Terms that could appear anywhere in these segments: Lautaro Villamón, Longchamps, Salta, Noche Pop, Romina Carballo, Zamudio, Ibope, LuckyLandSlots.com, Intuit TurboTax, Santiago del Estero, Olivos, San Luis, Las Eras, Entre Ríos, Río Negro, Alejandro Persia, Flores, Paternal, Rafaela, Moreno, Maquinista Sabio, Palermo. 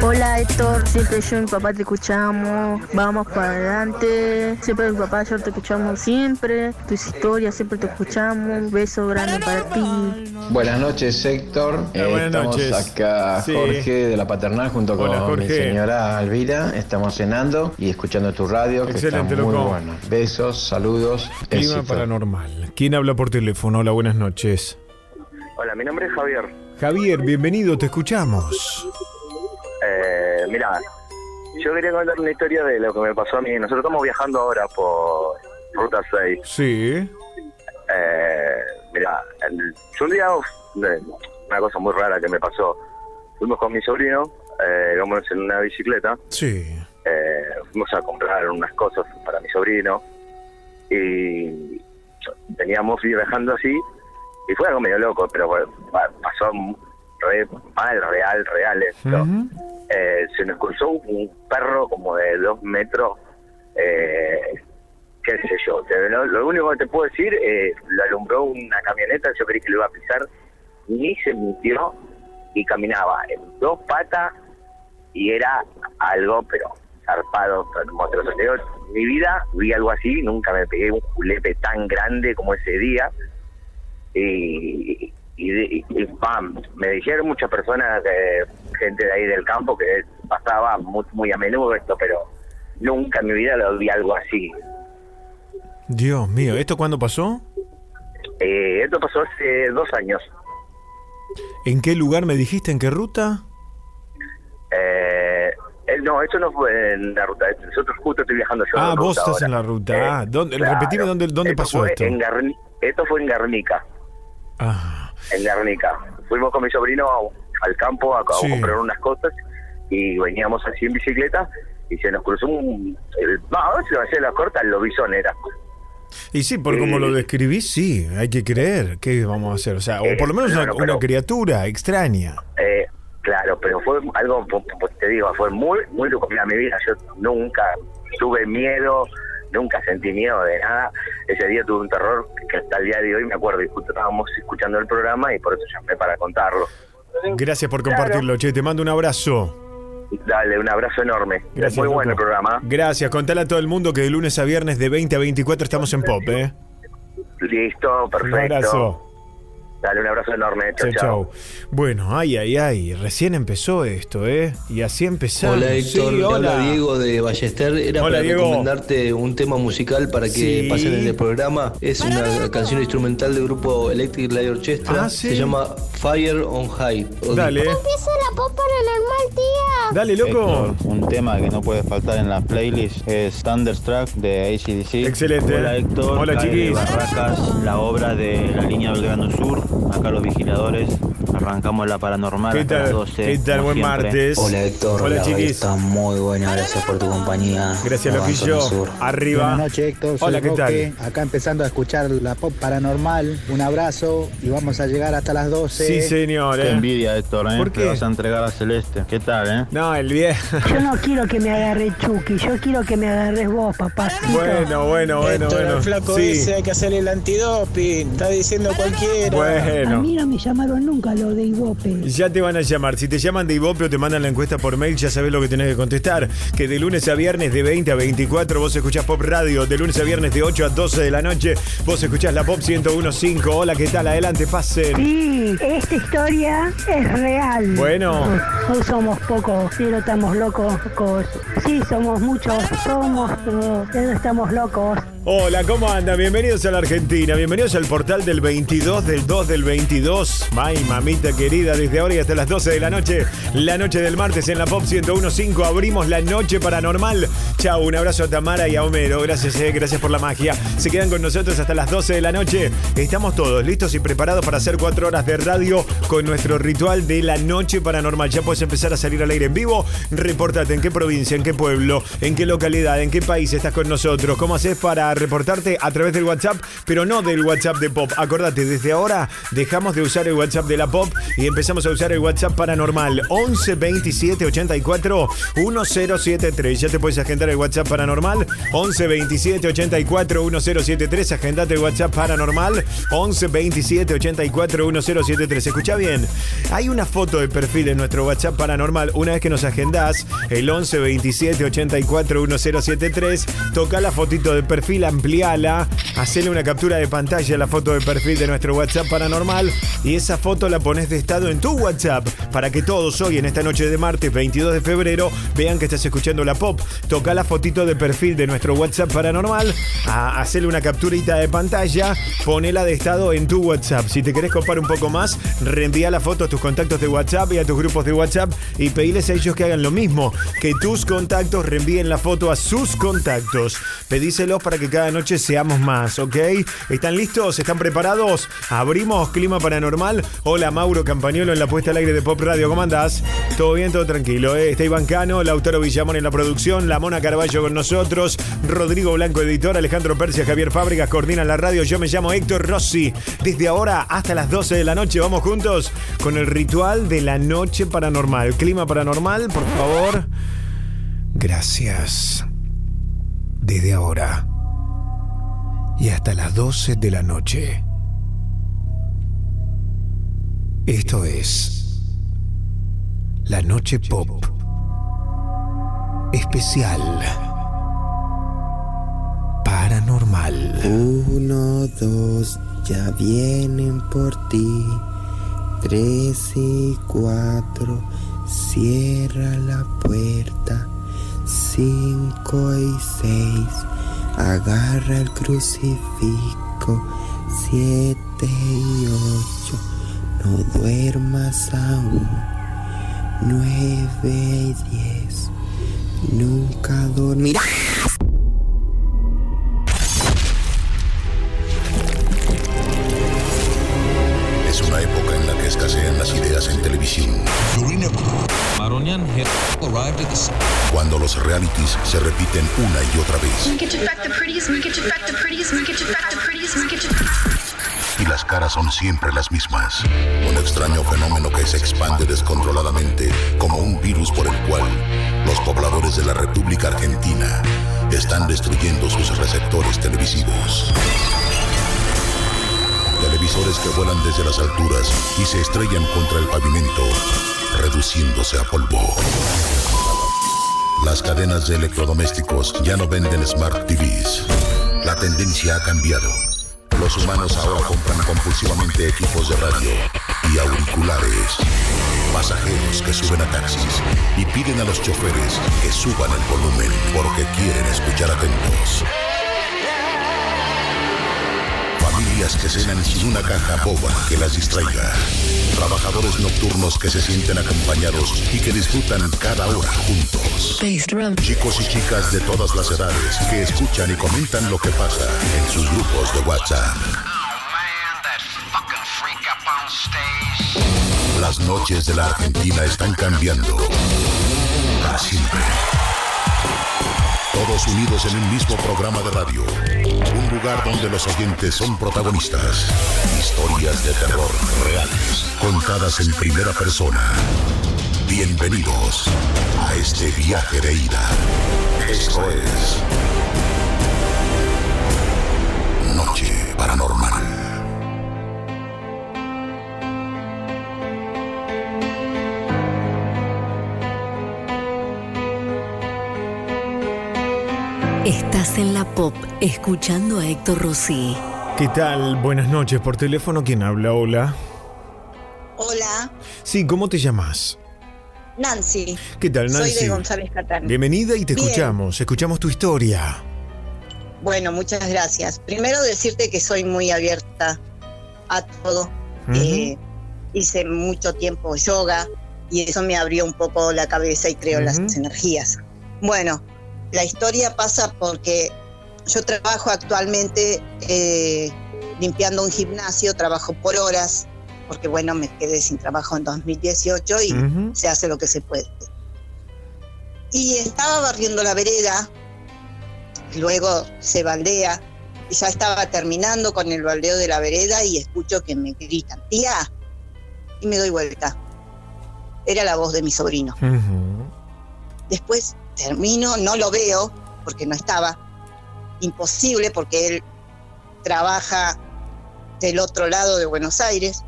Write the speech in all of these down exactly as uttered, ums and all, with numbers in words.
Hola Héctor, siempre yo y mi papá te escuchamos, vamos para adelante, siempre mi papá y yo te escuchamos siempre, tus historias siempre te escuchamos, un beso grande para ti. Buenas noches Héctor, eh, buenas estamos noches. Acá Jorge sí. de la Paternal junto Hola, con Jorge. Mi señora Alvira, estamos cenando y escuchando tu radio que Excelente, está muy loco. Bueno. Besos, saludos. Clima éxito. Paranormal. ¿Quién habla por teléfono? Hola, buenas noches. Hola, mi nombre es Javier. Javier, bienvenido, te escuchamos. Eh, mirá, yo quería contar una historia de lo que me pasó a mí. Nosotros estamos viajando ahora por Ruta seis. Sí. Eh, mirá, el, yo un día, una cosa muy rara que me pasó. Fuimos con mi sobrino, eh, íbamos en una bicicleta. Sí. Eh, fuimos a comprar unas cosas para mi sobrino. Y veníamos viajando así. Y fue algo medio loco, pero bueno, pasó... Re, mal, real, real esto. Uh-huh. Eh, se nos cruzó un perro como de dos metros, eh, qué sé yo. Te, lo, lo único que te puedo decir, eh, lo alumbró una camioneta, yo creí que lo iba a pisar, ni se mintió y caminaba en dos patas y era algo, pero zarpado, monstruoso. En mi vida vi algo así, nunca me pegué un julepe tan grande como ese día. Y... Y, y, y pam, me dijeron muchas personas, eh, gente de ahí del campo, que pasaba muy, muy a menudo esto, pero nunca en mi vida lo vi algo así. Dios mío, ¿esto cuándo pasó? Eh, esto pasó hace dos años. ¿En qué lugar me dijiste? ¿En qué ruta? Eh, no, esto no fue en la ruta. Nosotros justo estoy viajando yo. Ah, vos estás ahora. En la ruta. Eh, ah, ¿dónde, claro, repetime dónde, dónde esto pasó esto. En Garni- esto fue en Guernica. Ah. En Guernica. Fuimos con mi sobrino a, al campo a, a sí. comprar unas cosas y veníamos así en bicicleta y se nos cruzó un... El, vamos, se va a hacer la corta, el lobizón era. Y sí, por eh, como lo describís, sí, hay que creer. ¿Qué vamos a hacer? O sea, eh, o por lo menos claro, una, pero, una criatura extraña. Eh, claro, pero fue algo, pues te digo, fue muy, muy loco. Mira, mi vida, yo nunca tuve miedo... Nunca sentí miedo de nada. Ese día tuve un terror que hasta el día de hoy me acuerdo. Y justo estábamos escuchando el programa y por eso llamé para contarlo. Gracias por compartirlo, claro. Che. Te mando un abrazo. Dale, un abrazo enorme. Gracias, muy bueno el programa. Gracias. Contale a todo el mundo que de lunes a viernes de veinte a veinticuatro estamos en Pop, ¿eh? Listo, perfecto. Un abrazo. Dale, un abrazo enorme. Chau, chau. Bueno, ay, ay, ay. Recién empezó esto, ¿eh? Y así empezamos. Hola, Héctor. Sí, hola. Habla Diego de Ballester. Era hola, para Diego. Recomendarte un tema musical para que sí. pasen en el programa. Es para una ver. canción instrumental del grupo Electric Light Orchestra. Ah, sí. Se llama Fire on High. Dale. Empieza la pop paranormal, tía. Dale, loco. Héctor, un tema que no puede faltar en la playlist es Thunderstruck de A C D C. Excelente. Hola, Héctor. Hola, chiquis. Barracas, la obra de la línea Belgrano Sur. Acá los vigiladores, arrancamos la paranormal a las doce. ¿Qué tal? Buen siempre. Martes. Hola Héctor, hola chiquis. Está muy buena, gracias por tu compañía. Gracias, Loquillo. Arriba. Buenas noches Héctor, soy hola, ¿qué Roque. Tal? Acá empezando a escuchar la pop paranormal. Un abrazo y vamos a llegar hasta las doce. Sí, señor. Qué envidia Héctor, ¿eh? ¿Por qué? Te vas a entregar a Celeste. ¿Qué tal, eh? No, el bien. Yo no quiero que me agarre Chucky, yo quiero que me agarres vos, papacito. Bueno, bueno, bueno, Héctor, bueno. El flaco sí. ese hay que hacerle el antidoping. Está diciendo cualquiera. Bueno. Bueno. A mí no me llamaron nunca lo de Ibope. Ya te van a llamar. Si te llaman de Ibope o te mandan la encuesta por mail, ya sabés lo que tenés que contestar. Que de lunes a viernes de veinte a veinticuatro vos escuchás Pop Radio. De lunes a viernes de ocho a doce de la noche vos escuchás la Pop ciento uno punto cinco. Hola, ¿qué tal? Adelante, pasen. Sí, esta historia es real. Bueno. No, no somos pocos, pero estamos locos. Pocos. Sí, somos muchos. Somos, pero estamos locos. Hola, ¿cómo andan? Bienvenidos a la Argentina, bienvenidos al portal del veintidós del dos del veintidós. Ay, mamita querida, desde ahora y hasta las doce de la noche, la noche del martes en la Pop ciento uno punto cinco, abrimos la Noche Paranormal. Chao, un abrazo a Tamara y a Homero, gracias, eh, gracias por la magia. Se quedan con nosotros hasta las doce de la noche. Estamos todos listos y preparados para hacer cuatro horas de radio con nuestro ritual de la Noche Paranormal. Ya puedes empezar a salir al aire en vivo. Repórtate en qué provincia, en qué pueblo, en qué localidad, en qué país estás con nosotros, cómo haces para reportarte a través del WhatsApp, pero no del WhatsApp de Pop. Acordate, desde ahora dejamos de usar el WhatsApp de la Pop y empezamos a usar el WhatsApp Paranormal. Once veintisiete ochenta y cuatro diez setenta y tres. Ya te puedes agendar el WhatsApp Paranormal. Once veintisiete ochenta y cuatro diez setenta y tres. Agendate el WhatsApp Paranormal. Once veintisiete ochenta y cuatro diez setenta y tres. Escuchá bien, hay una foto de perfil en nuestro WhatsApp Paranormal. Una vez que nos agendás el once veintisiete ochenta y cuatro diez setenta y tres, toca la fotito de perfil, ampliala, hacele una captura de pantalla a la foto de perfil de nuestro WhatsApp Paranormal y esa foto la pones de estado en tu WhatsApp para que todos hoy en esta noche de martes veintidós de febrero vean que estás escuchando la Pop. Toca la fotito de perfil de nuestro WhatsApp Paranormal, a hacele una capturita de pantalla, ponela de estado en tu WhatsApp. Si te querés copar un poco más, reenvía la foto a tus contactos de WhatsApp y a tus grupos de WhatsApp y pediles a ellos que hagan lo mismo, que tus contactos reenvíen la foto a sus contactos. Pedíselos para que cada noche seamos más, ¿ok? ¿Están listos? ¿Están preparados? Abrimos Clima Paranormal. Hola, Mauro Campagnolo en la puesta al aire de Pop Radio. ¿Cómo andás? Todo bien, todo tranquilo, ¿eh? Está Iván Cano, Lautaro Villamón en la producción, La Mona Carballo con nosotros, Rodrigo Blanco, editor, Alejandro Persia, Javier Fábregas coordinan la radio. Yo me llamo Héctor Rossi. Desde ahora hasta las doce de la noche vamos juntos con el ritual de la Noche Paranormal. Clima Paranormal, por favor. Gracias. Desde ahora y hasta las doce de la noche. Esto es la Noche Pop especial Paranormal. Uno, dos, ya vienen por ti. Tres y cuatro, cierra la puerta. Cinco y seis, agarra el crucifijo. Siete y ocho, no duermas aún. Nueve y diez, nunca dormirás. Es una época en la que escasean las ideas en televisión. Cuando los realities se repiten una y otra vez y las caras son siempre las mismas. Un extraño fenómeno que se expande descontroladamente como un virus por el cual los pobladores de la República Argentina están destruyendo sus receptores televisivos. Televisores que vuelan desde las alturas y se estrellan contra el pavimento, reduciéndose a polvo. Las cadenas de electrodomésticos ya no venden Smart T Vs. La tendencia ha cambiado. Los humanos ahora compran compulsivamente equipos de radio y auriculares. Pasajeros que suben a taxis y piden a los choferes que suban el volumen porque quieren escuchar atentos. Familias que cenan sin una caja boba que las distraiga. Trabajadores nocturnos que se sienten acompañados y que disfrutan cada hora juntos. Chicos y chicas de todas las edades que escuchan y comentan lo que pasa en sus grupos de WhatsApp. Las noches de la Argentina están cambiando para siempre. Todos unidos en un mismo programa de radio. Un lugar donde los oyentes son protagonistas. Historias de terror reales, contadas en primera persona. Bienvenidos a este viaje de ida. Esto es Noche Paranormal. Estás en la Pop, escuchando a Héctor Rossi. ¿Qué tal? Buenas noches. Por teléfono, ¿quién habla? Hola. Hola. Sí, ¿cómo te llamas? Nancy. ¿Qué tal, Nancy? Soy de González Catán. Bienvenida y te Bien. escuchamos. Escuchamos tu historia. Bueno, muchas gracias. Primero decirte que soy muy abierta a todo. Uh-huh. Eh, hice mucho tiempo yoga y eso me abrió un poco la cabeza y creo uh-huh. las energías. Bueno, la historia pasa porque yo trabajo actualmente eh, limpiando un gimnasio, trabajo por horas, porque bueno, me quedé sin trabajo en dos mil dieciocho y uh-huh. se hace lo que se puede. Y estaba barriendo la vereda, luego se baldea, y ya estaba terminando con el baldeo de la vereda y escucho que me gritan, tía, y me doy vuelta. Era la voz de mi sobrino. Uh-huh. Después termino, no lo veo, porque no estaba. Imposible, porque él trabaja del otro lado de Buenos Aires.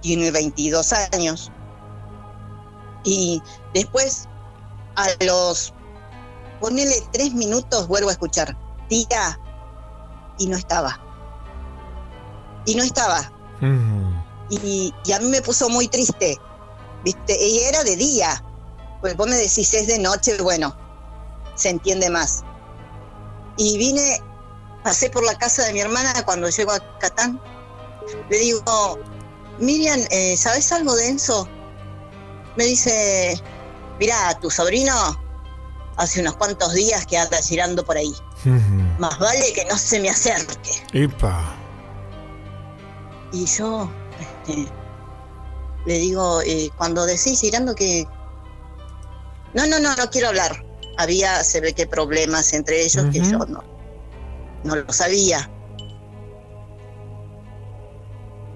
Tiene veintidós años. Y después, a los, ponele tres minutos, vuelvo a escuchar, tía, y no estaba. Y no estaba. Uh-huh. Y, y a mí me puso muy triste, ¿viste? Y era de día. Pues vos me decís, es de noche, bueno, se entiende más. Y vine, pasé por la casa de mi hermana cuando llego a Catán. Le digo, Miriam, eh, ¿sabés algo de Enzo? Me dice, mirá, tu sobrino hace unos cuantos días que anda girando por ahí. Uh-huh. Más vale que no se me acerque. Epa. Y yo eh, le digo, eh, cuando decís girando que... No, no, no, no quiero hablar. Había, se ve que problemas entre ellos uh-huh. que yo no, no lo sabía.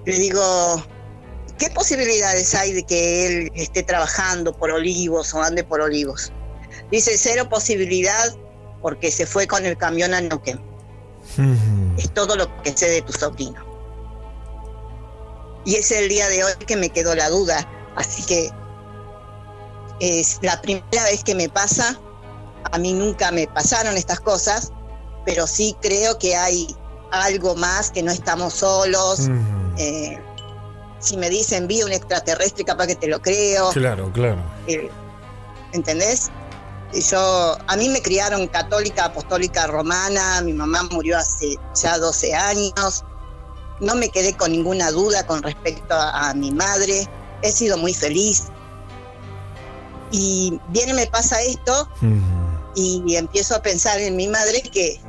Le digo, ¿qué posibilidades hay de que él esté trabajando por Olivos o ande por Olivos? Dice, cero posibilidad porque se fue con el camión a Neuquén. Uh-huh. Es todo lo que sé de tu sobrino. Y es el día de hoy que me quedó la duda, así que... Es la primera vez que me pasa, a mí nunca me pasaron estas cosas, pero sí creo que hay algo más, que no estamos solos. Uh-huh. Eh, si me dicen, vi un extraterrestre, capaz que te lo creo. Claro, claro. Eh, ¿Entendés? Yo, a mí me criaron católica, apostólica, romana, mi mamá murió hace ya doce años, no me quedé con ninguna duda con respecto a, a mi madre, he sido muy feliz. Y viene, me pasa esto uh-huh. y empiezo a pensar en mi madre, que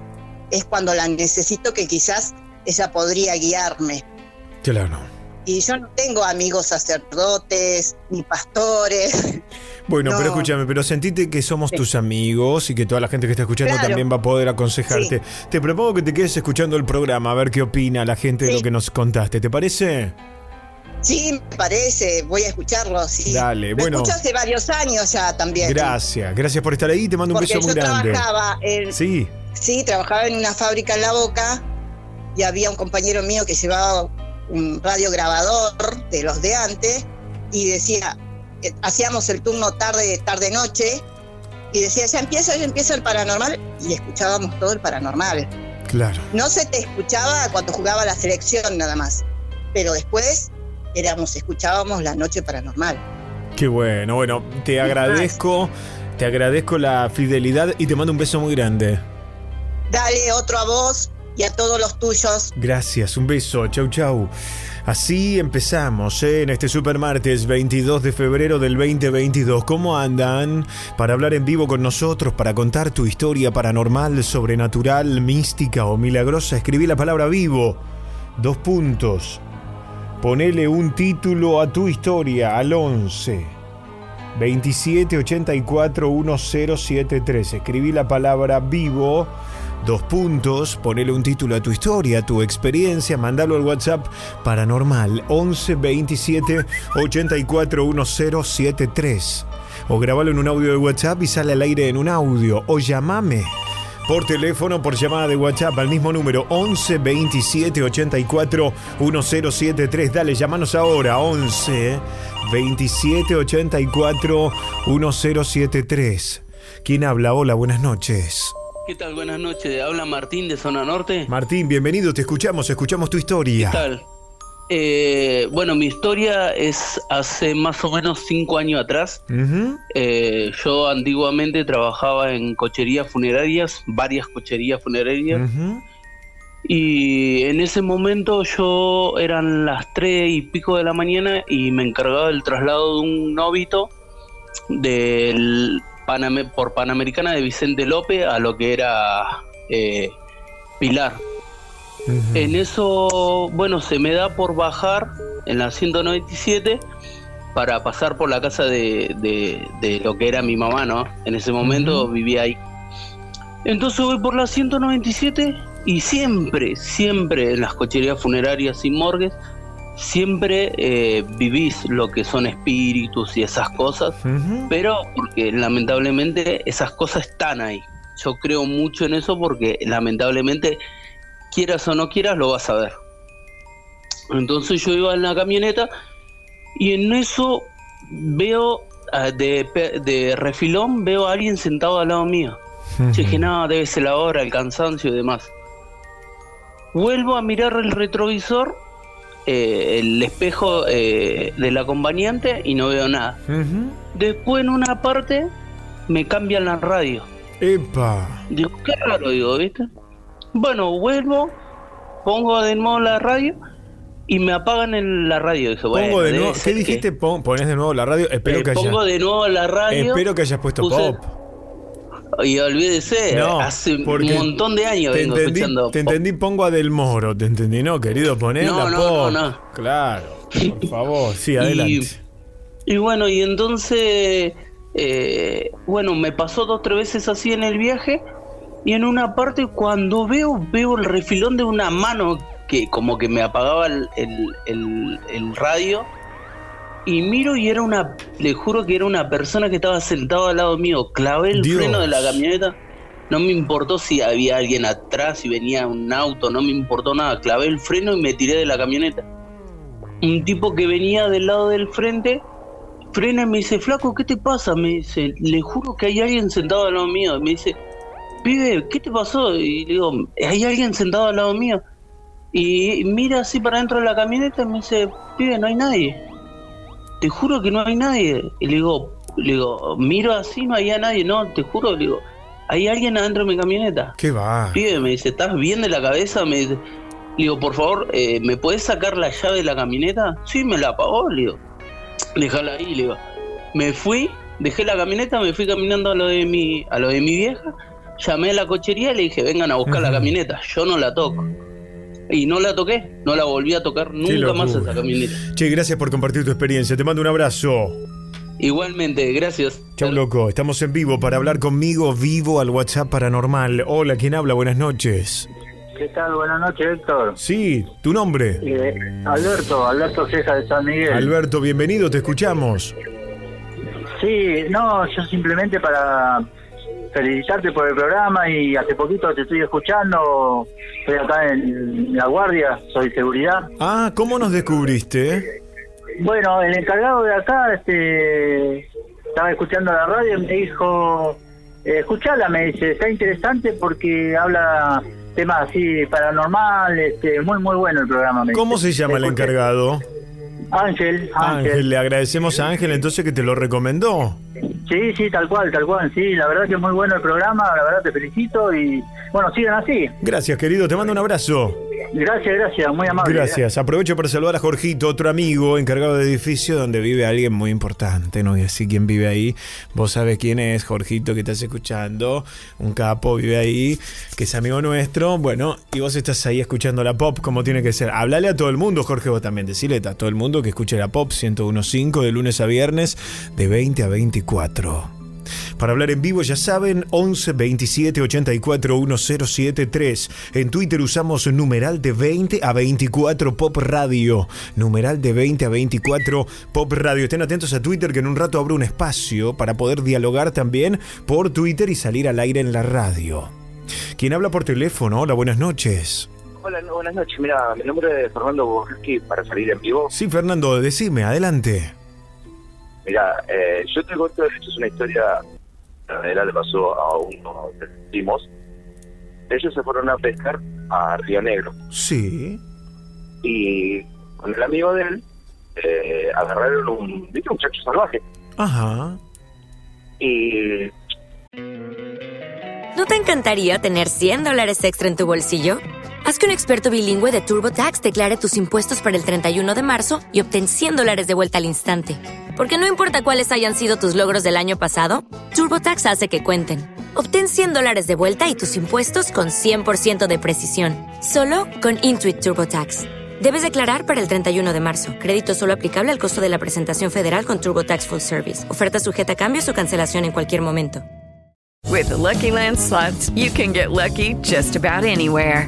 es cuando la necesito, que quizás ella podría guiarme. Claro. Y yo no tengo amigos sacerdotes ni pastores. Bueno, no. Pero escúchame, pero sentite que somos sí. tus amigos y que toda la gente que está escuchando claro. también va a poder aconsejarte. Sí. Te propongo que te quedes escuchando el programa, a ver qué opina la gente sí. de lo que nos contaste. ¿Te parece? Sí, me parece, voy a escucharlo, sí. Dale, bueno. Lo escucho hace varios años ya también. Gracias, ¿sí? Gracias por estar ahí, te mando un Porque beso muy grande. Yo trabajaba, en, sí. sí, trabajaba en una fábrica en La Boca y había un compañero mío que llevaba un radiograbador de los de antes y decía, hacíamos el turno tarde, tarde-noche y decía, ya empieza, ya empieza el paranormal y escuchábamos todo el paranormal. Claro. No se te escuchaba cuando jugaba la selección nada más, pero después... Éramos, escuchábamos La Noche Paranormal. Qué bueno, bueno, te agradezco, te agradezco la fidelidad y te mando un beso muy grande. Dale, otro a vos y a todos los tuyos. Gracias, un beso, chau chau. Así empezamos ¿eh? en este supermartes veintidós de febrero del dos mil veintidós. ¿Cómo andan? Para hablar en vivo con nosotros, para contar tu historia paranormal, sobrenatural, mística o milagrosa, escribí la palabra vivo, dos puntos. Ponele un título a tu historia al once veintisiete ochenta y cuatro diez setenta y tres. Escribí la palabra vivo, dos puntos. Ponele un título a tu historia, a tu experiencia. Mándalo al WhatsApp paranormal once veintisiete ochenta y cuatro diez setenta y tres. O grabalo en un audio de WhatsApp y sale al aire en un audio. O llamame. Por teléfono, por llamada de WhatsApp, al mismo número, once veintisiete ochenta y cuatro diez setenta y tres. Dale, llamanos ahora, once veintisiete ochenta y cuatro diez setenta y tres. ¿Quién habla? Hola, buenas noches. ¿Qué tal? Buenas noches. Habla Martín de Zona Norte. Martín, bienvenido. Te escuchamos. Escuchamos tu historia. ¿Qué tal? Eh, bueno, mi historia es hace más o menos cinco años atrás. Uh-huh. eh, yo antiguamente trabajaba en cocherías funerarias, varias cocherías funerarias. Uh-huh. Y en ese momento yo eran las tres y pico de la mañana y me encargaba del traslado de un novito del Paname, por Panamericana de Vicente López a lo que era eh, Pilar. Uh-huh. En eso, bueno, se me da por bajar en la ciento noventa y siete para pasar por la casa de, de, de lo que era mi mamá, ¿no? En ese momento uh-huh. vivía ahí. Entonces voy por la ciento noventa y siete y siempre, siempre en las cocherías funerarias y morgues siempre eh, vivís lo que son espíritus y esas cosas, uh-huh. pero porque lamentablemente esas cosas están ahí. Yo creo mucho en eso porque lamentablemente, quieras o no quieras, lo vas a ver. Entonces yo iba en la camioneta y en eso veo de, de refilón, veo a alguien sentado al lado mío. Uh-huh. Yo dije, no, debe ser la hora, el cansancio y demás. Vuelvo a mirar el retrovisor, eh, el espejo eh, del acompañante, y no veo nada. Uh-huh. Después en una parte me cambian la radio. ¡Epa! Digo, qué raro, digo, ¿viste? Bueno, vuelvo, pongo de nuevo la radio y me apagan el, la radio. Dije, bueno, pongo de nuevo, ¿qué dijiste? Que... Ponés de nuevo la radio. Espero eh, que pongo haya... de nuevo la radio. Espero que hayas puesto puse... pop. Y olvídese, no, hace un montón de años vengo entendí, escuchando. Te pop. Entendí, pongo a Del Moro, te entendí, ¿no, querido? Poné no, la no, pop. No, no, no. Claro, por favor, sí, adelante. Y, y bueno, y entonces, eh, bueno, me pasó dos o tres veces así en el viaje. Y en una parte cuando veo, veo el refilón de una mano que como que me apagaba el, el, el, el radio y miro y era una, le juro que era una persona que estaba sentada al lado mío. Clavé el Dios. freno de la camioneta, no me importó si había alguien atrás, si venía un auto, no me importó nada. Clavé el freno y me tiré de la camioneta. Un tipo que venía del lado del frente frena y me dice, flaco, ¿qué te pasa? Me dice, le juro que hay alguien sentado al lado mío. Me dice, pibe, ¿qué te pasó? Y digo, hay alguien sentado al lado mío. Y mira así para dentro de la camioneta y me dice, pibe, no hay nadie. Te juro que no hay nadie. Y le digo, le digo, miro así, no había nadie. No, te juro, le digo, hay alguien adentro de mi camioneta. ¿Qué va? Pibe, me dice, ¿estás bien de la cabeza? Me dice, le digo, por favor, eh, ¿me podés sacar la llave de la camioneta? Sí, me la apagó, le digo. Dejala ahí, le digo. Me fui, dejé la camioneta, me fui caminando a lo de mi, a lo de mi vieja. Llamé a la cochería y le dije, vengan a buscar uh-huh. la camioneta, yo no la toco. Y no la toqué, no la volví a tocar nunca más esa camioneta. Che, gracias por compartir tu experiencia, te mando un abrazo. Igualmente, gracias. Chau, loco, estamos en vivo para hablar conmigo, vivo al WhatsApp Paranormal. Hola, ¿quién habla? Buenas noches. ¿Qué tal? Buenas noches, Héctor. Sí, ¿tu nombre? Eh, Alberto, Alberto Seiza de San Miguel. Alberto, bienvenido, te escuchamos. Sí, no, yo simplemente para... felicitarte por el programa y hace poquito te estoy escuchando, estoy acá en La Guardia, soy seguridad. Ah, ¿cómo nos descubriste? Bueno, el encargado de acá este, estaba escuchando la radio y me dijo, eh, escuchala, me dice, está interesante porque habla temas así paranormal, este, muy muy bueno el programa. Me ¿Cómo dice. se llama el encargado? Ángel, Ángel. Ángel, le agradecemos a Ángel entonces que te lo recomendó. Sí, sí, tal cual, tal cual, sí, la verdad que es muy bueno el programa, la verdad te felicito y bueno, sigan así. Gracias, querido, te mando un abrazo. Gracias, gracias, muy amable. Gracias, aprovecho para saludar a Jorgito, otro amigo encargado de edificio donde vive alguien muy importante, no voy a decir quién vive ahí, vos sabés quién es, Jorgito, que estás escuchando, un capo vive ahí, que es amigo nuestro, bueno, y vos estás ahí escuchando la pop como tiene que ser. Hablale a todo el mundo, Jorge, vos también, decile a todo el mundo que escuche la pop ciento uno punto cinco de lunes a viernes de veinte a veinticuatro. Para hablar en vivo, ya saben, once veintisiete ochenta y cuatro diez setenta y tres. En Twitter usamos numeral de veinte a veinticuatro Pop Radio. Numeral de veinte a veinticuatro Pop Radio. Estén atentos a Twitter, que en un rato abro un espacio para poder dialogar también por Twitter y salir al aire en la radio. ¿Quién habla por teléfono? Hola, buenas noches. Hola, no, buenas noches. Mira, mi nombre es Fernando Borski para salir en vivo. Sí, Fernando, decime, adelante. Mira, eh, yo te cuento, esto es una historia que le pasó a uno de los primos, ellos se fueron a pescar a Río Negro. Sí. Y con el amigo de él, eh, agarraron un, ¿viste? Un muchacho salvaje. Ajá. Y... ¿no te encantaría tener cien dólares extra en tu bolsillo? Haz que un experto bilingüe de TurboTax declare tus impuestos para el treinta y uno de marzo y obtén cien dólares de vuelta al instante. Porque no importa cuáles hayan sido tus logros del año pasado, TurboTax hace que cuenten. Obtén cien dólares de vuelta y tus impuestos con cien por ciento de precisión. Solo con Intuit TurboTax. Debes declarar para el treinta y uno de marzo. Crédito solo aplicable al costo de la presentación federal con TurboTax Full Service. Oferta sujeta a cambios o cancelación en cualquier momento. With the Lucky Land Slots, you can get lucky just about anywhere.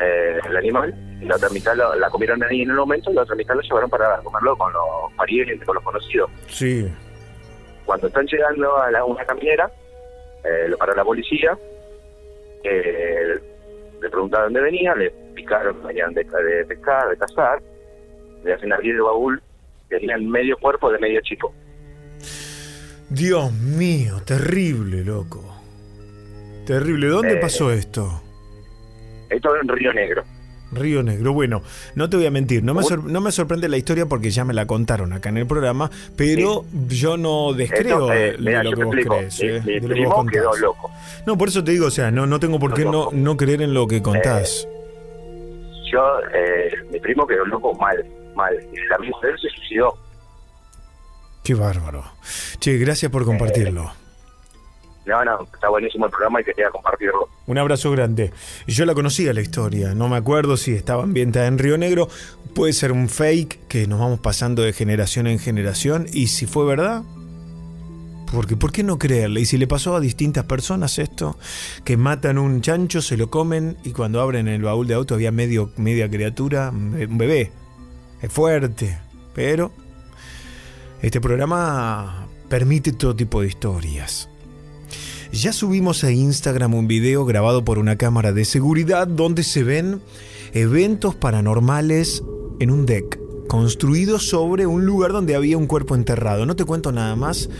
eh, el animal, y la otra mitad la, la comieron ahí en un momento y la otra mitad la llevaron para comerlo con los parientes, con los conocidos. Sí. Cuando están llegando a la, una camionera, eh, lo paró la policía, eh, le preguntaron dónde venía, le picaron, venían de, de pescar, de cazar, le hacen abrir el baúl. Tenían medio cuerpo de medio chico. Dios mío, terrible, loco. Terrible. ¿Dónde eh, pasó esto? Esto en Río Negro. Río Negro. Bueno, no te voy a mentir, no me, sor- no me sorprende la historia porque ya me la contaron acá en el programa, pero sí, yo no descreo esto, eh, de mira, lo que vos crees. Mi, eh, mi de primo lo que quedó loco. No, por eso te digo, o sea, no, no tengo por qué no, no creer en lo que contás. Eh, yo, eh, mi primo quedó loco mal. Mal, la mujer se suicidó. Qué bárbaro. Che, gracias por compartirlo. No, no, está buenísimo el programa y quería compartirlo. Un abrazo grande. Yo la conocía la historia, no me acuerdo si estaba ambientada en Río Negro. Puede ser un fake que nos vamos pasando de generación en generación. Y si fue verdad, porque ¿por qué no creerle? Y si le pasó a distintas personas esto, que matan un chancho, se lo comen y cuando abren el baúl de auto había medio, media criatura, un bebé. Es fuerte, pero este programa permite todo tipo de historias. Ya subimos a Instagram un video grabado por una cámara de seguridad donde se ven eventos paranormales en un deck construido sobre un lugar donde había un cuerpo enterrado. No te cuento nada más.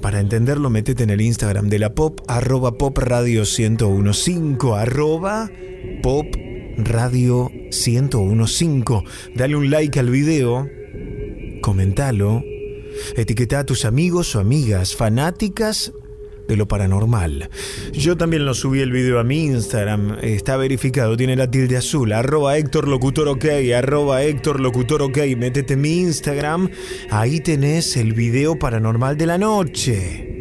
Para entenderlo, metete en el Instagram de la Pop, arroba Pop Radio diez quince, arroba Pop Radio diez quince. Dale un like al video, comentalo, etiqueta a tus amigos o amigas fanáticas de lo paranormal. Yo también lo subí el video a mi Instagram, está verificado, tiene la tilde azul, arroba Héctor Locutor OK, arroba Héctor Locutor OK. Métete en mi Instagram, ahí tenés el video paranormal de la noche.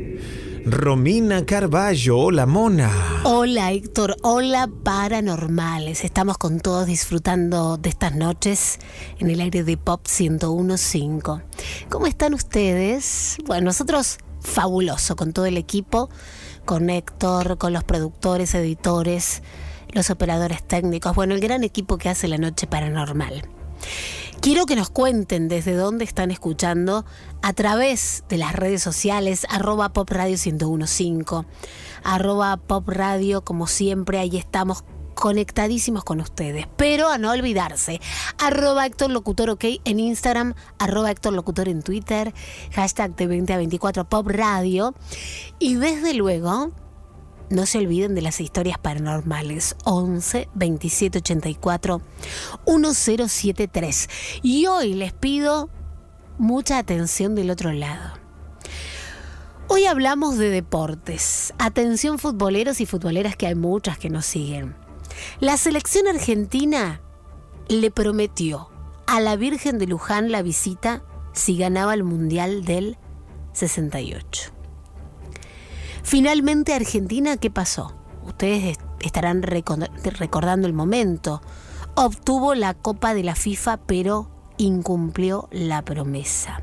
Romina Carballo, hola mona. Hola Héctor, hola paranormales. Estamos con todos disfrutando de estas noches en el aire de Pop ciento uno punto cinco. ¿Cómo están ustedes? Bueno, nosotros fabuloso con todo el equipo, con Héctor, con los productores, editores, los operadores técnicos. Bueno, el gran equipo que hace la Noche Paranormal. Quiero que nos cuenten desde dónde están escuchando a través de las redes sociales, arroba Pop Radio diez quince, arroba Pop Radio, como siempre, ahí estamos conectadísimos con ustedes. Pero a no olvidarse, arroba Héctor Locutor OK en Instagram, arroba Héctor Locutor en Twitter, hashtag de veinte a veinticuatro Pop Radio. Y desde luego, no se olviden de las historias paranormales once veintisiete ochenta y cuatro diez setenta y tres. Y hoy les pido mucha atención del otro lado. Hoy hablamos de deportes. Atención futboleros y futboleras, que hay muchas que nos siguen. La selección argentina le prometió a la Virgen de Luján la visita si ganaba el Mundial del sesenta y ocho. Finalmente, Argentina, ¿qué pasó? Ustedes estarán recordando el momento. Obtuvo la Copa de la FIFA, pero incumplió la promesa.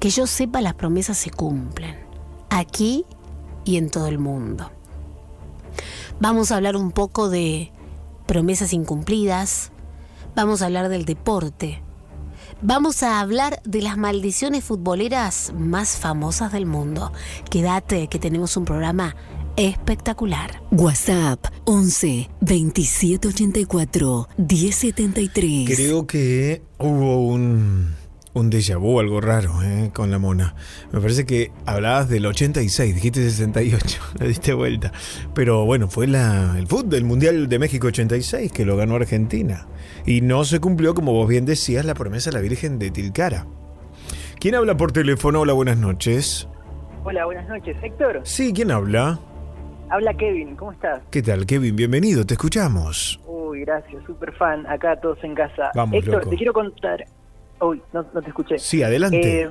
Que yo sepa, las promesas se cumplen. Aquí y en todo el mundo. Vamos a hablar un poco de promesas incumplidas, vamos a hablar del deporte, vamos a hablar de las maldiciones futboleras más famosas del mundo. Quédate que tenemos un programa espectacular. WhatsApp once veintisiete ochenta y cuatro diez setenta y tres. Creo que hubo un, un déjà vu, algo raro, ¿eh? Con la mona. Me parece que hablabas del ochenta y seis, dijiste sesenta y ocho, le diste vuelta. Pero bueno, fue la, el fútbol, el Mundial de México ochenta y seis, que lo ganó Argentina. Y no se cumplió, como vos bien decías, la promesa de la Virgen de Tilcara. ¿Quién habla por teléfono? Hola, buenas noches. Hola, buenas noches, Héctor. Sí, ¿quién habla? Habla Kevin, ¿cómo estás? ¿Qué tal, Kevin? Bienvenido, te escuchamos. Uy, gracias, súper fan, acá todos en casa. Vamos, Héctor, loco. Te quiero contar... Uy, no, no te escuché. Sí, adelante. Eh,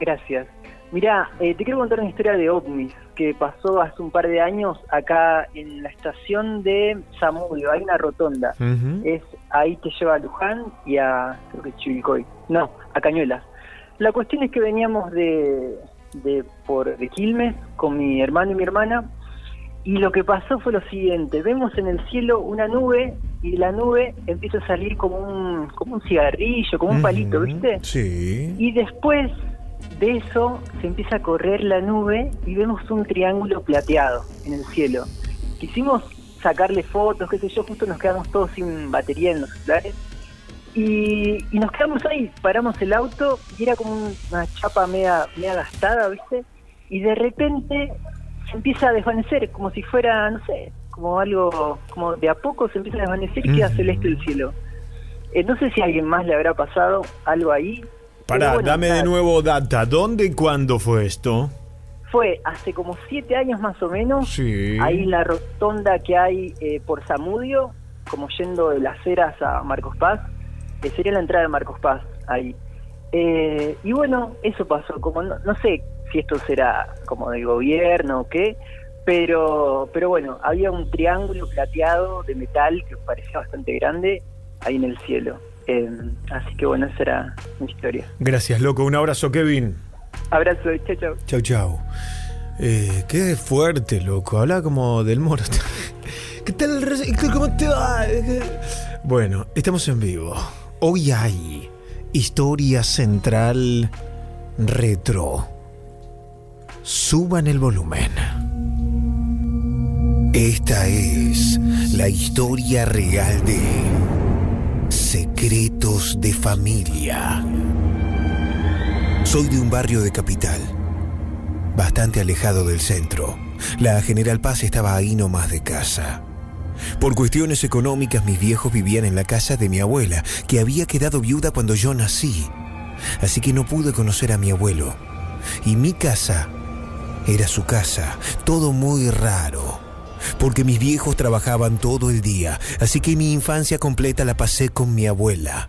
gracias. Mirá, eh, te quiero contar una historia de ovnis que pasó hace un par de años acá en la estación de Zamudio. Hay una rotonda. Uh-huh. Es ahí que lleva a Luján y a, creo que Chivilcoy. No, a Cañuelas. La cuestión es que veníamos de... De, por, de Quilmes con mi hermano y mi hermana, y lo que pasó fue lo siguiente: vemos en el cielo una nube y la nube empieza a salir como un como un cigarrillo, como un uh-huh, palito, ¿viste? Sí. Y después de eso se empieza a correr la nube y vemos un triángulo plateado en el cielo. Quisimos sacarle fotos, qué sé yo, justo nos quedamos todos sin batería en los celulares. Y, y nos quedamos ahí, paramos el auto y era como una chapa media, media gastada, ¿viste? Y de repente se empieza a desvanecer, como si fuera, no sé, como algo, como de a poco se empieza a desvanecer y queda celeste el cielo. Eh, no sé si a alguien más le habrá pasado algo ahí. Pará, bueno, dame de nuevo data, ¿dónde y cuándo fue esto? Fue hace como siete años más o menos, sí. Ahí en la rotonda que hay eh, por Zamudio, como yendo de Las Heras a Marcos Paz. Que sería la entrada de Marcos Paz, ahí. Eh, y bueno, eso pasó. Como no, no sé si esto será como del gobierno o qué, pero, pero bueno, había un triángulo plateado de metal que parecía bastante grande ahí en el cielo. Eh, así que bueno, esa era mi historia. Gracias, loco. Un abrazo, Kevin. Abrazo. Chau, chau. Chau, chau. Eh, qué fuerte, loco. Habla como del moro. ¿Qué tal? ¿Cómo te va? Bueno, estamos en vivo. Hoy hay Historia Central Retro. Suban el volumen. Esta es la historia real de Secretos de Familia. Soy de un barrio de Capital, bastante alejado del centro. La General Paz estaba ahí nomás de casa. Por cuestiones económicas, mis viejos vivían en la casa de mi abuela, que había quedado viuda cuando yo nací. Así que no pude conocer a mi abuelo. Y mi casa era su casa. Todo muy raro, porque mis viejos trabajaban todo el día. Así que mi infancia completa la pasé con mi abuela.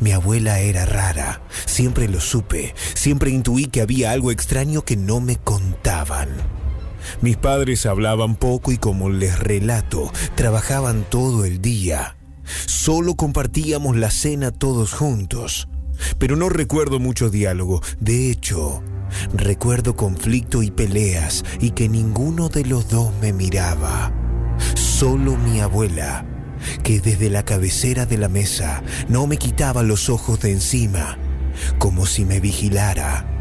Mi abuela era rara. Siempre lo supe. Siempre intuí que había algo extraño que no me contaban. Mis padres hablaban poco y, como les relato, trabajaban todo el día. Solo compartíamos la cena todos juntos. Pero no recuerdo mucho diálogo. De hecho, recuerdo conflicto y peleas y que ninguno de los dos me miraba. Solo mi abuela, que desde la cabecera de la mesa no me quitaba los ojos de encima, como si me vigilara.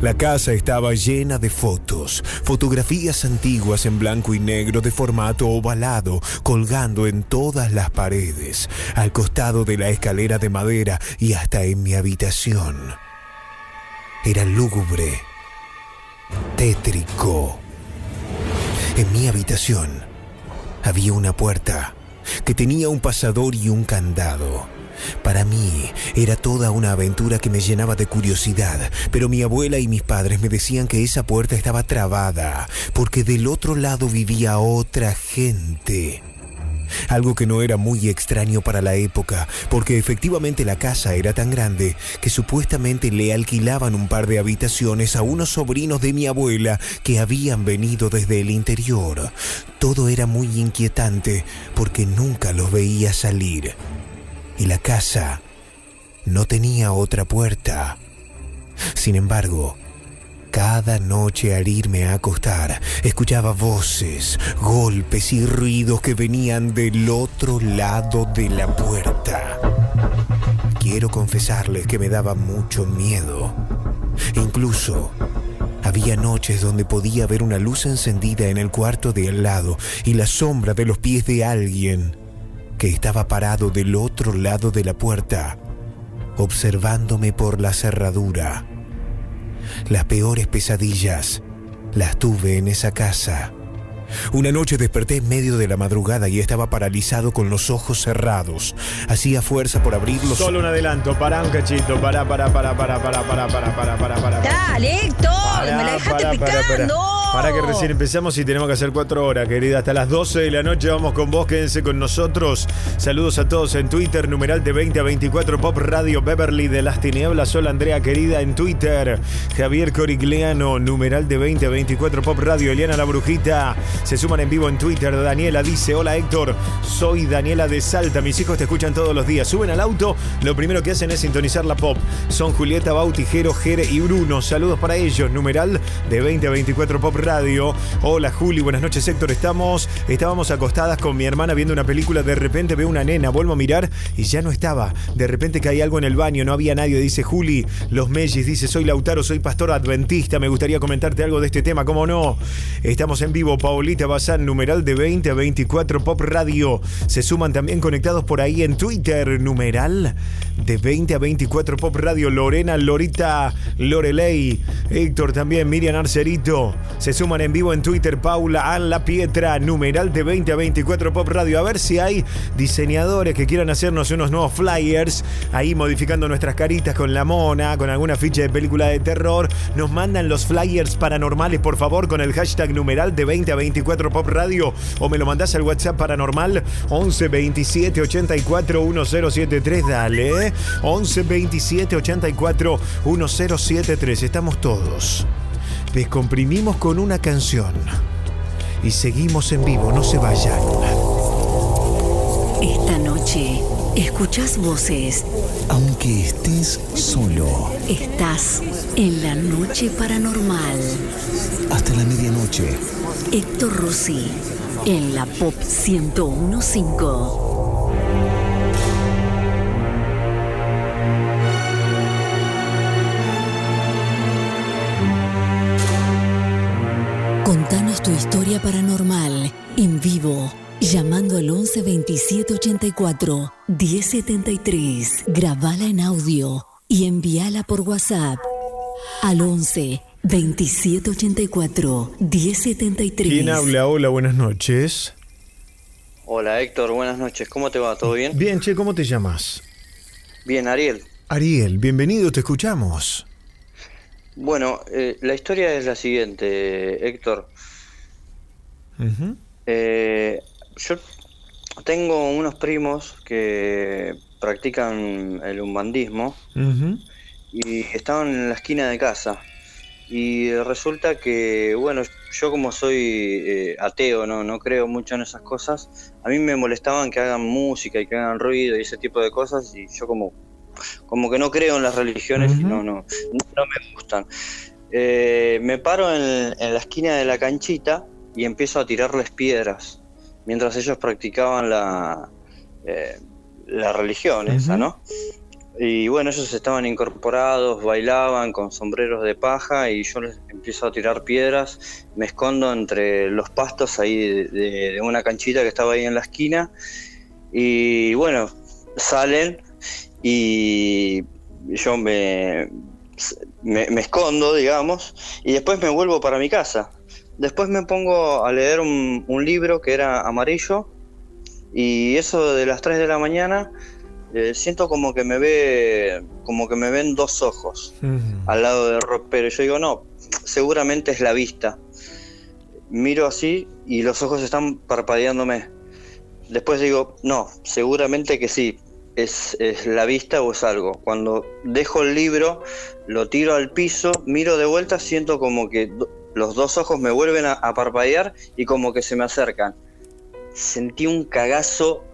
La casa estaba llena de fotos, fotografías antiguas en blanco y negro de formato ovalado, colgando en todas las paredes, al costado de la escalera de madera y hasta en mi habitación. Era lúgubre, tétrico. En mi habitación había una puerta que tenía un pasador y un candado. Para mí era toda una aventura que me llenaba de curiosidad, pero mi abuela y mis padres me decían que esa puerta estaba trabada, porque del otro lado vivía otra gente. Algo que no era muy extraño para la época, porque efectivamente la casa era tan grande que supuestamente le alquilaban un par de habitaciones a unos sobrinos de mi abuela que habían venido desde el interior. Todo era muy inquietante porque nunca los veía salir. Y la casa no tenía otra puerta. Sin embargo, Cada noche al irme a acostar, escuchaba voces, golpes y ruidos que venían del otro lado de la puerta. Quiero confesarles que me daba mucho miedo. Incluso, había noches donde podía ver una luz encendida en el cuarto de al lado y la sombra de los pies de alguien que estaba parado del otro lado de la puerta, observándome por la cerradura. Las peores pesadillas las tuve en esa casa. Una noche desperté en medio de la madrugada y estaba paralizado con los ojos cerrados. Hacía fuerza por abrirlos. Solo un adelanto, pará un cachito, pará, pará, pará, pará, pará, pará, pará, pará, pará, pará. Dale, Héctor, pará, me la dejaste pará, picando. Pará, pará, pará que recién empezamos y tenemos que hacer cuatro horas, querida. Hasta las doce de la noche vamos con vos, quédense con nosotros. Saludos a todos en Twitter, numeral de veinte a veinticuatro, Pop Radio Beverly de las Tinieblas. Hola Andrea, querida, en Twitter. Javier Corigliano, numeral de veinte a veinticuatro, Pop Radio. Eliana la Brujita. Se suman en vivo en Twitter. Daniela dice: hola Héctor, soy Daniela de Salta. Mis hijos te escuchan todos los días. Suben al auto, lo primero que hacen es sintonizar la Pop. Son Julieta, Bautijero, Jere y Bruno. Saludos para ellos. Numeral de veinte a veinticuatro Pop Radio. Hola Juli, buenas noches Héctor. Estamos, estábamos acostadas con mi hermana viendo una película. De repente veo una nena, vuelvo a mirar y ya no estaba. De repente caí algo en el baño, no había nadie. Dice Juli, los Mellis. Dice: soy Lautaro, soy pastor adventista. Me gustaría comentarte algo de este tema. ¿Cómo no? Estamos en vivo, Paul. Paulita Bazán, numeral de veinte a veinticuatro Pop Radio. Se suman también conectados por ahí en Twitter, numeral de veinte a veinticuatro Pop Radio. Lorena, Lorita, Lorelei, Héctor también, Miriam Arcerito. Se suman en vivo en Twitter, Paula, An La Pietra, numeral de veinte a veinticuatro Pop Radio. A ver si hay diseñadores que quieran hacernos unos nuevos flyers, ahí modificando nuestras caritas con la mona, con alguna ficha de película de terror. Nos mandan los flyers paranormales, por favor, con el hashtag numeral de veinte a veinticuatro Pop Radio, o me lo mandás al WhatsApp Paranormal once veintisiete ochenta y cuatro diez setenta y tres. Dale, once veintisiete ochenta y cuatro diez setenta y tres. Estamos todos. Descomprimimos con una canción y seguimos en vivo, no se vayan. Esta noche escuchás voces. Aunque estés solo, estás en la noche paranormal. Hasta la medianoche. Héctor Rossi, en la Pop ciento uno punto cinco. Contanos tu historia paranormal, en vivo, llamando al once veintisiete ochenta y cuatro diez setenta y tres. Grabala en audio y envíala por WhatsApp al once veintisiete ochenta y cuatro diez setenta y tres. ¿Quién habla? Hola, buenas noches. Hola Héctor, buenas noches. ¿Cómo te va? ¿Todo bien? Bien, che, ¿cómo te llamas? Bien, Ariel. Ariel, bienvenido, te escuchamos. Bueno, eh, la historia es la siguiente, Héctor. Uh-huh. Eh, yo tengo unos primos que practican el umbandismo. Uh-huh. Y estaban en la esquina de casa. Y resulta que, bueno, yo como soy eh, ateo, ¿no? No creo mucho en esas cosas. A mí me molestaban que hagan música y que hagan ruido y ese tipo de cosas. Y yo como como que no creo en las religiones. Uh-huh. Y no, no, no me gustan. Eh, me paro en, en la esquina de la canchita y empiezo a tirarles piedras mientras ellos practicaban la, eh, la religión. Uh-huh. Esa, ¿no? Y bueno, ellos estaban incorporados, bailaban con sombreros de paja y yo les empiezo a tirar piedras. Me escondo entre los pastos ahí de, de, de una canchita que estaba ahí en la esquina. Y bueno, salen y yo me, me, me escondo, digamos, y después me vuelvo para mi casa. Después me pongo a leer un, un libro que era amarillo y eso de las tres de la mañana. Eh, siento como que me ve, como que me ven dos ojos. Uh-huh. Al lado del ropero. Yo digo, no, seguramente es la vista. Miro así y los ojos están parpadeándome. Después digo, no, seguramente que sí, es, es la vista o es algo. Cuando dejo el libro, lo tiro al piso, miro de vuelta, siento como que do- los dos ojos me vuelven a, a parpadear y como que se me acercan. Sentí un cagazo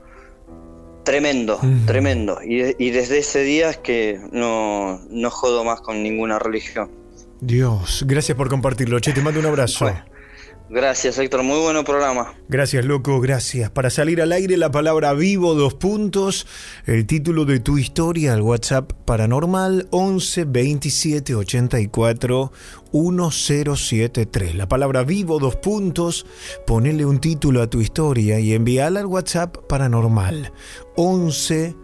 tremendo, uh-huh. tremendo. Y, y desde ese día es que no, no jodo más con ninguna religión. Dios, gracias por compartirlo, che, te mando un abrazo. Bueno. Gracias, Héctor, muy buen programa. Gracias, loco, gracias. Para salir al aire, la palabra vivo, dos puntos, el título de tu historia, el WhatsApp Paranormal once veintisiete ochenta y cuatro diez setenta y tres. La palabra vivo, dos puntos, ponele un título a tu historia y envíala al WhatsApp Paranormal once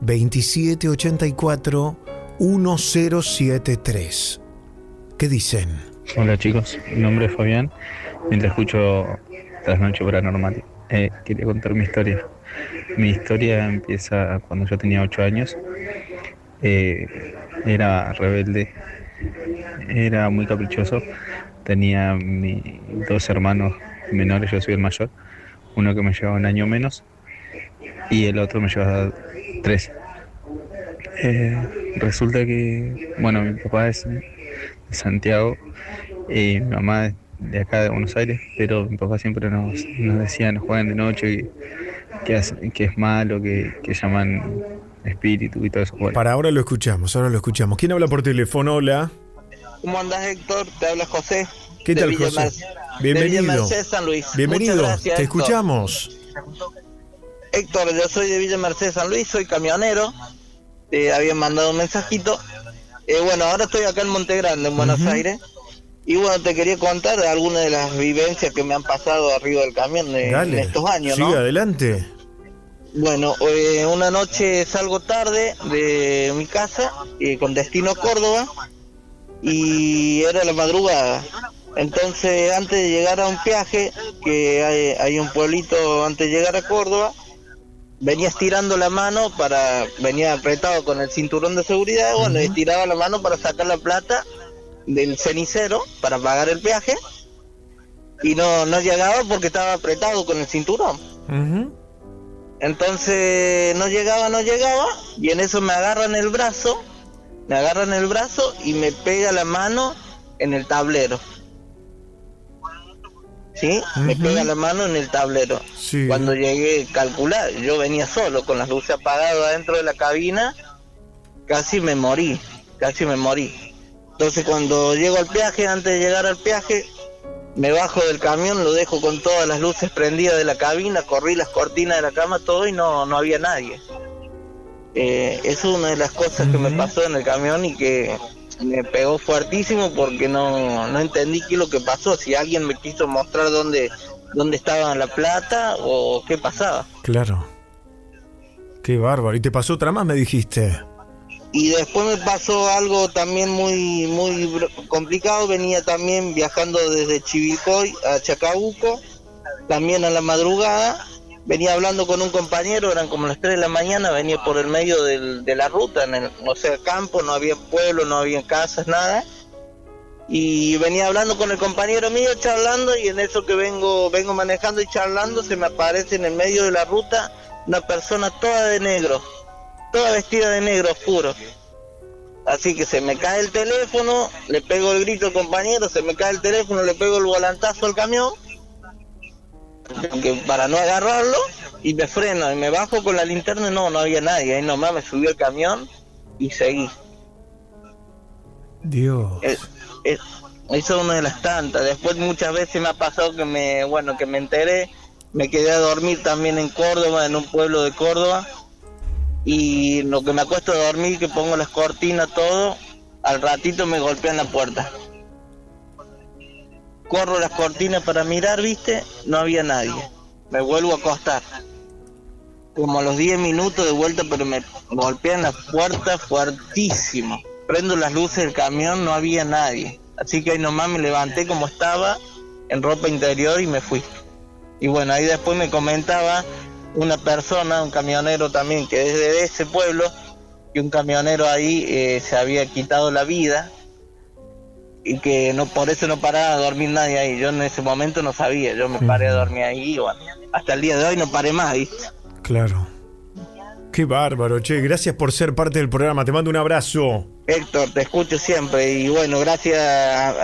veintisiete ochenta y cuatro diez setenta y tres. ¿Qué dicen? Hola chicos, mi nombre es Fabián. Mientras escucho las Noches Paranormal, eh, quería contar mi historia. Mi historia empieza cuando yo tenía ocho años. Eh, era rebelde, era muy caprichoso. Tenía mi, dos hermanos menores, yo soy el mayor. Uno que me llevaba un año menos y el otro me llevaba tres. Eh, resulta que, bueno, mi papá es de Santiago y mi mamá es de acá de Buenos Aires, pero mi papá siempre nos, nos decía, nos juegan de noche, que, que, hace, que es malo, que, que llaman espíritu y todo eso. Para ahora lo escuchamos, ahora lo escuchamos. ¿Quién habla por teléfono? Hola. ¿Cómo andás, Héctor? Te habla José. ¿Qué tal, José? Mar- Bienvenido. De Villa Mercedes, San Luis. Bienvenido, gracias, te Héctor. Escuchamos. Héctor, yo soy de Villa Mercedes, San Luis, soy camionero. Te habían mandado un mensajito. Eh, bueno, ahora estoy acá en Monte Grande, en Buenos uh-huh. Aires. Y bueno, te quería contar algunas de las vivencias que me han pasado arriba del camión de, en estos años, ¿no? Sí, adelante. Bueno, eh, una noche salgo tarde de mi casa, eh, con destino a Córdoba, y era la madrugada. Entonces, antes de llegar a un peaje, que hay, hay un pueblito antes de llegar a Córdoba, venía estirando la mano para... Venía apretado con el cinturón de seguridad, uh-huh. bueno, estiraba la mano para sacar la plata del cenicero para pagar el peaje y no, no llegaba porque estaba apretado con el cinturón. Uh-huh. Entonces no llegaba, no llegaba y en eso me agarran el brazo, me agarran el brazo y me pega la mano en el tablero. ¿Sí? Uh-huh. Me pega la mano en el tablero. Sí. Cuando llegué a calcular, yo venía solo con las luces apagadas adentro de la cabina, casi me morí, casi me morí. Entonces cuando llego al peaje, antes de llegar al peaje, me bajo del camión, lo dejo con todas las luces prendidas de la cabina, corrí las cortinas de la cama, todo, y no, no había nadie. Eh, eso es una de las cosas uh-huh. que me pasó en el camión y que me pegó fuertísimo porque no, no entendí qué es lo que pasó, si alguien me quiso mostrar dónde, dónde estaba la plata o qué pasaba. Claro. Qué bárbaro. ¿Y te pasó otra más, me dijiste? Y después me pasó algo también muy muy complicado. Venía también viajando desde Chivilcoy a Chacabuco, también a la madrugada. Venía hablando con un compañero, eran como las tres de la mañana, venía por el medio del, de la ruta, en el, o sea, campo, no había pueblo, no había casas, nada. Y venía hablando con el compañero mío, charlando, y en eso que vengo vengo manejando y charlando, se me aparece en el medio de la ruta una persona toda de negro. Toda vestida de negro oscuro. Así que se me cae el teléfono, le pego el grito al compañero, se me cae el teléfono, le pego el volantazo al camión para no agarrarlo y me freno y me bajo con la linterna. No, no había nadie, ahí nomás me subió el camión y seguí. Dios. Es, es, eso es una de las tantas. Después muchas veces me ha pasado que me, bueno, que me enteré, me quedé a dormir también en Córdoba, en un pueblo de Córdoba. Y lo que me acuesto a dormir, que pongo las cortinas, todo, al ratito me golpean la puerta. Corro las cortinas para mirar, ¿viste? No había nadie. Me vuelvo a acostar. Como a los diez minutos de vuelta, pero me golpean la puerta fuertísimo. Prendo las luces del camión, no había nadie. Así que ahí nomás me levanté como estaba, en ropa interior, y me fui. Y bueno, ahí después me comentaba una persona, un camionero también, que desde ese pueblo, que un camionero ahí eh, se había quitado la vida y que no por eso no paraba a dormir nadie ahí. Yo en ese momento no sabía, yo me sí. paré a dormir ahí y bueno, hasta el día de hoy no paré más, ¿viste? Claro. Qué bárbaro, che, gracias por ser parte del programa, te mando un abrazo. Héctor, te escucho siempre y bueno, gracias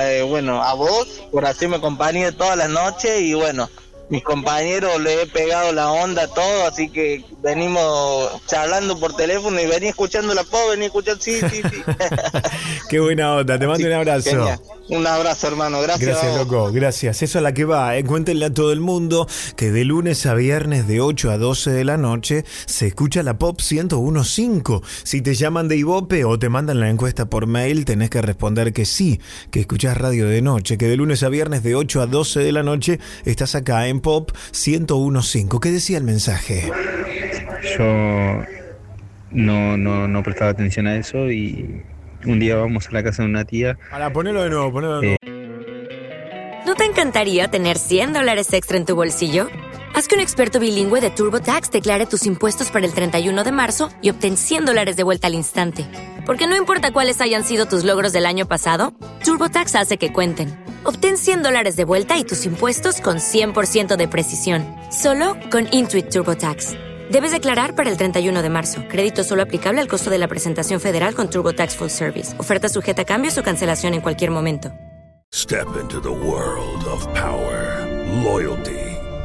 eh, bueno, a vos por hacerme compañía todas las noches y bueno, mis compañeros le he pegado la onda a todo, así que venimos charlando por teléfono y vení escuchando la pop, vení escuchando, sí, sí, sí. Qué buena onda, te mando sí, un abrazo. Genial. Un abrazo, hermano, gracias. Gracias, loco, gracias. Eso a la que va, eh. Cuéntenle a todo el mundo que de lunes a viernes de ocho a doce de la noche se escucha la pop ciento uno punto cinco. Si te llaman de Ibope o te mandan la encuesta por mail, tenés que responder que sí, que escuchás radio de noche, que de lunes a viernes de ocho a doce de la noche estás acá en Pop ciento uno punto cinco. ¿Qué decía el mensaje? Yo no, no, no prestaba atención a eso y un día vamos a la casa de una tía. Ahora, ponelo de nuevo, ponelo de nuevo. Eh. ¿No te encantaría tener cien dólares extra en tu bolsillo? Haz que un experto bilingüe de TurboTax declare tus impuestos para el treinta y uno de marzo y obtén cien dólares de vuelta al instante. Porque no importa cuáles hayan sido tus logros del año pasado, TurboTax hace que cuenten. Obtén cien dólares de vuelta y tus impuestos con cien por ciento de precisión. Solo con Intuit TurboTax. Debes declarar para el treinta y uno de marzo. Crédito solo aplicable al costo de la presentación federal con TurboTax Full Service. Oferta sujeta a cambios o cancelación en cualquier momento. Step into the world of power, loyalty,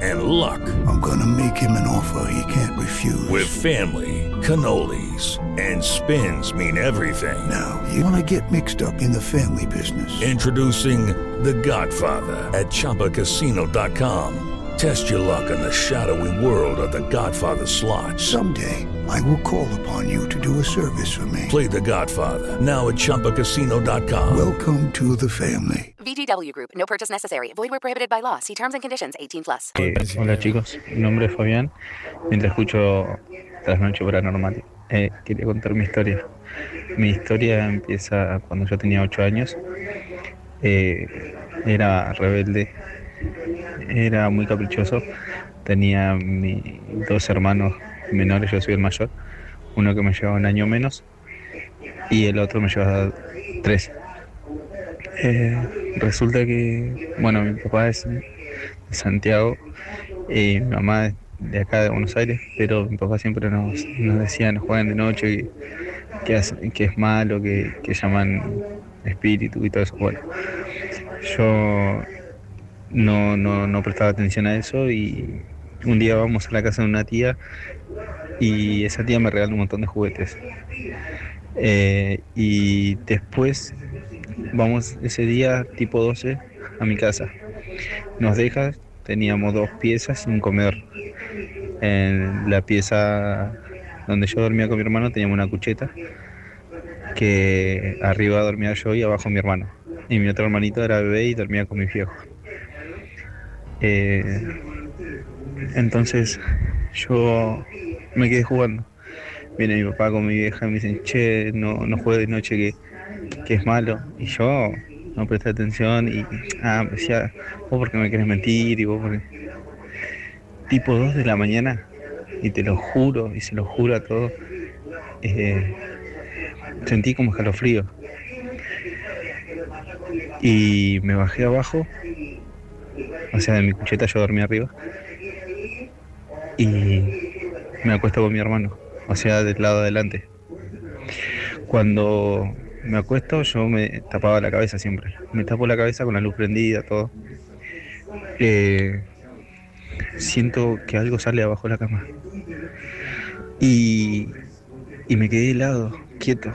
and luck. I'm gonna make him an offer he can't refuse. With family, cannolis, and spins mean everything. Now, you wanna get mixed up in the family business. Introducing The Godfather at Chumba Casino dot com. Test your luck in the shadowy world of The Godfather slot. Someday, I will call upon you to do a service for me. Play The Godfather, now at Chumba Casino dot com. Welcome to the family. V G W Group, no purchase necessary. Void where prohibited by law. See terms and conditions, eighteen plus. Eh, hola chicos, mi nombre es Fabián. Mientras escucho Tras Noche Paranormal, eh, quería contar mi historia. Mi historia empieza cuando yo tenía ocho años. Eh, era rebelde. Era muy caprichoso, tenía mi, dos hermanos menores, yo soy el mayor, uno que me llevaba un año menos y el otro me llevaba tres. Eh, resulta que, bueno, mi papá es de Santiago y mi mamá es de acá de Buenos Aires, pero mi papá siempre nos, nos decía, nos juegan de noche, que, que, que es malo, que, que llaman espíritu y todo eso. Bueno, yo... No, no, no prestaba atención a eso y un día vamos a la casa de una tía y esa tía me regaló un montón de juguetes. Eh, y después vamos ese día tipo doce a mi casa. Nos deja, teníamos dos piezas y un comedor. En la pieza donde yo dormía con mi hermano teníamos una cucheta que arriba dormía yo y abajo mi hermano. Y mi otro hermanito era bebé y dormía con mis viejos. Eh, entonces yo me quedé jugando. Viene mi papá con mi vieja y me dicen, che, no, no juegues de noche que, que es malo. Y yo no presté atención y ah, me decía, vos porque me querés mentir y vos porque... Tipo dos de la mañana, y te lo juro, y se lo juro a todos, eh, sentí como escalofrío. Y me bajé abajo. O sea, de mi cucheta yo dormí arriba y me acuesto con mi hermano, o sea, del lado de adelante. Cuando me acuesto yo me tapaba la cabeza siempre, me tapo la cabeza con la luz prendida, todo. Eh, siento que algo sale abajo de la cama y, y me quedé helado, quieto,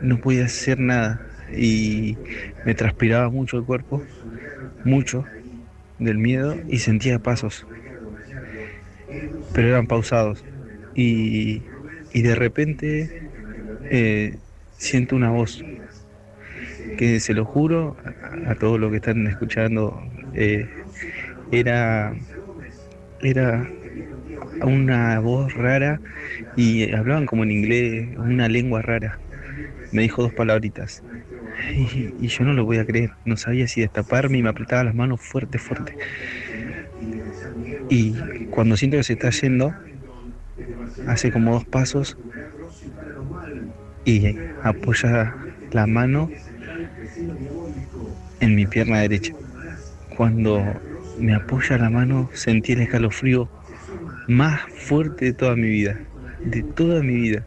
no podía hacer nada y me transpiraba mucho el cuerpo, mucho. Del miedo y sentía pasos, pero eran pausados y, y de repente eh, siento una voz que se lo juro a, a todos los que están escuchando, eh, era, era una voz rara y hablaban como en inglés, una lengua rara, me dijo dos palabritas. Y, y yo no lo podía creer, no sabía si destaparme y me apretaba las manos fuerte, fuerte. Y cuando siento que se está yendo, hace como dos pasos y apoya la mano en mi pierna derecha. Cuando me apoya la mano, sentí el escalofrío más fuerte de toda mi vida, de toda mi vida.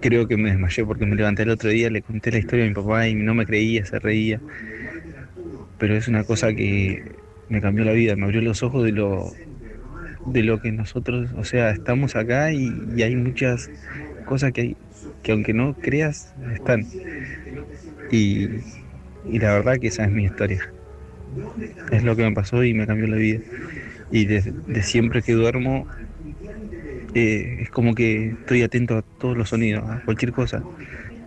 Creo que me desmayé porque me levanté el otro día, le conté la historia a mi papá y no me creía, se reía. Pero es una cosa que me cambió la vida, me abrió los ojos de lo de lo que nosotros, o sea, estamos acá y, y hay muchas cosas que hay, que aunque no creas, están. Y, y la verdad que esa es mi historia. Es lo que me pasó y me cambió la vida. Y desde de siempre que duermo, eh, es como que estoy atento a todos los sonidos, a cualquier cosa.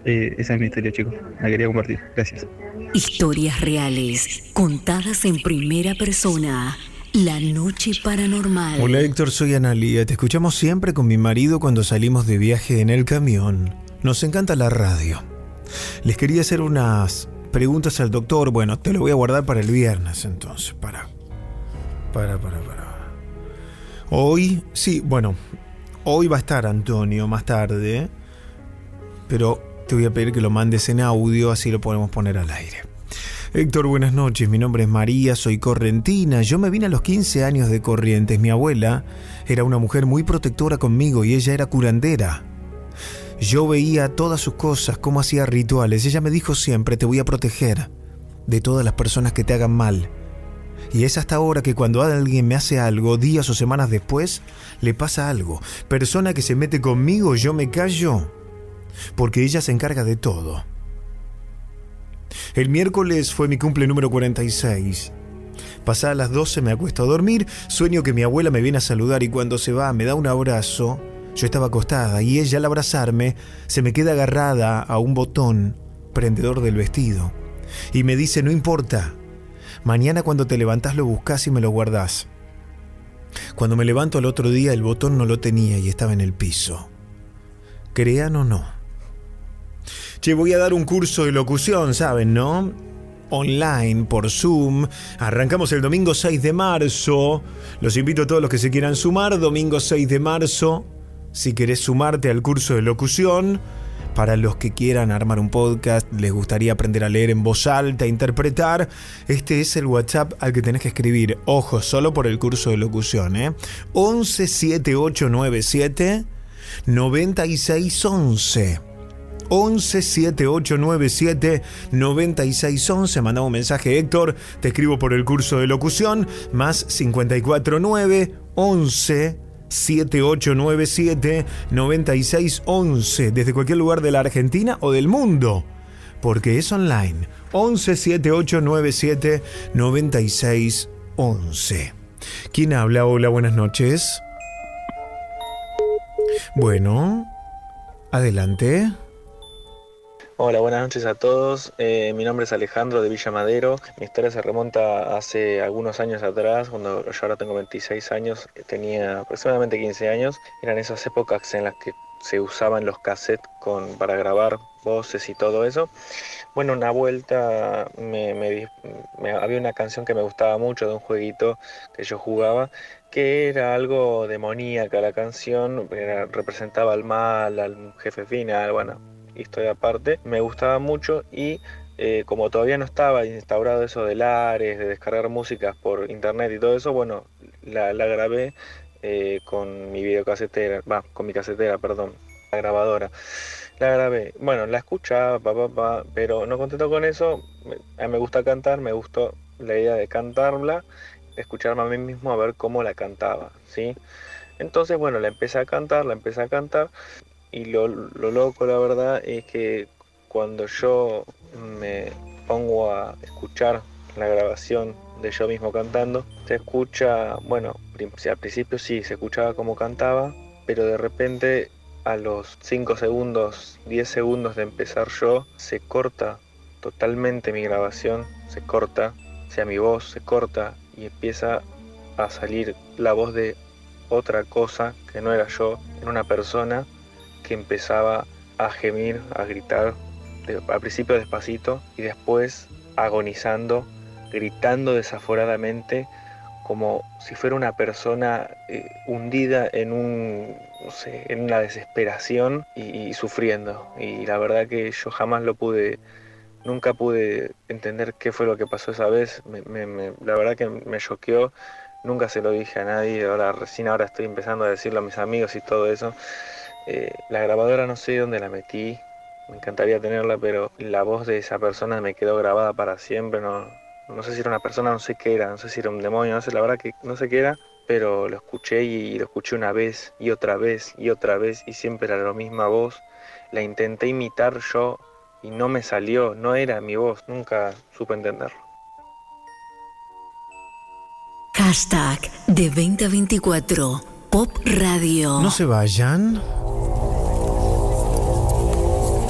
Eh, esa es mi historia, chicos. La quería compartir. Gracias. Historias reales, contadas en primera persona. La Noche Paranormal. Hola Héctor, soy Analía. Te escuchamos siempre con mi marido cuando salimos de viaje en el camión. Nos encanta la radio. Les quería hacer unas preguntas al doctor. Bueno, te lo voy a guardar para el viernes entonces. Para, para, para, para. Hoy, sí, bueno, hoy va a estar Antonio más tarde, pero te voy a pedir que lo mandes en audio, así lo podemos poner al aire. Héctor, buenas noches, mi nombre es María, soy correntina. Yo me vine a los quince años de Corrientes. Mi abuela era una mujer muy protectora conmigo y ella era curandera. Yo veía todas sus cosas, cómo hacía rituales. Ella me dijo siempre, te voy a proteger de todas las personas que te hagan mal. Y es hasta ahora que cuando alguien me hace algo, días o semanas después, le pasa algo. Persona que se mete conmigo, yo me callo, porque ella se encarga de todo. El miércoles fue mi cumple número cuarenta y seis. Pasadas las doce me acuesto a dormir, sueño que mi abuela me viene a saludar y cuando se va me da un abrazo. Yo estaba acostada y ella al abrazarme se me queda agarrada a un botón prendedor del vestido y me dice, no importa, mañana cuando te levantás lo buscás y me lo guardás. Cuando me levanto al otro día el botón no lo tenía y estaba en el piso. Crean o no. Che, voy a dar un curso de locución, ¿saben, no? Online, por Zoom. Arrancamos el domingo seis de marzo. Los invito a todos los que se quieran sumar. Domingo seis de marzo. Si querés sumarte al curso de locución. Para los que quieran armar un podcast, les gustaría aprender a leer en voz alta, interpretar. Este es el WhatsApp al que tenés que escribir. Ojo, solo por el curso de locución, ¿eh? once, siete, ocho, nueve, siete, noventa y seis, once. once, siete, ocho, nueve, siete, noventa y seis, once. Mandame un mensaje, Héctor. Te escribo por el curso de locución. Más cinco cuatro nueve, once, siete ocho nueve siete, noventa y seis once. Desde cualquier lugar de la Argentina o del mundo, porque es online. once, siete, ocho, nueve, siete, noventa y seis, once. ¿Quién habla? Hola, buenas noches. Bueno, adelante. Hola, buenas noches a todos. Eh, mi nombre es Alejandro de Villa Madero. Mi historia se remonta hace algunos años atrás, cuando yo ahora tengo veintiséis años, tenía aproximadamente quince años. Eran esas épocas en las que se usaban los cassettes con, para grabar voces y todo eso. Bueno, una vuelta me, me, me, había una canción que me gustaba mucho de un jueguito que yo jugaba, que era algo demoníaca la canción, era, representaba al mal, al jefe final, bueno, historia aparte. Me gustaba mucho y eh, como todavía no estaba instaurado eso de lares, de descargar músicas por internet y todo eso, bueno, la, la grabé eh, con mi videocasetera, va, con mi casetera, perdón, la grabadora. La grabé, bueno, la escuchaba, pa, pa, pa, pero no contento con eso, me, me gusta cantar, me gustó la idea de cantarla, escucharme a mí mismo a ver cómo la cantaba, ¿sí? Entonces, bueno, la empecé a cantar, la empecé a cantar. Y lo, lo loco, la verdad, es que cuando yo me pongo a escuchar la grabación de yo mismo cantando, se escucha, bueno, al principio sí, se escuchaba como cantaba, pero de repente a los cinco segundos, diez segundos de empezar yo, se corta totalmente mi grabación, se corta, o sea, mi voz se corta y empieza a salir la voz de otra cosa que no era yo, era una persona que empezaba a gemir, a gritar, de, al principio despacito y después agonizando, gritando desaforadamente, como si fuera una persona eh, hundida en un, no sé, en una desesperación y, y sufriendo. Y la verdad que yo jamás lo pude, nunca pude entender qué fue lo que pasó esa vez. Me, me, me, la verdad que me choqueó, nunca se lo dije a nadie, ahora recién ahora estoy empezando a decirlo a mis amigos y todo eso. Eh, la grabadora no sé dónde la metí, me encantaría tenerla, pero la voz de esa persona me quedó grabada para siempre. No, no sé si era una persona, no sé qué era, no sé si era un demonio, no sé, la verdad que no sé qué era, pero lo escuché y lo escuché una vez y otra vez y otra vez y siempre era la misma voz. La intenté imitar yo y no me salió, no era mi voz, nunca supe entenderlo. Hashtag de veinte veinticuatro Pop Radio. No se vayan.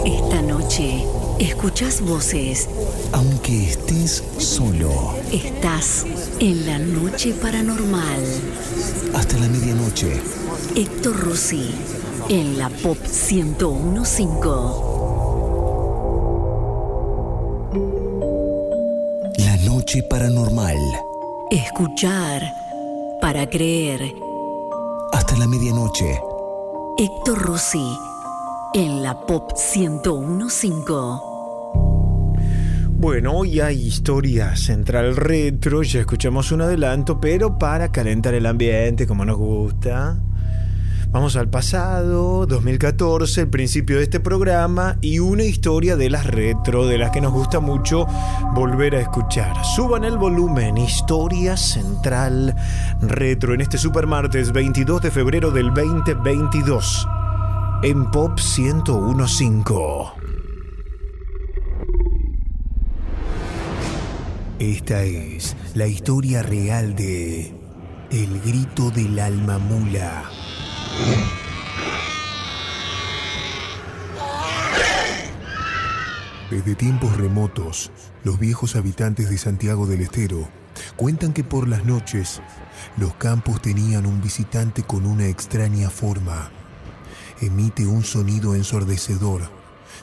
Esta noche escuchás voces. Aunque estés solo, estás en la noche paranormal. Hasta la medianoche. Héctor Rossi en la Pop ciento uno punto cinco. La noche paranormal. Escuchar para creer. Hasta la medianoche. Héctor Rossi en la Pop ciento uno punto cinco. Bueno, hoy hay historia central retro, ya escuchamos un adelanto, pero para calentar el ambiente, como nos gusta, vamos al pasado, dos mil catorce, el principio de este programa, y una historia de las retro, de las que nos gusta mucho volver a escuchar. Suban el volumen, historia central retro, en este supermartes veintidós de febrero del dos mil veintidós, en Pop ciento uno punto cinco. Esta es la historia real de El grito del alma mula. Desde tiempos remotos, los viejos habitantes de Santiago del Estero cuentan que por las noches los campos tenían un visitante con una extraña forma. Emite un sonido ensordecedor,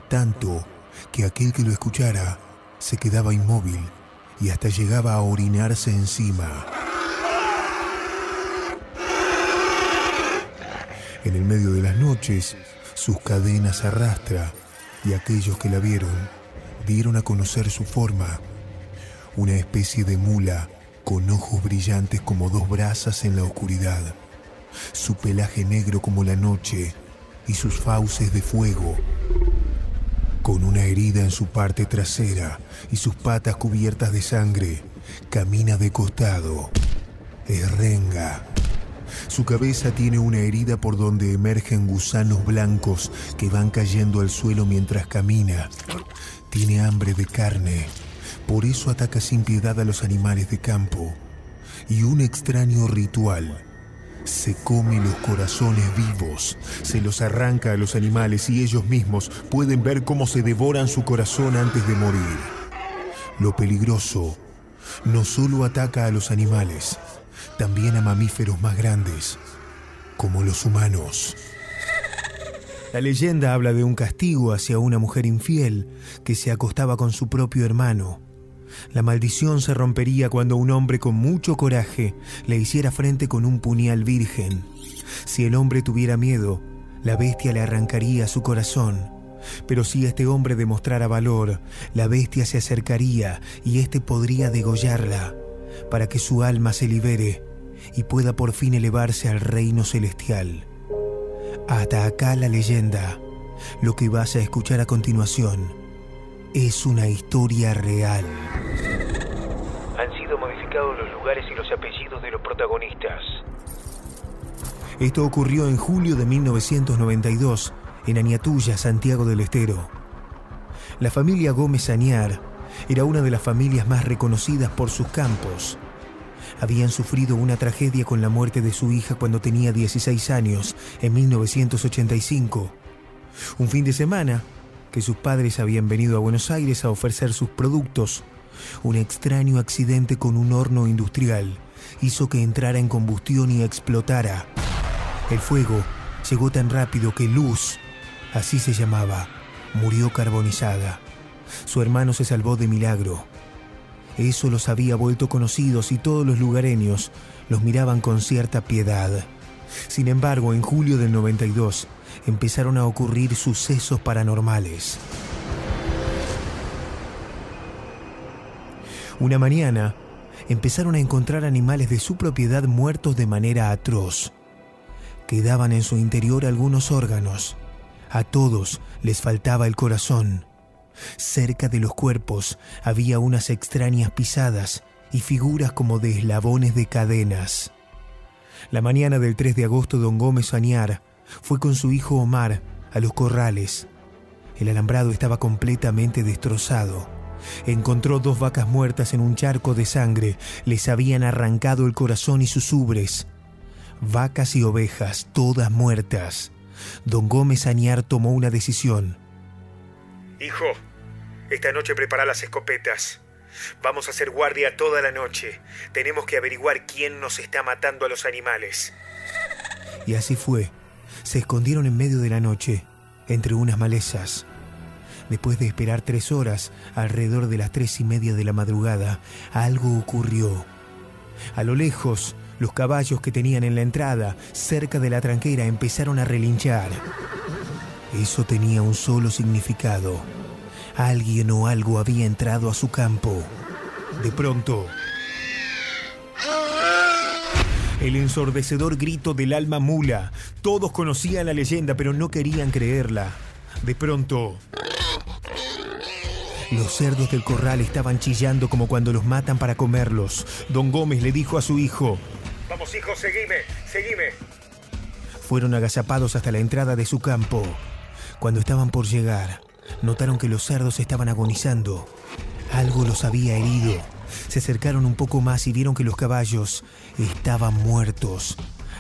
tanto que aquel que lo escuchara se quedaba inmóvil y hasta llegaba a orinarse encima. En el medio de las noches, sus cadenas se arrastra y aquellos que la vieron, dieron a conocer su forma. Una especie de mula con ojos brillantes como dos brasas en la oscuridad. Su pelaje negro como la noche y sus fauces de fuego. Con una herida en su parte trasera y sus patas cubiertas de sangre, camina de costado, es renga. Su cabeza tiene una herida por donde emergen gusanos blancos que van cayendo al suelo mientras camina. Tiene hambre de carne, por eso ataca sin piedad a los animales de campo. Y un extraño ritual. Se come los corazones vivos, se los arranca a los animales y ellos mismos pueden ver cómo se devoran su corazón antes de morir. Lo peligroso, no solo ataca a los animales, también a mamíferos más grandes, como los humanos. La leyenda habla de un castigo hacia una mujer infiel que se acostaba con su propio hermano. La maldición se rompería cuando un hombre con mucho coraje le hiciera frente con un puñal virgen. Si el hombre tuviera miedo, la bestia le arrancaría su corazón. Pero si este hombre demostrara valor, la bestia se acercaría y éste podría degollarla para que su alma se libere y pueda por fin elevarse al reino celestial. Hasta acá la leyenda. Lo que vas a escuchar a continuación es una historia real. Han sido modificados los lugares y los apellidos de los protagonistas. Esto ocurrió en julio de mil novecientos noventa y dos, en Añatuya, Santiago del Estero. La familia Gómez Añar era una de las familias más reconocidas por sus campos. Habían sufrido una tragedia con la muerte de su hija cuando tenía dieciséis años, en mil novecientos ochenta y cinco. Un fin de semana que sus padres habían venido a Buenos Aires a ofrecer sus productos. Un extraño accidente con un horno industrial hizo que entrara en combustión y explotara. El fuego llegó tan rápido que Luz, así se llamaba, murió carbonizada. Su hermano se salvó de milagro. Eso los había vuelto conocidos y todos los lugareños los miraban con cierta piedad. Sin embargo, en julio del noventa y dos, empezaron a ocurrir sucesos paranormales. Una mañana, empezaron a encontrar animales de su propiedad muertos de manera atroz. Quedaban en su interior algunos órganos. A todos les faltaba el corazón. Cerca de los cuerpos había unas extrañas pisadas y figuras como de eslabones de cadenas. La mañana del tres de agosto, don Gómez Añar fue con su hijo Omar a los corrales. El alambrado estaba completamente destrozado. Encontró dos vacas muertas en un charco de sangre. Les habían arrancado el corazón y sus ubres. Vacas y ovejas, todas muertas. Don Gómez Añar tomó una decisión. Hijo, esta noche prepara las escopetas. Vamos a hacer guardia toda la noche. Tenemos que averiguar quién nos está matando a los animales. Y así fue. Se escondieron en medio de la noche, entre unas malezas. Después de esperar tres horas, alrededor de las tres y media de la madrugada, algo ocurrió. A lo lejos, los caballos que tenían en la entrada, cerca de la tranquera, empezaron a relinchar. Eso tenía un solo significado. Alguien o algo había entrado a su campo. De pronto, el ensordecedor grito del alma mula. Todos conocían la leyenda, pero no querían creerla. De pronto, los cerdos del corral estaban chillando como cuando los matan para comerlos. Don Gómez le dijo a su hijo: Vamos, hijo, seguime, seguime. Fueron agazapados hasta la entrada de su campo. Cuando estaban por llegar, notaron que los cerdos estaban agonizando. Algo los había herido. Se acercaron un poco más y vieron que los caballos estaban muertos,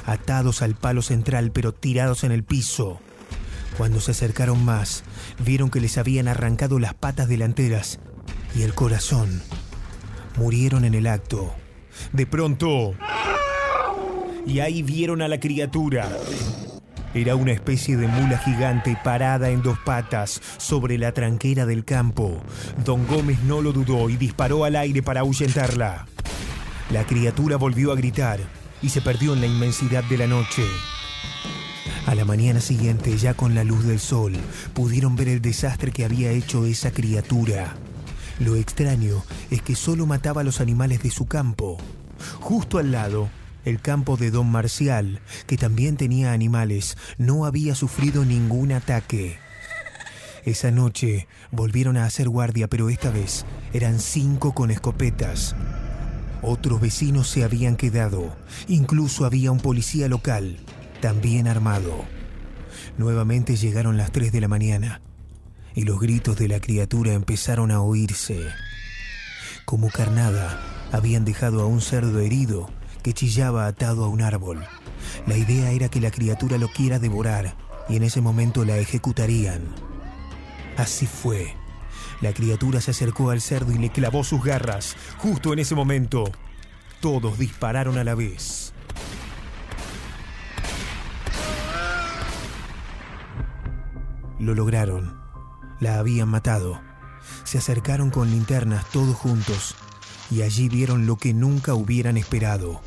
atados al palo central pero tirados en el piso. Cuando se acercaron más, vieron que les habían arrancado las patas delanteras y el corazón. Murieron en el acto. De pronto, y ahí vieron a la criatura. Era una especie de mula gigante parada en dos patas sobre la tranquera del campo. Don Gómez no lo dudó y disparó al aire para ahuyentarla. La criatura volvió a gritar y se perdió en la inmensidad de la noche. A la mañana siguiente, ya con la luz del sol, pudieron ver el desastre que había hecho esa criatura. Lo extraño es que solo mataba a los animales de su campo. Justo al lado, el campo de don Marcial, que también tenía animales, no había sufrido ningún ataque. Esa noche volvieron a hacer guardia, pero esta vez eran cinco con escopetas. Otros vecinos se habían quedado. Incluso había un policía local, también armado. Nuevamente llegaron las tres de la mañana y los gritos de la criatura empezaron a oírse. Como carnada, habían dejado a un cerdo herido que chillaba atado a un árbol. La idea era que la criatura lo quiera devorar y en ese momento la ejecutarían. Así fue. La criatura se acercó al cerdo y le clavó sus garras. Justo en ese momento, todos dispararon a la vez. Lo lograron. La habían matado. Se acercaron con linternas todos juntos. Y allí vieron lo que nunca hubieran esperado.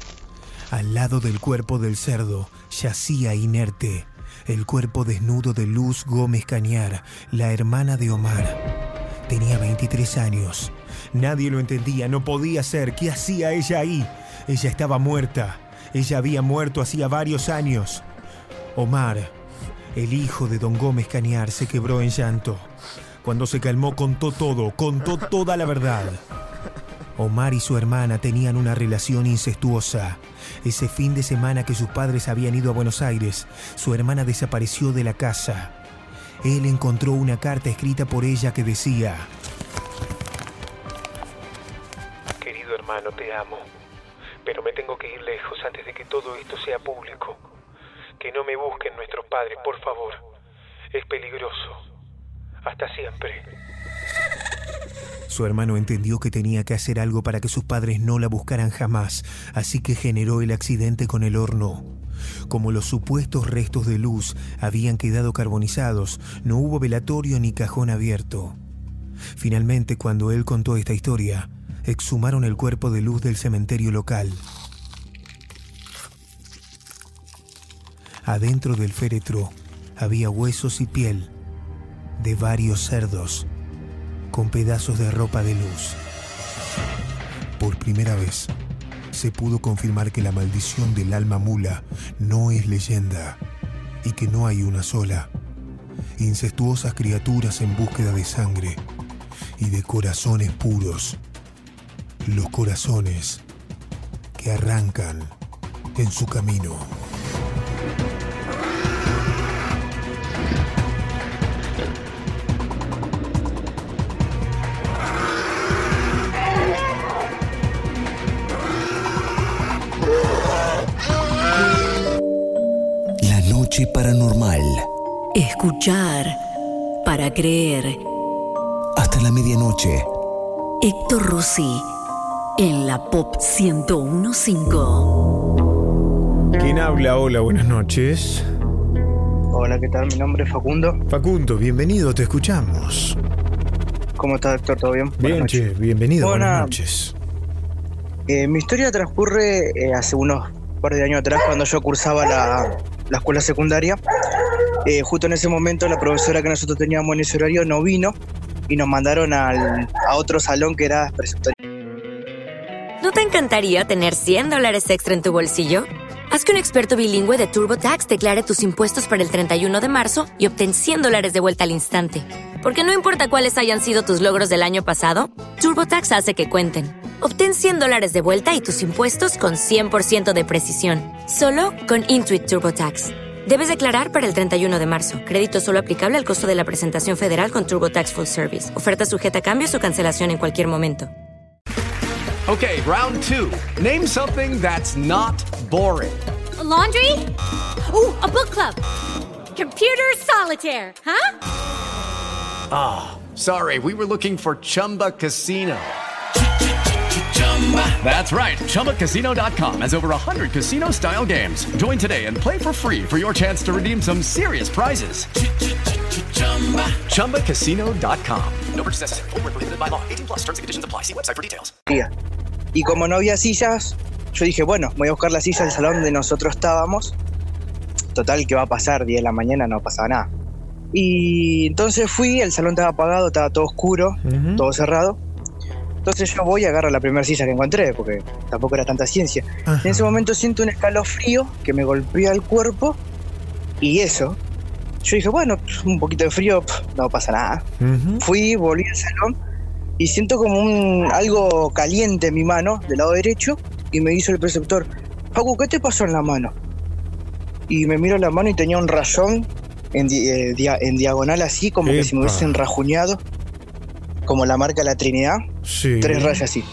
Al lado del cuerpo del cerdo yacía inerte el cuerpo desnudo de Luz Gómez Cañar, la hermana de Omar. Tenía veintitrés años. Nadie lo entendía, no podía ser. ¿Qué hacía ella ahí? Ella estaba muerta. Ella había muerto hacía varios años. Omar, el hijo de don Gómez Cañar, se quebró en llanto. Cuando se calmó, contó todo, contó toda la verdad. Omar y su hermana tenían una relación incestuosa. Ese fin de semana que sus padres habían ido a Buenos Aires, su hermana desapareció de la casa. Él encontró una carta escrita por ella que decía: Querido hermano, te amo, pero me tengo que ir lejos antes de que todo esto sea público. Que no me busquen nuestros padres, por favor. Es peligroso. Hasta siempre. Su hermano entendió que tenía que hacer algo para que sus padres no la buscaran jamás, así que generó el accidente con el horno. Como los supuestos restos de Luz habían quedado carbonizados, no hubo velatorio ni cajón abierto. Finalmente, cuando él contó esta historia, exhumaron el cuerpo de Luz del cementerio local. Adentro del féretro había huesos y piel de varios cerdos, con pedazos de ropa de Luz. Por primera vez, se pudo confirmar que la maldición del alma mula no es leyenda y que no hay una sola. Incestuosas criaturas en búsqueda de sangre y de corazones puros. Los corazones que arrancan en su camino. La noche paranormal. Escuchar para creer. Hasta la medianoche. Héctor Rossi en la Pop ciento uno punto cinco. ¿Quién habla? Hola, buenas noches. Hola, ¿qué tal? Mi nombre es Facundo. Facundo, bienvenido, te escuchamos. ¿Cómo estás, Héctor? ¿Todo bien? Bien, che, bienvenido, Hola. Buenas noches. Eh, mi historia transcurre eh, hace unos par de años atrás, cuando yo cursaba la, la escuela secundaria. Eh, justo en ese momento la profesora que nosotros teníamos en ese horario no vino y nos mandaron al, a otro salón que era preceptoría. ¿No te encantaría tener cien dólares extra en tu bolsillo? Haz que un experto bilingüe de TurboTax declare tus impuestos para el treinta y uno de marzo y obtén cien dólares de vuelta al instante. Porque no importa cuáles hayan sido tus logros del año pasado, TurboTax hace que cuenten. Obtén cien dólares de vuelta y tus impuestos con cien por ciento de precisión. Solo con Intuit TurboTax. Debes declarar para el treinta y uno de marzo. Crédito solo aplicable al costo de la presentación federal con TurboTax Full Service. Oferta sujeta a cambios o cancelación en cualquier momento. Okay, round two. Name something that's not boring. A laundry? Ooh, a book club. Computer solitaire, huh? Ah, oh, sorry, we were looking for Chumba Casino. That's right, Chumba Casino dot com has over one hundred casino-style games. Join today and play for free for your chance to redeem some serious prizes. Chumba Casino punto com. No purchase necessary. Void where prohibited by law. eighteen plus terms and conditions apply. See website for details. Y como no había sillas, yo dije, bueno, voy a buscar la silla del salón donde nosotros estábamos. Total, ¿qué va a pasar? diez de la mañana no pasaba nada. Y entonces fui, el salón estaba apagado, estaba todo oscuro, uh-huh. todo cerrado. Entonces yo voy y agarro la primera silla que encontré, porque tampoco era tanta ciencia. Ajá. En ese momento siento un escalofrío que me golpea el cuerpo y eso. Yo dije, bueno, un poquito de frío, no pasa nada. Uh-huh. Fui, volví al salón y siento como un algo caliente en mi mano, del lado derecho, y me dice el preceptor, Facu, ¿qué te pasó en la mano? Y me miro la mano y tenía un rayón en, di- eh, dia- en diagonal así, como Epa. que si me hubiesen rajuñado. Como la marca La Trinidad, sí. tres rayas así.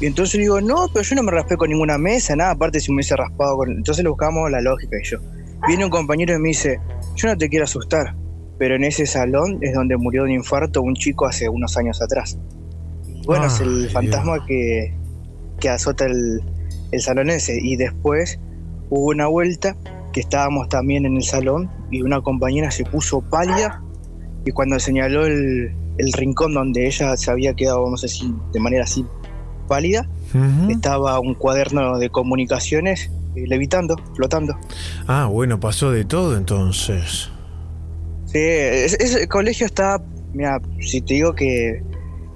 Y entonces digo, no, pero yo no me raspé con ninguna mesa, nada, aparte si me hubiese raspado con... Entonces le buscamos la lógica y yo. Viene un compañero y me dice, yo no te quiero asustar, pero en ese salón es donde murió de un infarto un chico hace unos años atrás. Bueno, ah, es el yeah. fantasma que, que azota el, el salón ese. Y después hubo una vuelta que estábamos también en el salón y una compañera se puso pálida y cuando señaló el... el rincón donde ella se había quedado, no sé si de manera así pálida, uh-huh. estaba un cuaderno de comunicaciones eh, levitando, flotando. Ah, bueno, pasó de todo entonces. Sí, ese, ese colegio está, mira, si te digo que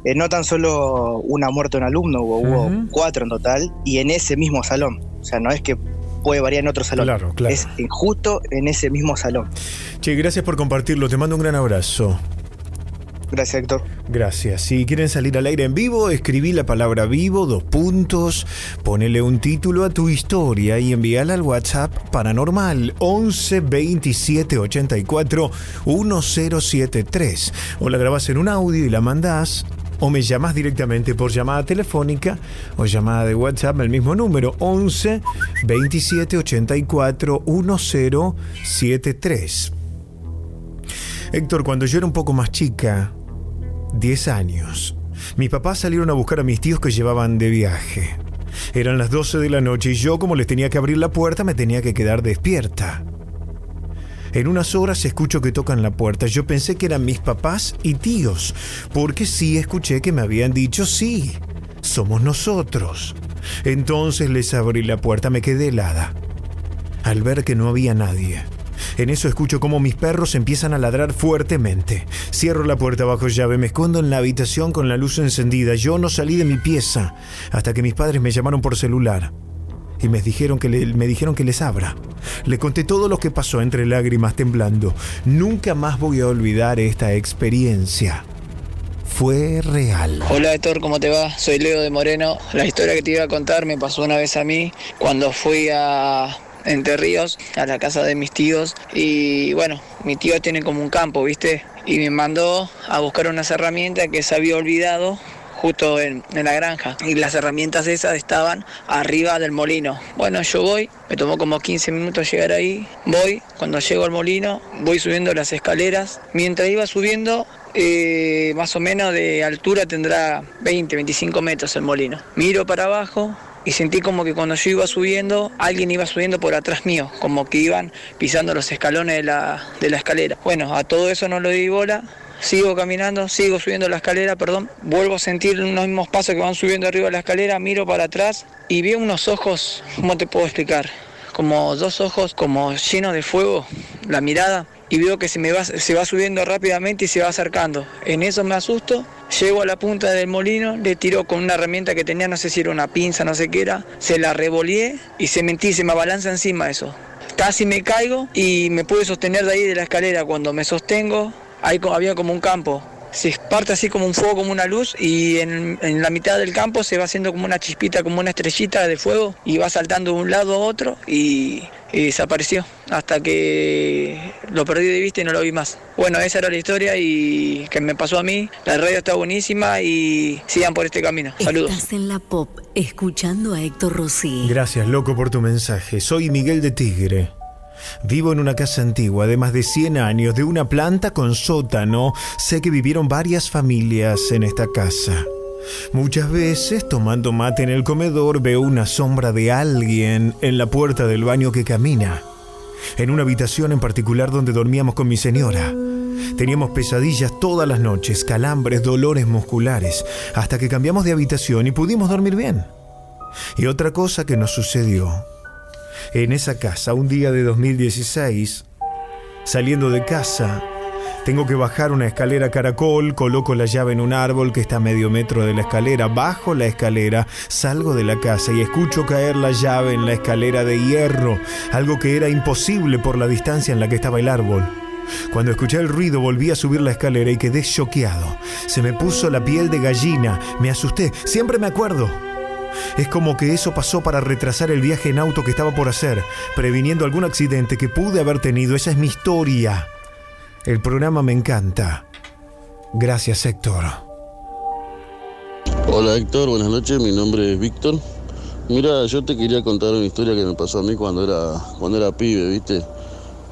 eh, no tan solo una muerte de un alumno, hubo, uh-huh. hubo cuatro en total, y en ese mismo salón, o sea, no es que puede variar en otro salón, claro, claro. es eh, justo en ese mismo salón. Che, gracias por compartirlo, te mando un gran abrazo. Gracias, Héctor. Gracias. Si quieren salir al aire en vivo, escribí la palabra vivo, dos puntos, ponele un título a tu historia y envíala al WhatsApp Paranormal once veintisiete ochenta y cuatro diez setenta y tres. O la grabás en un audio y la mandás, o me llamás directamente por llamada telefónica o llamada de WhatsApp al mismo número, once veintisiete ochenta y cuatro diez setenta y tres. Héctor, cuando yo era un poco más chica, diez años. Mis papás salieron a buscar a mis tíos que llevaban de viaje. Eran las doce de la noche y yo, como les tenía que abrir la puerta, me tenía que quedar despierta. En unas horas escucho que tocan la puerta. Yo pensé que eran mis papás y tíos, porque sí escuché que me habían dicho, sí, somos nosotros. Entonces les abrí la puerta, me quedé helada al ver que no había nadie. En eso escucho cómo mis perros empiezan a ladrar fuertemente. Cierro la puerta bajo llave, me escondo en la habitación con la luz encendida. Yo no salí de mi pieza hasta que mis padres me llamaron por celular y me dijeron que, le, me dijeron que les abra. Le conté todo lo que pasó entre lágrimas temblando. Nunca más voy a olvidar esta experiencia. fue real. Hola Héctor, ¿cómo te va? Soy Leo de Moreno. La historia que te iba a contar me pasó una vez a mí cuando fui a Entre Ríos, a la casa de mis tíos, y bueno, mi tío tiene como un campo, ¿viste? Y me mandó a buscar unas herramientas que se había olvidado justo en, en la granja, y las herramientas esas estaban arriba del molino. Bueno, yo voy, me tomó como quince minutos llegar ahí, voy, cuando llego al molino, voy subiendo las escaleras. Mientras iba subiendo, eh, más o menos de altura tendrá veinte, veinticinco metros el molino. Miro para abajo y sentí como que cuando yo iba subiendo, alguien iba subiendo por atrás mío, como que iban pisando los escalones de la, de la escalera. Bueno, a todo eso no le di bola. Sigo caminando, sigo subiendo la escalera, perdón. Vuelvo a sentir unos mismos pasos que van subiendo arriba de la escalera, miro para atrás y vi unos ojos, ¿cómo te puedo explicar? Como dos ojos, como llenos de fuego, la mirada. Y veo que se me va, se va subiendo rápidamente y se va acercando. En eso me asusto, llego a la punta del molino, le tiro con una herramienta que tenía, no sé si era una pinza, no sé qué era. Se la revoleé y se mentí, se me abalanza encima eso. Casi me caigo y me pude sostener de ahí de la escalera. Cuando me sostengo, ahí había como un campo, se esparta así como un fuego, como una luz, y en, en la mitad del campo se va haciendo como una chispita, como una estrellita de fuego, y va saltando de un lado a otro y, y desapareció, hasta que lo perdí de vista y no lo vi más. Bueno, esa era la historia y que me pasó a mí. La radio está buenísima y sigan por este camino. Saludos. Estás en La Pop, escuchando a Héctor Rossi. Gracias, loco, por tu mensaje. Soy Miguel de Tigre. Vivo en una casa antigua de más de cien años, de una planta con sótano. Sé que vivieron varias familias en esta casa. Muchas veces, tomando mate en el comedor, veo una sombra de alguien en la puerta del baño que camina. En una habitación en particular donde dormíamos con mi señora. Teníamos pesadillas todas las noches, calambres, dolores musculares, hasta que cambiamos de habitación y pudimos dormir bien. Y otra cosa que nos sucedió. En esa casa, un día de dos mil dieciséis, saliendo de casa, tengo que bajar una escalera caracol, coloco la llave en un árbol que está a medio metro de la escalera, bajo la escalera, salgo de la casa y escucho caer la llave en la escalera de hierro, algo que era imposible por la distancia en la que estaba el árbol. Cuando escuché el ruido volví a subir la escalera y quedé choqueado. Se me puso la piel de gallina, me asusté, siempre me acuerdo. Es como que eso pasó para retrasar el viaje en auto que estaba por hacer, previniendo algún accidente que pude haber tenido. Esa es mi historia. El programa me encanta. Gracias, Héctor. Hola, Héctor. Buenas noches. Mi nombre es Víctor. Mira, yo te quería contar una historia que me pasó a mí cuando era, cuando era pibe, ¿viste?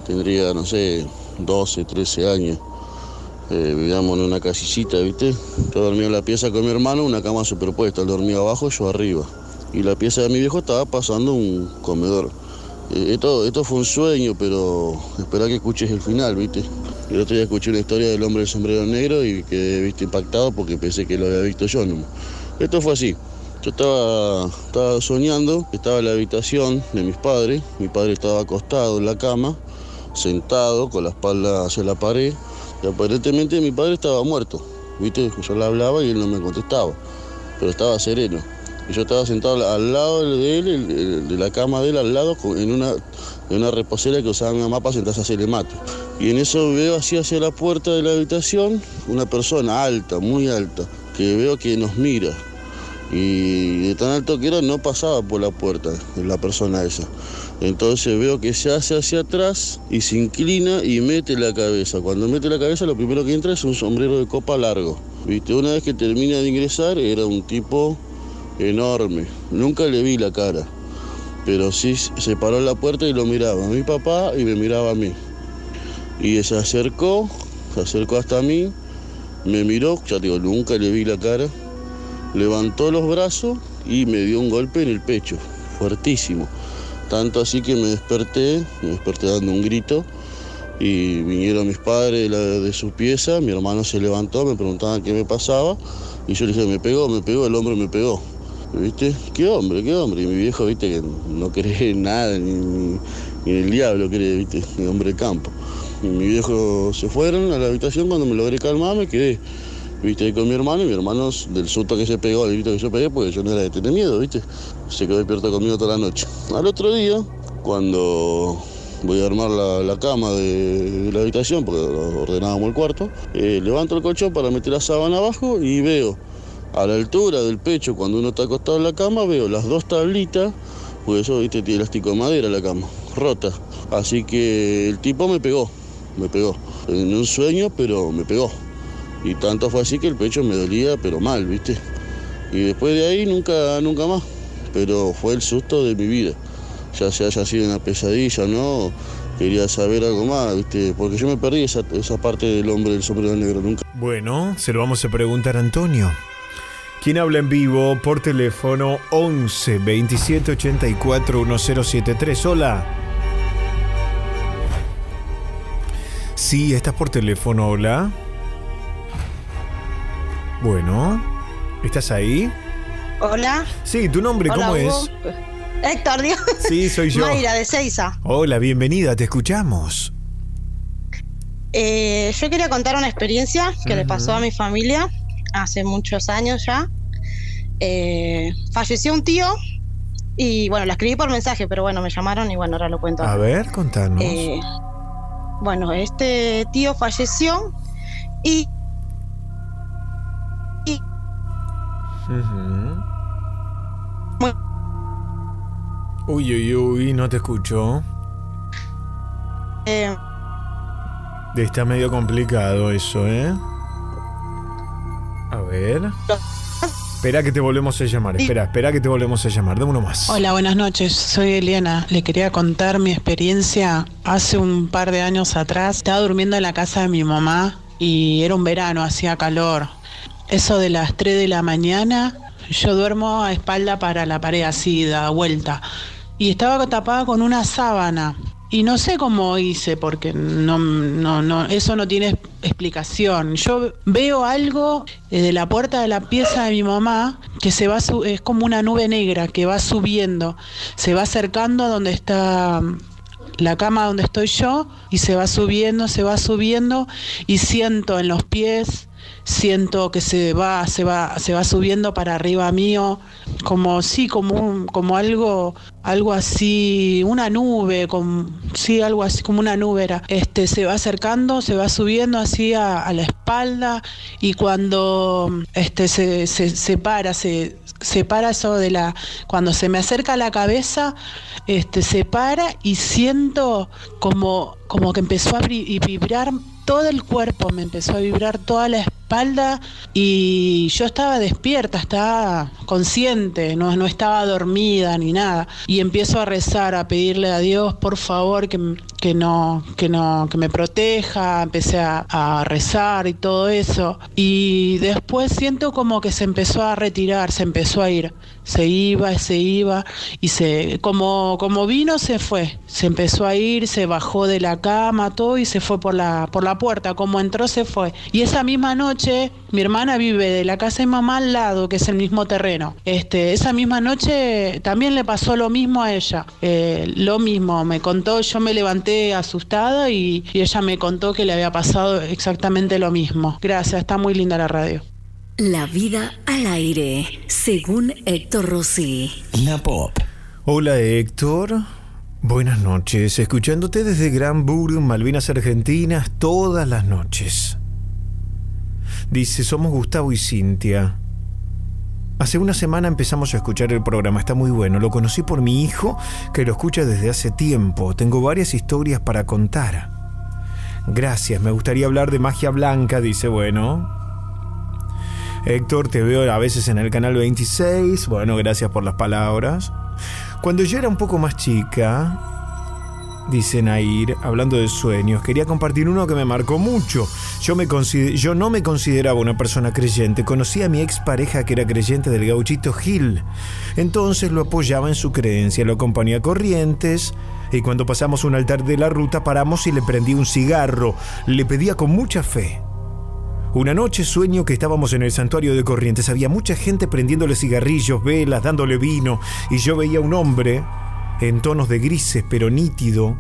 Tendría, no sé, doce, trece años. Eh, vivíamos en una casillita, ¿viste? Yo dormía en la pieza con mi hermano, una cama superpuesta. Él dormía abajo, yo arriba. Y la pieza de mi viejo estaba pasando un comedor. Eh, esto, esto fue un sueño, pero esperá que escuches el final, ¿viste? El otro día escuché una historia del hombre del sombrero negro y quedé, ¿viste?, impactado porque pensé que lo había visto yo nomás. Esto fue así. Yo estaba, estaba soñando, estaba en la habitación de mis padres. Mi padre estaba acostado en la cama, sentado, con la espalda hacia la pared. Y aparentemente mi padre estaba muerto, ¿viste? Yo le hablaba y él no me contestaba, pero estaba sereno. Y yo estaba sentado al lado de él, de la cama de él, al lado, en una, en una reposera que usaba mi mamá para sentarse a hacerle mate. Y en eso veo así hacia la puerta de la habitación una persona alta, muy alta, que veo que nos mira. Y de tan alto que era, no pasaba por la puerta la persona esa. Entonces veo que se hace hacia atrás y se inclina y mete la cabeza. Cuando mete la cabeza, lo primero que entra es un sombrero de copa largo, ¿viste? Una vez que termina de ingresar, era un tipo enorme. Nunca le vi la cara, pero sí se paró en la puerta y lo miraba a mi papá y me miraba a mí. Y se acercó, se acercó hasta mí, me miró, ya digo, nunca le vi la cara. Levantó los brazos y me dio un golpe en el pecho, fuertísimo. Tanto así que me desperté, me desperté dando un grito y vinieron mis padres de, la, de su pieza, mi hermano se levantó, me preguntaban qué me pasaba y yo le dije, me pegó, me pegó, el hombre me pegó. ¿Viste? ¿Qué hombre, qué hombre? Y mi viejo, viste, que no cree en nada, ni, ni, ni el diablo cree, viste, ni hombre de campo. Y mi viejo se fueron a la habitación, cuando me logré calmar me quedé. Viste, con mi hermano, y mi hermano del susto que se pegó, el grito que yo pegué, porque yo no era de tener miedo, viste. Se quedó despierto conmigo toda la noche. Al otro día, cuando voy a armar la, la cama de, de la habitación, porque ordenábamos el cuarto. Eh, levanto el colchón para meter la sábana abajo y veo, a la altura del pecho, cuando uno está acostado en la cama, veo las dos tablitas, porque eso, viste, tiene elástico de madera la cama, rota. Así que el tipo me pegó, me pegó. En un sueño, pero me pegó. Y tanto fue así que el pecho me dolía, pero mal, viste. Y después de ahí nunca, nunca más. Pero fue el susto de mi vida. Ya se haya sido una pesadilla, ¿no? Quería saber algo más, ¿viste? Porque yo me perdí esa, esa parte del hombre del sombrero negro nunca. Bueno, se lo vamos a preguntar a Antonio, quien habla en vivo por teléfono once veintisiete ochenta y cuatro diez setenta y tres. Hola. Sí, estás por teléfono, hola. Bueno, ¿estás ahí? Hola. Sí, ¿tu nombre hola, cómo Hugo? Es? Héctor, Dios. Sí, soy yo. Mayra, de Seiza. Hola, bienvenida, te escuchamos. Eh, yo quería contar una experiencia que uh-huh. le pasó a mi familia hace muchos años ya. Eh, falleció un tío y, bueno, la escribí por mensaje, pero bueno, me llamaron y bueno, ahora lo cuento. A ver, contanos. Eh, bueno, este tío falleció y... y uh-huh. muy... Uy, uy, uy, no te escucho. Eh, Está medio complicado eso, ¿eh? A ver. Espera que te volvemos a llamar. Espera, espera que te volvemos a llamar. Dame uno más. Hola, buenas noches. Soy Eliana. Le quería contar mi experiencia hace un par de años atrás. Estaba durmiendo en la casa de mi mamá y era un verano, hacía calor. Eso de las tres de la mañana... Yo duermo a espalda para la pared, así, da vuelta. Y estaba tapada con una sábana. Y no sé cómo hice, porque no, no, no, eso no tiene explicación. Yo veo algo desde la puerta de la pieza de mi mamá, que se va, es como una nube negra que va subiendo. Se va acercando a donde está la cama donde estoy yo, y se va subiendo, se va subiendo, y siento en los pies... Siento que se va, se va, se va subiendo para arriba mío, como sí, como un, como algo, algo así, una nube, como, sí, algo así como una nube era. Este, se va acercando, se va subiendo así a, a la espalda y cuando este se, se, se para, se separa eso de la, cuando se me acerca la cabeza, este, se para y siento como, como que empezó a vibrar. Todo el cuerpo me empezó a vibrar, toda la espalda, y yo estaba despierta, estaba consciente, no, no estaba dormida ni nada. Y empiezo a rezar, a pedirle a Dios, por favor, que, que no, que no, que me proteja. Empecé a, a rezar y todo eso. Y después siento como que se empezó a retirar, se empezó a ir. Se iba, se iba, y se como, como vino, se fue. Se empezó a ir, se bajó de la cama, todo, y se fue por la, por la puerta. Como entró, se fue. Y esa misma noche, mi hermana vive de la casa de mamá al lado, que es el mismo terreno. Este, esa misma noche también le pasó lo mismo a ella. Eh, lo mismo, me contó, yo me levanté asustada y, y ella me contó que le había pasado exactamente lo mismo. Gracias, está muy linda la radio. La vida al aire, según Héctor Rossi. La Pop. Hola Héctor, buenas noches. Escuchándote desde Gran Buru, Malvinas Argentinas, todas las noches. Dice, somos Gustavo y Cintia. Hace una semana empezamos a escuchar el programa, está muy bueno. Lo conocí por mi hijo, que lo escucha desde hace tiempo. Tengo varias historias para contar. Gracias, me gustaría hablar de magia blanca, dice, bueno... Héctor, te veo a veces en el canal veintiséis. Bueno, gracias por las palabras. Cuando yo era un poco más chica, dice Nair, hablando de sueños, quería compartir uno que me marcó mucho. Yo, me consider- yo no me consideraba una persona creyente. Conocí a mi expareja que era creyente del gauchito Gil. Entonces lo apoyaba en su creencia, lo acompañé a Corrientes. Y cuando pasamos un altar de la ruta, paramos y le prendí un cigarro. Le pedía con mucha fe. Una noche sueño que estábamos en el santuario de Corrientes. Había mucha gente prendiéndole cigarrillos, velas, dándole vino. Y yo veía un hombre, en tonos de grises pero nítido,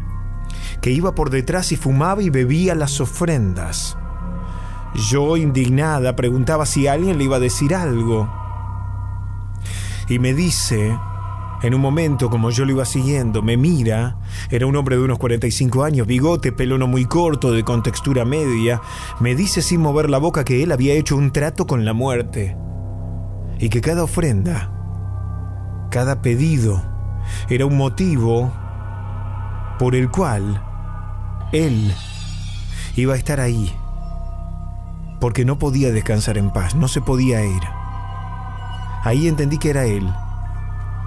que iba por detrás y fumaba y bebía las ofrendas. Yo, indignada, preguntaba si alguien le iba a decir algo. Y me dice En un momento, como yo lo iba siguiendo, me mira. Era un hombre de unos cuarenta y cinco años, bigote, pelo no muy corto, de contextura media. Me dice sin mover la boca que él había hecho un trato con la muerte y que cada ofrenda, cada pedido, era un motivo por el cual él iba a estar ahí, porque no podía descansar en paz, no se podía ir. Ahí entendí que era él,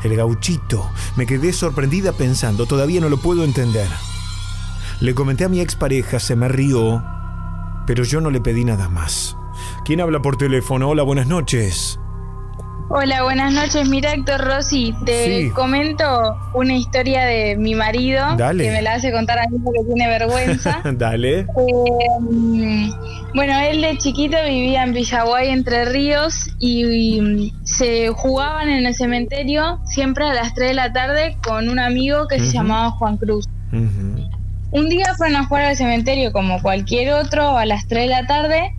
el gauchito. Me quedé sorprendida pensando, todavía no lo puedo entender. Le comenté a mi expareja, se me rió, pero yo no le pedí nada más. ¿Quién habla por teléfono? Hola, buenas noches. Hola, buenas noches. Mira, Héctor Rossi, te sí. comento una historia de mi marido. Dale. Que me la hace contar a mí porque tiene vergüenza. Dale. Eh, bueno, él de chiquito vivía en Villaguay, Entre Ríos, y, y se jugaban en el cementerio siempre a las tres de la tarde con un amigo que uh-huh. se llamaba Juan Cruz. Uh-huh. Un día fueron a jugar al cementerio como cualquier otro a las tres de la tarde,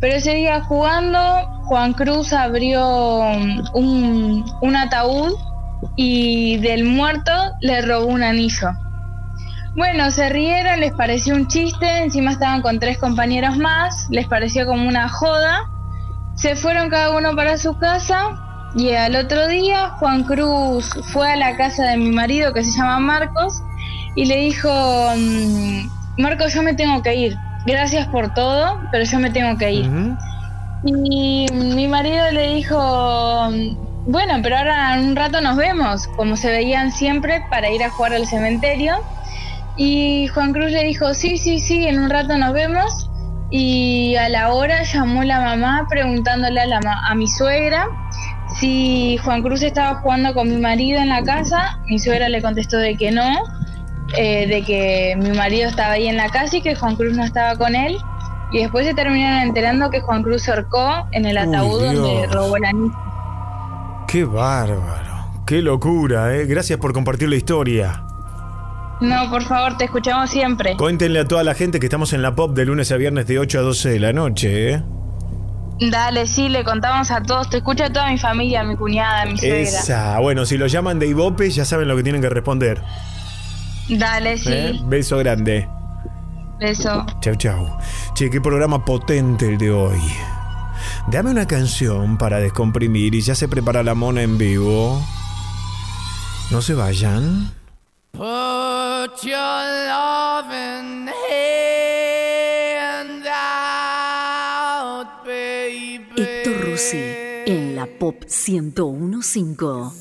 pero ese día jugando, Juan Cruz abrió un, un ataúd y del muerto le robó un anillo. Bueno, se rieron, les pareció un chiste, encima estaban con tres compañeros más, les pareció como una joda. Se fueron cada uno para su casa y al otro día Juan Cruz fue a la casa de mi marido, que se llama Marcos, y le dijo, Marcos, yo me tengo que ir, gracias por todo, pero yo me tengo que ir. Uh-huh. Y mi marido le dijo, bueno, pero ahora en un rato nos vemos, como se veían siempre para ir a jugar al cementerio. Y Juan Cruz le dijo, sí, sí, sí, en un rato nos vemos. Y a la hora llamó la mamá preguntándole a, la ma- a mi suegra si Juan Cruz estaba jugando con mi marido en la casa. Mi suegra le contestó de que no, eh, de que mi marido estaba ahí en la casa y que Juan Cruz no estaba con él. Y después se terminaron enterando que Juan Cruz se ahorcó en el ataúd donde robó el anillo. ¡Qué bárbaro! ¡Qué locura! ¿eh? Gracias por compartir la historia. No, por favor, te escuchamos siempre. Cuéntenle a toda la gente que estamos en la Pop de lunes a viernes de ocho a doce de la noche. ¿eh? Dale, sí, le contamos a todos. Te escucha toda mi familia, mi cuñada, mi suegra. Esa. Bueno, si lo llaman de Ibope ya saben lo que tienen que responder. Dale, sí. ¿Eh? Beso grande. Eso. Chau, chau. Che, qué programa potente el de hoy. Dame una canción para descomprimir y ya se prepara la mona en vivo. No se vayan. Put your love in hand out, baby. Héctor Rossi en la Pop ciento uno punto cinco.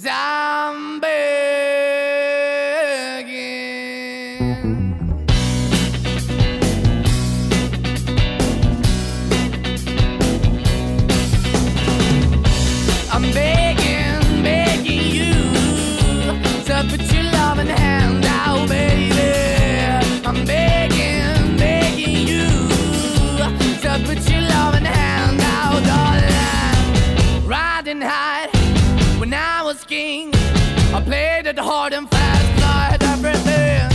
Hard and fast, I had everything.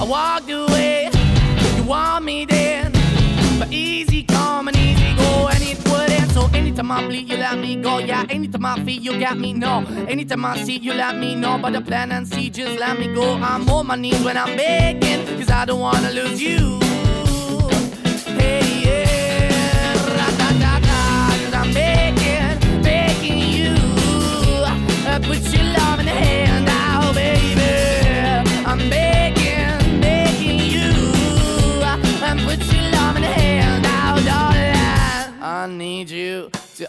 I walked away, you want me then, but easy come and easy go, and it wouldn't. So anytime I bleed, you let me go. Yeah, anytime I feel, you got me, no. Anytime I see, you let me know. But the plan and see, just let me go. I'm on my knees when I'm begging, 'cause I don't wanna lose you. Hey, yeah, ra-da-da-da, 'cause I'm begging, begging you. I put your love in the hand. I'm begging, begging you, and put your love in the hand out, darling. I need you to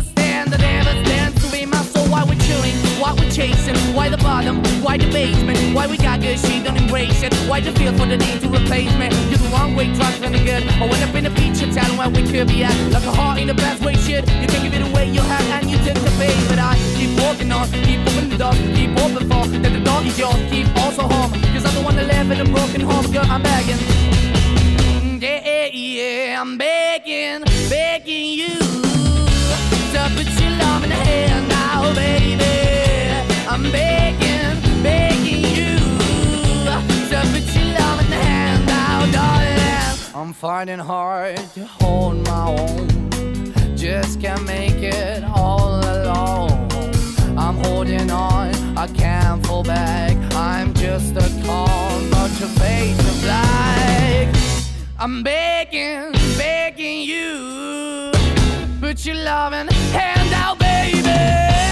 stand, I never stand to be my soul. Why we're chilling, why we're chasing, why the bottom, why the basement, why we got good, she don't embrace it, why the feel for the need to replace me, you're the wrong way, trying to the good, I went up in the feature, telling where we could be at, like a heart in the best way, shit, you can give it away, you have and you take the bait, but I keep walking on, keep moving the door, keep open for, that the door is yours, keep also home, 'cause I'm the one that live in a broken home, girl, I'm begging. yeah, I'm begging, begging you to put your love in the hand now, baby. I'm begging, begging you to put your love in the hand now, darling. I'm finding hard to hold my own, just can't make it all alone. I'm holding on, I can't fall back. I'm just a call, not your face to black. I'm begging, begging you, put your loving hand out, baby.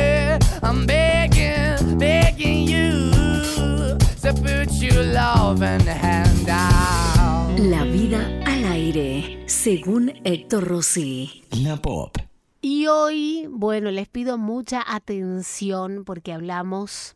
I'm begging, begging you. So put your love in the hand out. La vida al aire, según Héctor Rossi. La Pop. Y hoy, bueno, les pido mucha atención porque hablamos...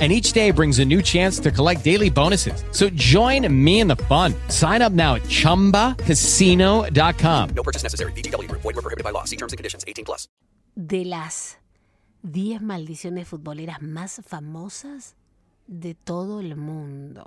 And each day brings a new chance to collect daily bonuses. So join me in the fun. Sign up now at Chumba Casino dot com. No purchase necessary. V G W. Void where prohibited by law. See terms and conditions. eighteen plus. De las diez maldiciones futboleras más famosas de todo el mundo.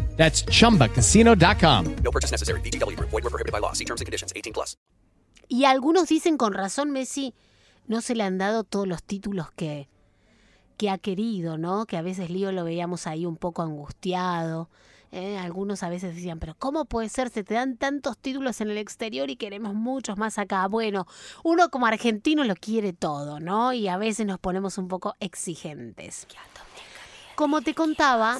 That's Chumba Casino dot com. No purchase necessary. V G W. Void where prohibited by law. See terms and conditions. eighteen plus. Y algunos dicen con razón, Messi, no se le han dado todos los títulos que, que ha querido, ¿no? Que a veces Lío lo veíamos ahí un poco angustiado. ¿eh? Algunos a veces decían, pero ¿cómo puede ser? Se te dan tantos títulos en el exterior y queremos muchos más acá. Bueno, uno como argentino lo quiere todo, ¿no? Y a veces nos ponemos un poco exigentes. Como te contaba...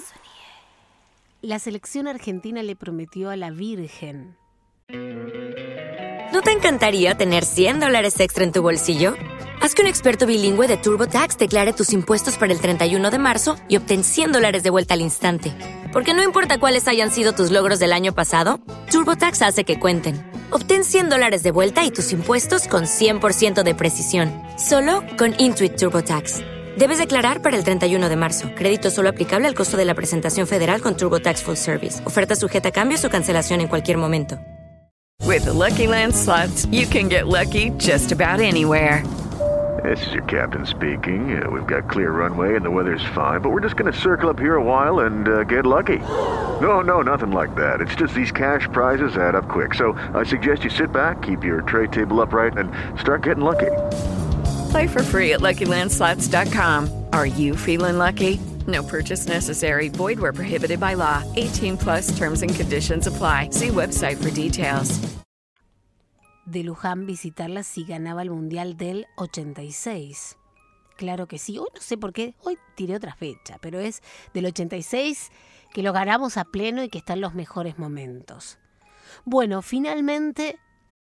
La selección argentina le prometió a la Virgen. ¿No te encantaría tener cien dólares extra en tu bolsillo? Haz que un experto bilingüe de TurboTax declare tus impuestos para el treinta y uno de marzo y obtén cien dólares de vuelta al instante. Porque no importa cuáles hayan sido tus logros del año pasado, TurboTax hace que cuenten. Obtén cien dólares de vuelta y tus impuestos con cien por ciento de precisión. Solo con Intuit TurboTax. Debes declarar para el treinta y uno de marzo. Crédito solo aplicable al costo de la presentación federal con TurboTax Full Service. Oferta sujeta a cambios o cancelación en cualquier momento. With the Lucky Land Slots, you can get lucky just about anywhere. This is your captain speaking. Uh, we've got clear runway and the weather's fine, but we're just going to circle up here a while and uh, get lucky. No, no, nothing like that. It's just these cash prizes add up quick. So I suggest you sit back, keep your tray table upright, and start getting lucky. Play for free at Lucky Land Slots dot com. Are you feeling lucky? No purchase necessary. Void where prohibited by law. eighteen plus terms and conditions apply. See website for details. de Luján visitarla si ganaba el Mundial del ochenta y seis. Claro que sí. Hoy no sé por qué, hoy tiré otra fecha, pero es del ochenta y seis que lo ganamos a pleno y que están los mejores momentos. Bueno, finalmente...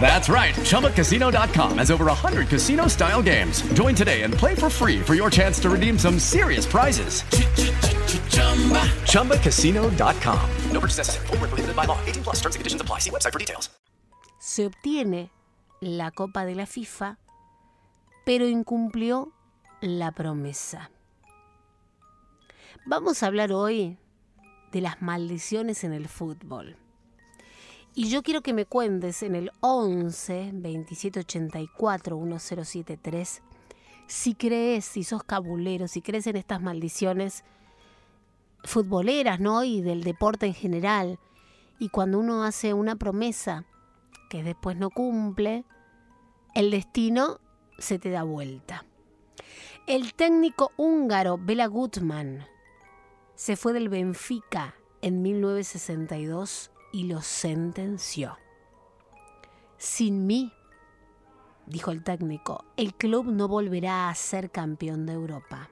That's right. Chumba Casino dot com has over one hundred casino-style games. Join today and play for free for your chance to redeem some serious prizes. Chumba Casino dot com. No purchase necessary. Void where prohibited by law. eighteen plus. Terms and conditions apply. See website for details. Se obtiene la Copa de la FIFA, pero incumplió la promesa. Vamos a hablar hoy de las maldiciones en el fútbol. Y yo quiero que me cuentes en el once veintisiete ochenta y cuatro diez setenta y tres si crees, si sos cabulero, si crees en estas maldiciones futboleras, ¿no? Y del deporte en general. Y cuando uno hace una promesa que después no cumple, el destino se te da vuelta. El técnico húngaro Bela Gutmann se fue del Benfica en mil novecientos sesenta y dos y lo sentenció. Sin mí, dijo el técnico, el club no volverá a ser campeón de Europa.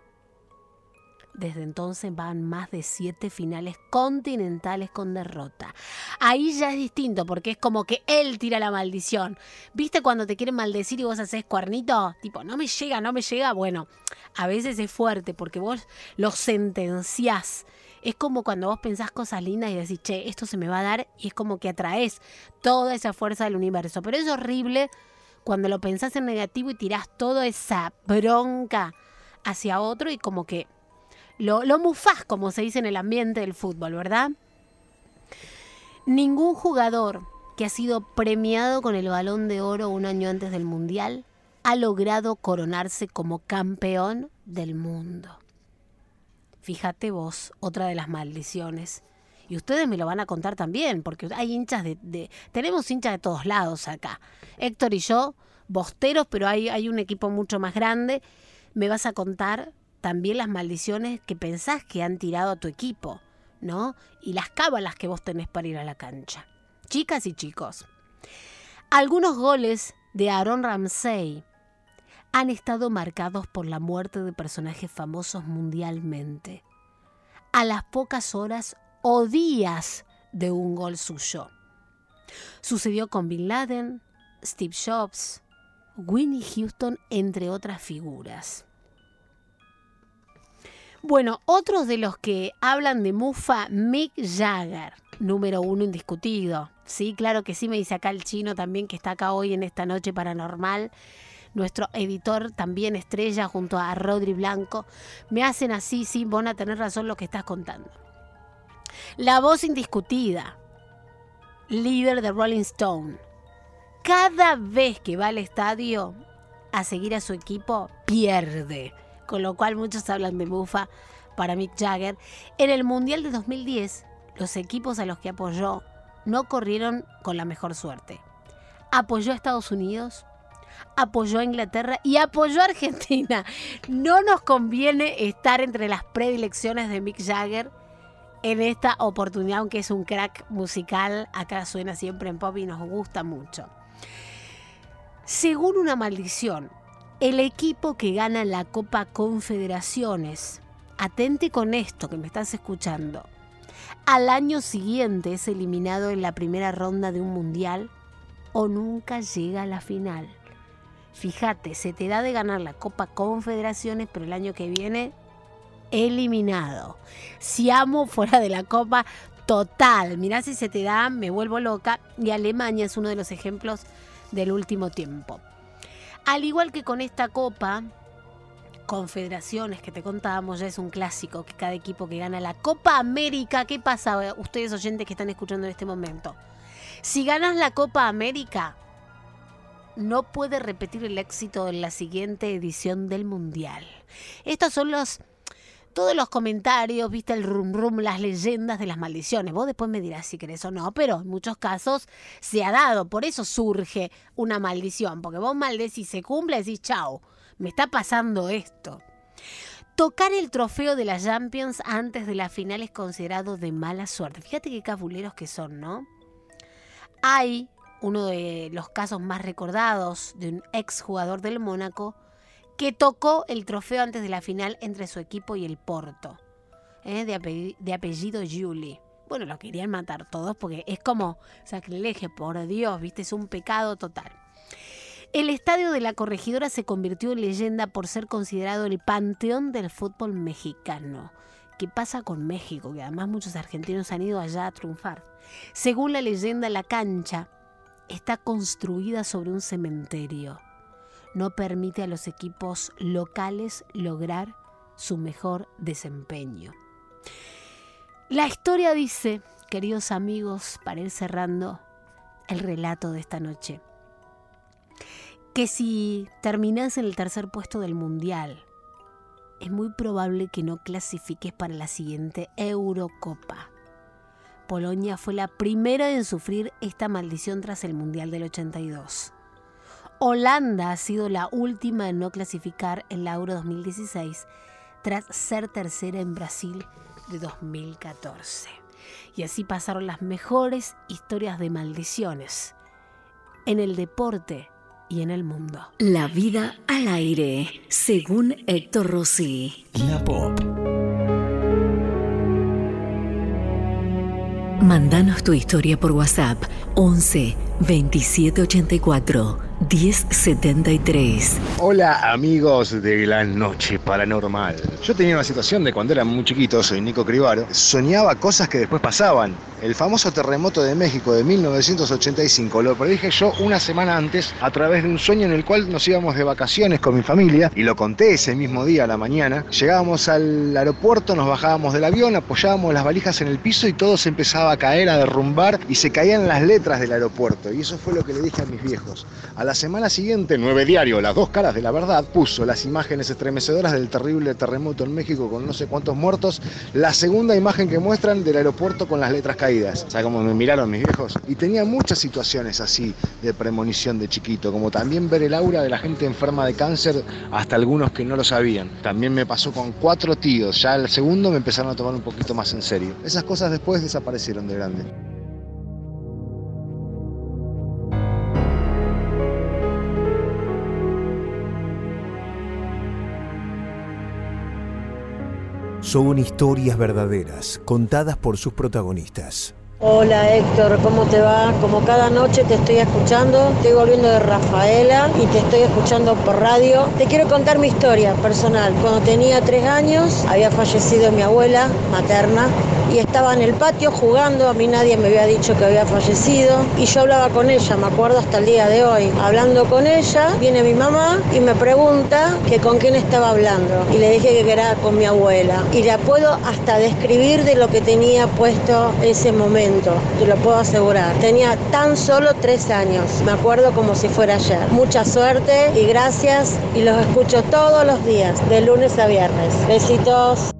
Desde entonces van más de siete finales continentales con derrota. Ahí ya es distinto, porque es como que él tira la maldición. ¿Viste cuando te quieren maldecir y vos hacés cuernito? Tipo, no me llega, no me llega. Bueno, a veces es fuerte porque vos lo sentenciás. Es como cuando vos pensás cosas lindas y decís, che, esto se me va a dar, y es como que atraes toda esa fuerza del universo. Pero es horrible cuando lo pensás en negativo y tirás toda esa bronca hacia otro y como que lo, lo mufás, como se dice en el ambiente del fútbol, ¿verdad? Ningún jugador que ha sido premiado con el Balón de Oro un año antes del Mundial ha logrado coronarse como campeón del mundo. Fíjate vos, otra de las maldiciones. Y ustedes me lo van a contar también, porque hay hinchas de... de tenemos hinchas de todos lados acá. Héctor y yo, bosteros, pero hay, hay un equipo mucho más grande. Me vas a contar también las maldiciones que pensás que han tirado a tu equipo, ¿no? Y las cábalas que vos tenés para ir a la cancha. Chicas y chicos, algunos goles de Aaron Ramsey han estado marcados por la muerte de personajes famosos mundialmente, a las pocas horas o días de un gol suyo. Sucedió con Bin Laden, Steve Jobs, Whitney Houston, entre otras figuras. Bueno, otros de los que hablan de mufa, Mick Jagger, número uno indiscutido. Sí, claro que sí, me dice acá el chino también, que está acá hoy en esta noche paranormal. Nuestro editor también estrella junto a Rodri Blanco. Me hacen así, sí, Bona, tenés razón lo que estás contando. La voz indiscutida, líder de Rolling Stone. Cada vez que va al estadio a seguir a su equipo, pierde. Con lo cual muchos hablan de mufa para Mick Jagger. En el Mundial de dos mil diez, los equipos a los que apoyó no corrieron con la mejor suerte. Apoyó a Estados Unidos, apoyó a Inglaterra y apoyó a Argentina. No nos conviene estar entre las predilecciones de Mick Jagger en esta oportunidad, aunque es un crack musical. Acá suena siempre en pop y nos gusta mucho. Según una maldición, el equipo que gana la Copa Confederaciones, atente con esto que me estás escuchando, al año siguiente es eliminado en la primera ronda de un mundial o nunca llega a la final. Fíjate, se te da de ganar la Copa Confederaciones, pero el año que viene, eliminado. Si amo fuera de la Copa, total. Mirá si se te da, me vuelvo loca. Y Alemania es uno de los ejemplos del último tiempo. Al igual que con esta Copa Confederaciones que te contábamos, ya es un clásico que cada equipo que gana la Copa América, ¿qué pasa, ustedes oyentes que están escuchando en este momento? Si ganas la Copa América, no puede repetir el éxito en la siguiente edición del Mundial. Estos son los todos los comentarios, viste, el rum rum, las leyendas de las maldiciones. Vos después me dirás si querés o no, pero en muchos casos se ha dado, por eso surge una maldición, porque vos maldecís, se cumple, decís chau, me está pasando esto. Tocar el trofeo de la Champions antes de la final es considerado de mala suerte. Fíjate qué cabuleros que son, ¿no? Hay uno de los casos más recordados de un exjugador del Mónaco que tocó el trofeo antes de la final entre su equipo y el Porto, ¿eh? de, apellido, de apellido Giuli. Bueno, lo querían matar todos porque es como sacrilegio, por Dios, viste, es un pecado total. El estadio de la Corregidora se convirtió en leyenda por ser considerado el panteón del fútbol mexicano. ¿Qué pasa con México? Que además muchos argentinos han ido allá a triunfar. Según la leyenda, la cancha está construida sobre un cementerio. No permite a los equipos locales lograr su mejor desempeño. La historia dice, queridos amigos, para ir cerrando el relato de esta noche, que si terminás en el tercer puesto del Mundial, es muy probable que no clasifiques para la siguiente Eurocopa. Polonia fue la primera en sufrir esta maldición tras el Mundial del ochenta y dos. Holanda ha sido la última en no clasificar en la Euro dos mil dieciséis tras ser tercera en Brasil de dos mil catorce. Y así pasaron las mejores historias de maldiciones en el deporte y en el mundo. La vida al aire, según Héctor Rossi. La Pop. Mandanos tu historia por WhatsApp once veintisiete ochenta y cuatro diez setenta y tres. Hola amigos de la Noche Paranormal. Yo tenía una situación de cuando era muy chiquito, soy Nico Cribaro, soñaba cosas que después pasaban. El famoso terremoto de México de mil novecientos ochenta y cinco lo predije yo una semana antes a través de un sueño en el cual nos íbamos de vacaciones con mi familia y lo conté ese mismo día a la mañana. Llegábamos al aeropuerto, nos bajábamos del avión, apoyábamos las valijas en el piso y todo se empezaba a caer, a derrumbar y se caían las letras del aeropuerto. Y eso fue lo que le dije a mis viejos. A la semana siguiente, Nueve Diario, Las Dos Caras de la Verdad, puso las imágenes estremecedoras del terrible terremoto en México con no sé cuántos muertos, la segunda imagen que muestran del aeropuerto con las letras caídas. ¿Sabes cómo me miraron mis viejos? Y tenía muchas situaciones así de premonición de chiquito, como también ver el aura de la gente enferma de cáncer, hasta algunos que no lo sabían. También me pasó con cuatro tíos, ya el segundo me empezaron a tomar un poquito más en serio. Esas cosas después desaparecieron de grande. Son historias verdaderas, contadas por sus protagonistas. Hola Héctor, ¿cómo te va? Como cada noche te estoy escuchando, estoy volviendo de Rafaela y te estoy escuchando por radio. Te quiero contar mi historia personal. Cuando tenía tres años, había fallecido mi abuela materna y estaba en el patio jugando. A mí nadie me había dicho que había fallecido y yo hablaba con ella, me acuerdo hasta el día de hoy. Hablando con ella, viene mi mamá y me pregunta que con quién estaba hablando y le dije que era con mi abuela. Y la puedo hasta describir de lo que tenía puesto ese momento. Te lo puedo asegurar. Tenía tan solo tres años. Me acuerdo como si fuera ayer. Mucha suerte y gracias. Y los escucho todos los días, de lunes a viernes. Besitos.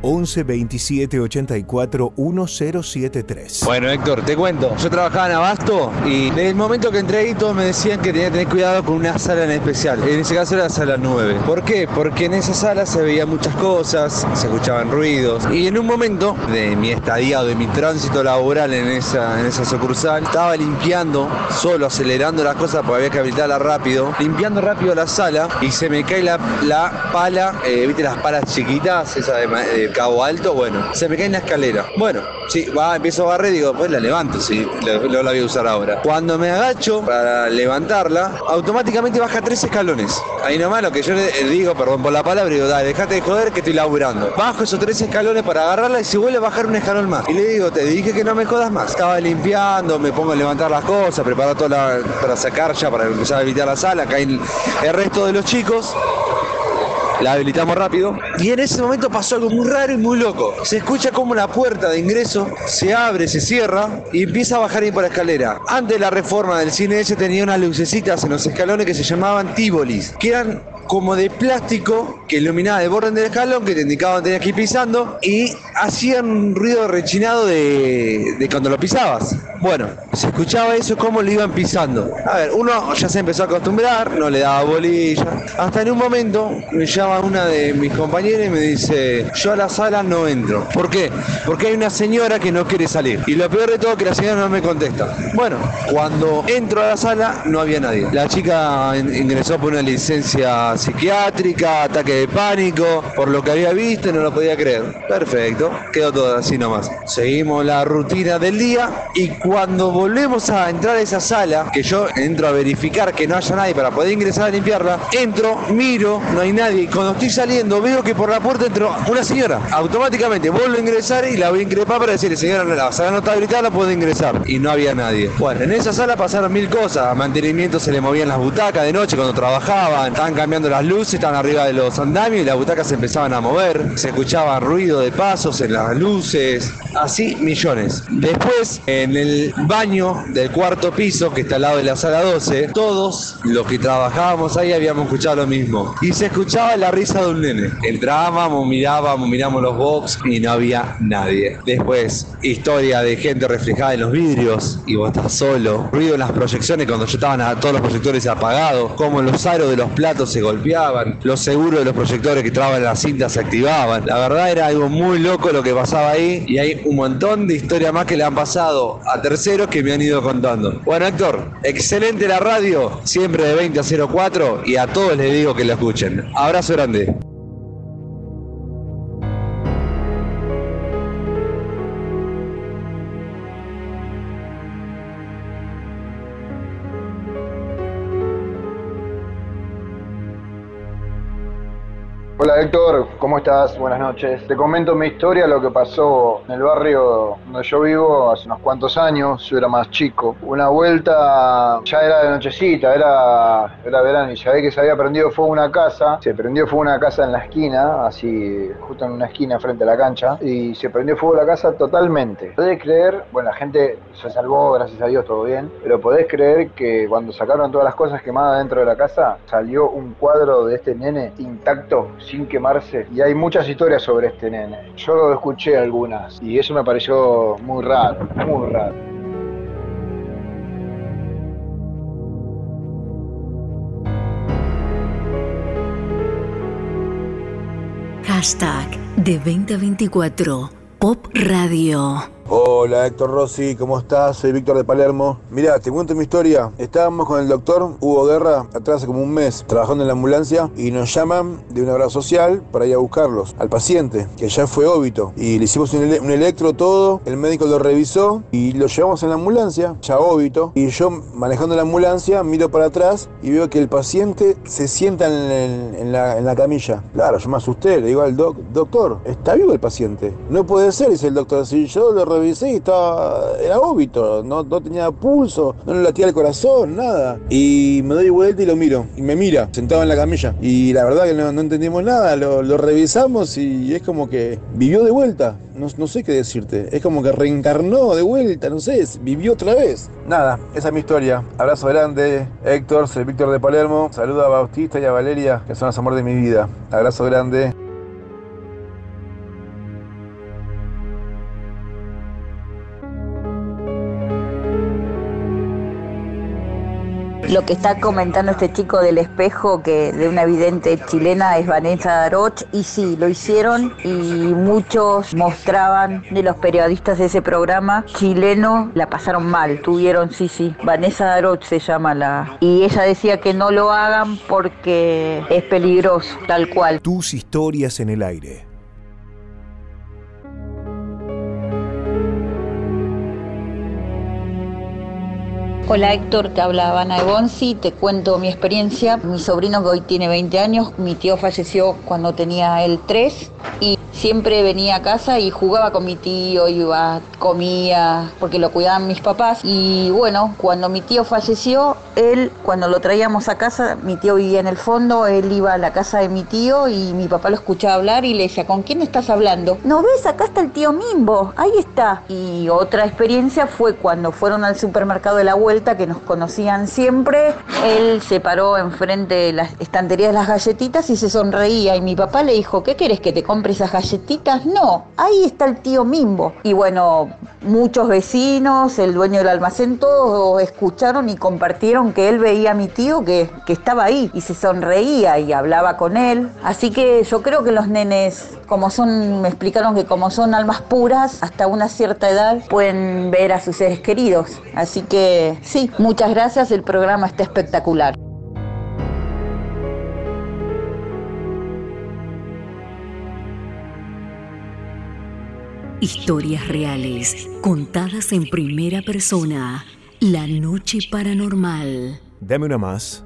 once veintisiete ochenta y cuatro diez setenta y tres. Bueno Héctor, te cuento, yo trabajaba en Abasto y desde el momento que entré ahí todos me decían que tenía que tener cuidado con una sala en especial. En ese caso era la sala nueve. ¿Por qué? Porque en esa sala se veían muchas cosas, se escuchaban ruidos y en un momento de mi estadía o de mi tránsito laboral en esa, en esa sucursal, estaba limpiando solo, acelerando las cosas porque había que habilitarla rápido, limpiando rápido la sala y se me cae la, la pala, eh, viste las palas chiquitas, esa de, de Cabo Alto, bueno, se me cae en la escalera. Bueno, sí, va, empiezo a barrer, digo, pues la levanto, sí, la, la voy a usar ahora. Cuando me agacho para levantarla, automáticamente baja tres escalones. Ahí nomás lo que yo le digo, perdón por la palabra, digo, dale, dejate de joder que estoy laburando. Bajo esos tres escalones para agarrarla y se vuelve a bajar un escalón más. Y le digo, te dije que no me jodas más. Estaba limpiando, me pongo a levantar las cosas, preparo todo la, para sacar ya, para empezar a habilitar la sala, caen el resto de los chicos. La habilitamos rápido. Y en ese momento pasó algo muy raro y muy loco. Se escucha como la puerta de ingreso se abre, se cierra y empieza a bajar ahí por la escalera. Antes de la reforma del cine ese tenía unas lucecitas en los escalones que se llamaban tíbolis, que eran como de plástico que iluminaba el borde del escalón, que te indicaban tenías que ir pisando, y hacían un ruido rechinado de, de cuando lo pisabas. Bueno, se escuchaba eso, cómo lo iban pisando. A ver, uno ya se empezó a acostumbrar, no le daba bolilla. Hasta en un momento me llama una de mis compañeras y me dice, yo a la sala no entro. ¿Por qué? Porque hay una señora que no quiere salir. Y lo peor de todo es que la señora no me contesta. Bueno, cuando entro a la sala no había nadie. La chica ingresó por una licencia psiquiátrica, ataque de pánico, por lo que había visto no lo podía creer. Perfecto, quedó todo así nomás. Seguimos la rutina del día y cuando volvemos a entrar a esa sala, que yo entro a verificar que no haya nadie para poder ingresar a limpiarla, entro, miro, no hay nadie. Y cuando estoy saliendo veo que por la puerta entró una señora. Automáticamente vuelvo a ingresar y la voy a increpar para decirle, señora, la sala no está habilitada, no puedo ingresar. Y no había nadie. Bueno, en esa sala pasaron mil cosas. A mantenimiento se le movían las butacas de noche cuando trabajaban. Estaban cambiando las luces, estaban arriba de los andamios y las butacas se empezaban a mover. Se escuchaba ruido de pasos en las luces. Así millones. Después, en el el baño del cuarto piso que está al lado de la sala doce, todos los que trabajábamos ahí habíamos escuchado lo mismo y se escuchaba la risa de un nene. Entrábamos, mirábamos, miramos los box y no había nadie. Después, historia de gente reflejada en los vidrios y vos estás solo, ruido en las proyecciones cuando ya estaban a todos los proyectores apagados, como los aros de los platos se golpeaban, los seguros de los proyectores que traban las cintas se activaban. La verdad era algo muy loco lo que pasaba ahí y hay un montón de historias más que le han pasado a terceros que me han ido contando. Bueno, Héctor, excelente la radio, siempre de veinte a cero cuatro, y a todos les digo que lo escuchen. Abrazo grande. Hola Héctor, ¿cómo estás? Buenas noches. Te comento mi historia, lo que pasó en el barrio donde yo vivo hace unos cuantos años, yo era más chico. Una vuelta, ya era de nochecita, era, era verano, y ya ve que se había prendido fuego una casa, se prendió fuego una casa en la esquina, así justo en una esquina frente a la cancha, y se prendió fuego la casa totalmente. Podés creer, bueno, la gente se salvó, gracias a Dios, todo bien, pero podés creer que cuando sacaron todas las cosas quemadas dentro de la casa, salió un cuadro de este nene intacto, sin quemarse, y hay muchas historias sobre este nene. Yo escuché algunas y eso me pareció muy raro, muy raro. Hashtag de veinte veinticuatro Pop Radio. Hola Héctor Rossi, ¿cómo estás? Soy Víctor de Palermo. Mirá, te cuento mi historia. Estábamos con el doctor Hugo Guerra atrás hace como un mes, trabajando en la ambulancia, y nos llaman de una obra social para ir a buscarlos, al paciente, que ya fue óbito. Y le hicimos un, ele- un electro todo, el médico lo revisó y lo llevamos en la ambulancia, ya óbito. Y yo, manejando la ambulancia, miro para atrás y veo que el paciente se sienta en, el, en, la, en la camilla. Claro, yo me asusté, le digo al doc, doctor, ¿está vivo el paciente? No puede ser, dice el doctor, si yo lo reviso. Sí, estaba, era óbito, no, no tenía pulso, no le latía el corazón, nada. Y me doy vuelta y lo miro, y me mira, sentado en la camilla. Y la verdad que no, no entendimos nada, lo, lo revisamos y es como que vivió de vuelta. No, no sé qué decirte, es como que reencarnó de vuelta, no sé, vivió otra vez. Nada, esa es mi historia. Abrazo grande, Héctor, soy Víctor de Palermo. Saluda a Bautista y a Valeria, que son los amores de mi vida. Abrazo grande. Lo que está comentando este chico del espejo, que de una vidente chilena, es Vanessa Daroch, y sí, lo hicieron, y muchos mostraban, de los periodistas de ese programa chileno, la pasaron mal, tuvieron, sí, sí, Vanessa Daroch se llama la... Y ella decía que no lo hagan porque es peligroso, tal cual. Tus historias en el aire. Hola Héctor, te habla Habana de Bonzi, te cuento mi experiencia. Mi sobrino que hoy tiene veinte años, mi tío falleció cuando tenía él tres y siempre venía a casa y jugaba con mi tío, iba, comía, porque lo cuidaban mis papás. Y bueno, cuando mi tío falleció, él, cuando lo traíamos a casa, mi tío vivía en el fondo, él iba a la casa de mi tío y mi papá lo escuchaba hablar y le decía, ¿con quién estás hablando? ¿No ves? Acá está el tío Mimbo, ahí está. Y otra experiencia fue cuando fueron al supermercado de la vuelta, que nos conocían siempre, él se paró enfrente de las estanterías de las galletitas y se sonreía y mi papá le dijo, ¿qué querés, que te compre esas galletitas? No, ahí está el tío Mimbo. Y bueno, muchos vecinos, el dueño del almacén, todos escucharon y compartieron que él veía a mi tío que, que estaba ahí y se sonreía y hablaba con él. Así que yo creo que los nenes, como son, me explicaron que como son almas puras, hasta una cierta edad pueden ver a sus seres queridos. Así que sí, muchas gracias, el programa está espectacular. Historias reales, contadas en primera persona. La noche paranormal. Dame una más.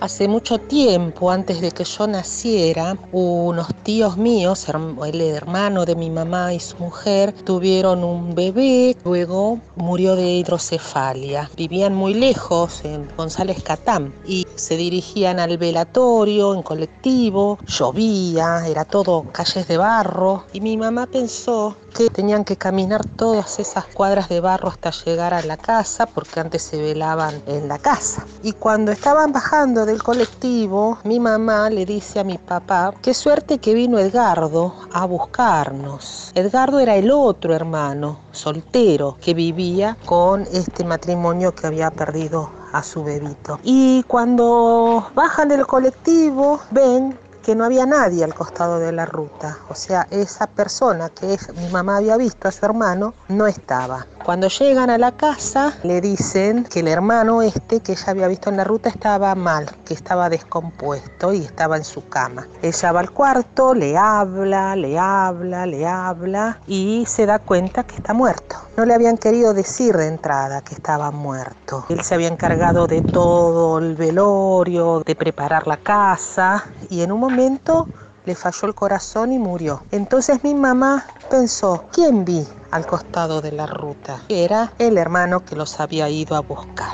Hace mucho tiempo, antes de que yo naciera, unos tíos míos, el hermano de mi mamá y su mujer, tuvieron un bebé, luego murió de hidrocefalia. Vivían muy lejos, en González Catán, y se dirigían al velatorio en colectivo, llovía, era todo calles de barro, y mi mamá pensó que tenían que caminar todas esas cuadras de barro hasta llegar a la casa, porque antes se velaban en la casa. Y cuando estaban bajando del colectivo, mi mamá le dice a mi papá, qué suerte que vino Edgardo a buscarnos. Edgardo era el otro hermano soltero que vivía con este matrimonio que había perdido a su bebito. Y cuando bajan del colectivo, ven que no había nadie al costado de la ruta, o sea, esa persona que es, mi mamá había visto a su hermano, no estaba. Cuando llegan a la casa, le dicen que el hermano este que ella había visto en la ruta estaba mal, que estaba descompuesto y estaba en su cama. Ella va al cuarto, le habla, le habla, le habla y se da cuenta que está muerto. No le habían querido decir de entrada que estaba muerto. Él se había encargado de todo el velorio, de preparar la casa y en un momento le falló el corazón y murió. Entonces mi mamá pensó, ¿quién vi al costado de la ruta? Era el hermano que los había ido a buscar.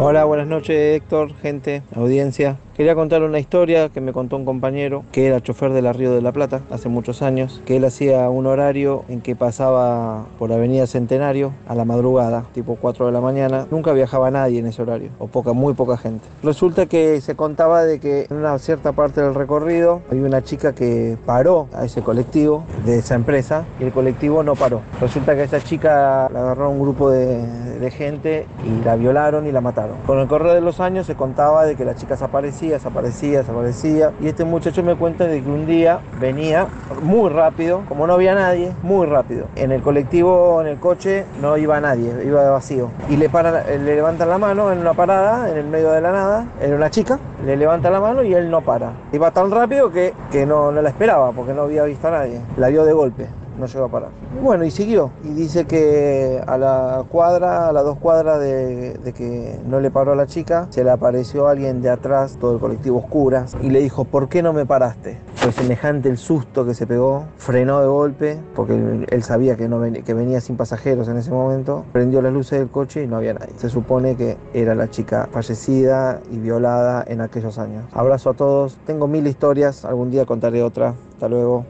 Hola, buenas noches Héctor, gente, audiencia. Quería contar una historia que me contó un compañero que era chofer de la Río de la Plata hace muchos años, que él hacía un horario en que pasaba por Avenida Centenario a la madrugada, tipo cuatro de la mañana. Nunca viajaba nadie en ese horario, o poca, muy poca gente. Resulta que se contaba de que en una cierta parte del recorrido había una chica que paró a ese colectivo de esa empresa y el colectivo no paró. Resulta que a esa chica la agarró un grupo de, de gente y la violaron y la mataron. Con el correr de los años se contaba de que la chica desaparecía, desaparecía, desaparecía y este muchacho me cuenta de que un día venía muy rápido, como no había nadie, muy rápido, en el colectivo, en el coche no iba nadie, iba vacío y le, para, le levantan la mano en una parada, en el medio de la nada, era una chica, le levanta la mano y él no para, iba tan rápido que, que no, no la esperaba porque no había visto a nadie, la vio de golpe. No llegó a parar. Bueno, y siguió. Y dice que a la cuadra, a las dos cuadras de, de que no le paró a la chica, se le apareció alguien de atrás, todo el colectivo oscuras, y le dijo, ¿por qué no me paraste? Fue semejante el susto que se pegó, frenó de golpe, porque él, él sabía que, no ven, que venía sin pasajeros en ese momento, prendió las luces del coche y no había nadie. Se supone que era la chica fallecida y violada en aquellos años. Abrazo a todos, tengo mil historias, algún día contaré otra. Hasta luego.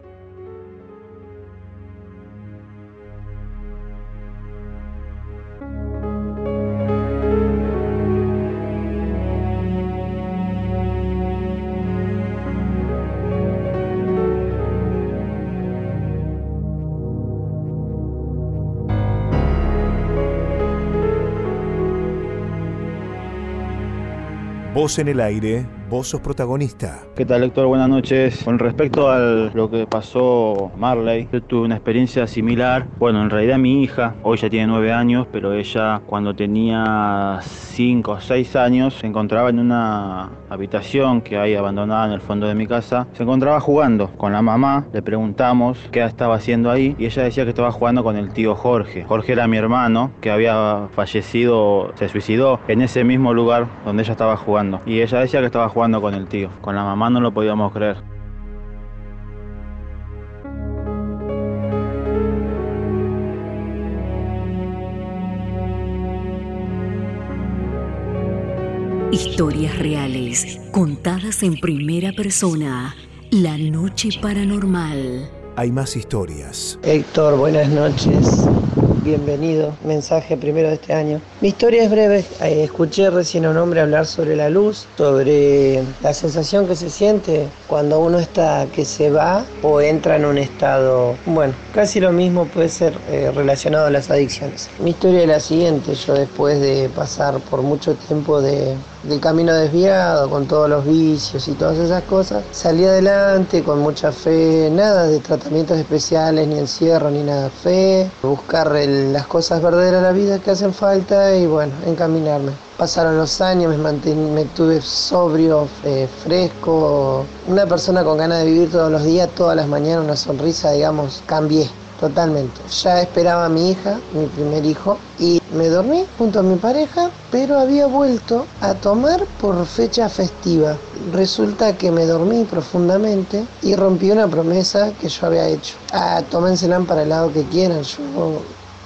Voz en el aire vos sos protagonista. ¿Qué tal, Héctor? Buenas noches. Con respecto a lo que pasó Marley, yo tuve una experiencia similar. Bueno, en realidad mi hija, hoy ya tiene nueve años, pero ella cuando tenía cinco o seis años se encontraba en una habitación que hay abandonada en el fondo de mi casa. Se encontraba jugando con la mamá, le preguntamos qué estaba haciendo ahí y ella decía que estaba jugando con el tío Jorge. Jorge era mi hermano que había fallecido, se suicidó en ese mismo lugar donde ella estaba jugando. Y ella decía que estaba jugando con el tío. Con la mamá no lo podíamos creer. Historias reales, contadas en primera persona. La Noche Paranormal. Hay más historias. Héctor, buenas noches. Bienvenido. Mensaje primero de este año. Mi historia es breve. Escuché recién a un hombre hablar sobre la luz, sobre la sensación que se siente cuando uno está que se va o entra en un estado... Bueno, casi lo mismo puede ser eh, relacionado a las adicciones. Mi historia es la siguiente. Yo, después de pasar por mucho tiempo de... del camino desviado, con todos los vicios y todas esas cosas, salí adelante con mucha fe, nada de tratamientos especiales, ni encierro, ni nada, fe, buscar el, las cosas verdaderas de la vida que hacen falta y bueno, encaminarme. Pasaron los años, me, manten, me tuve sobrio, eh, fresco, una persona con ganas de vivir todos los días, todas las mañanas, una sonrisa, digamos, cambié. Totalmente. Ya esperaba a mi hija, mi primer hijo, y me dormí junto a mi pareja, pero había vuelto a tomar por fecha festiva. Resulta que me dormí profundamente y rompí una promesa que yo había hecho. Ah, tómensela para el lado que quieran, yo...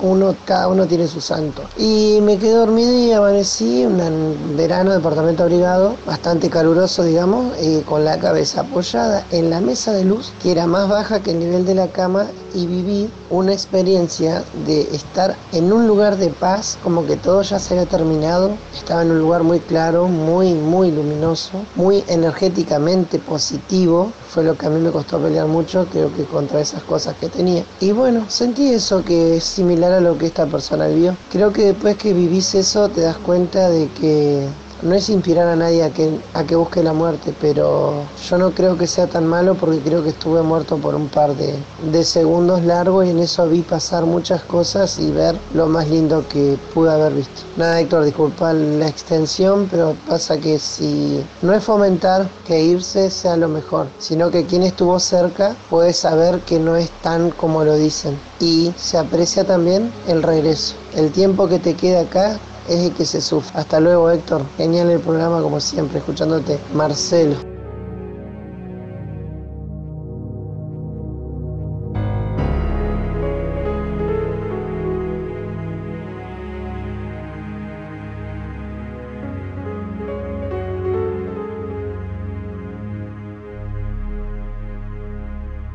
Uno, cada uno tiene su santo. Y me quedé dormido y amanecí un verano, departamento abrigado, bastante caluroso, digamos, eh, con la cabeza apoyada en la mesa de luz, que era más baja que el nivel de la cama, y viví una experiencia de estar en un lugar de paz, como que todo ya se había terminado. Estaba en un lugar muy claro, muy, muy luminoso, muy energéticamente positivo. Fue lo que a mí me costó pelear mucho, creo que contra esas cosas que tenía. Y bueno, sentí eso que es similar a lo que esta persona vivió. Creo que después que vivís eso te das cuenta de que no es inspirar a nadie a que, a que busque la muerte, pero yo no creo que sea tan malo porque creo que estuve muerto por un par de, de segundos largos y en eso vi pasar muchas cosas y ver lo más lindo que pude haber visto. Nada, Héctor, disculpa la extensión, pero pasa que si no es fomentar que irse sea lo mejor, sino que quien estuvo cerca puede saber que no es tan como lo dicen y se aprecia también el regreso. El tiempo que te queda acá es el que se sufre. Hasta luego, Héctor. Genial el programa, como siempre, escuchándote, Marcelo.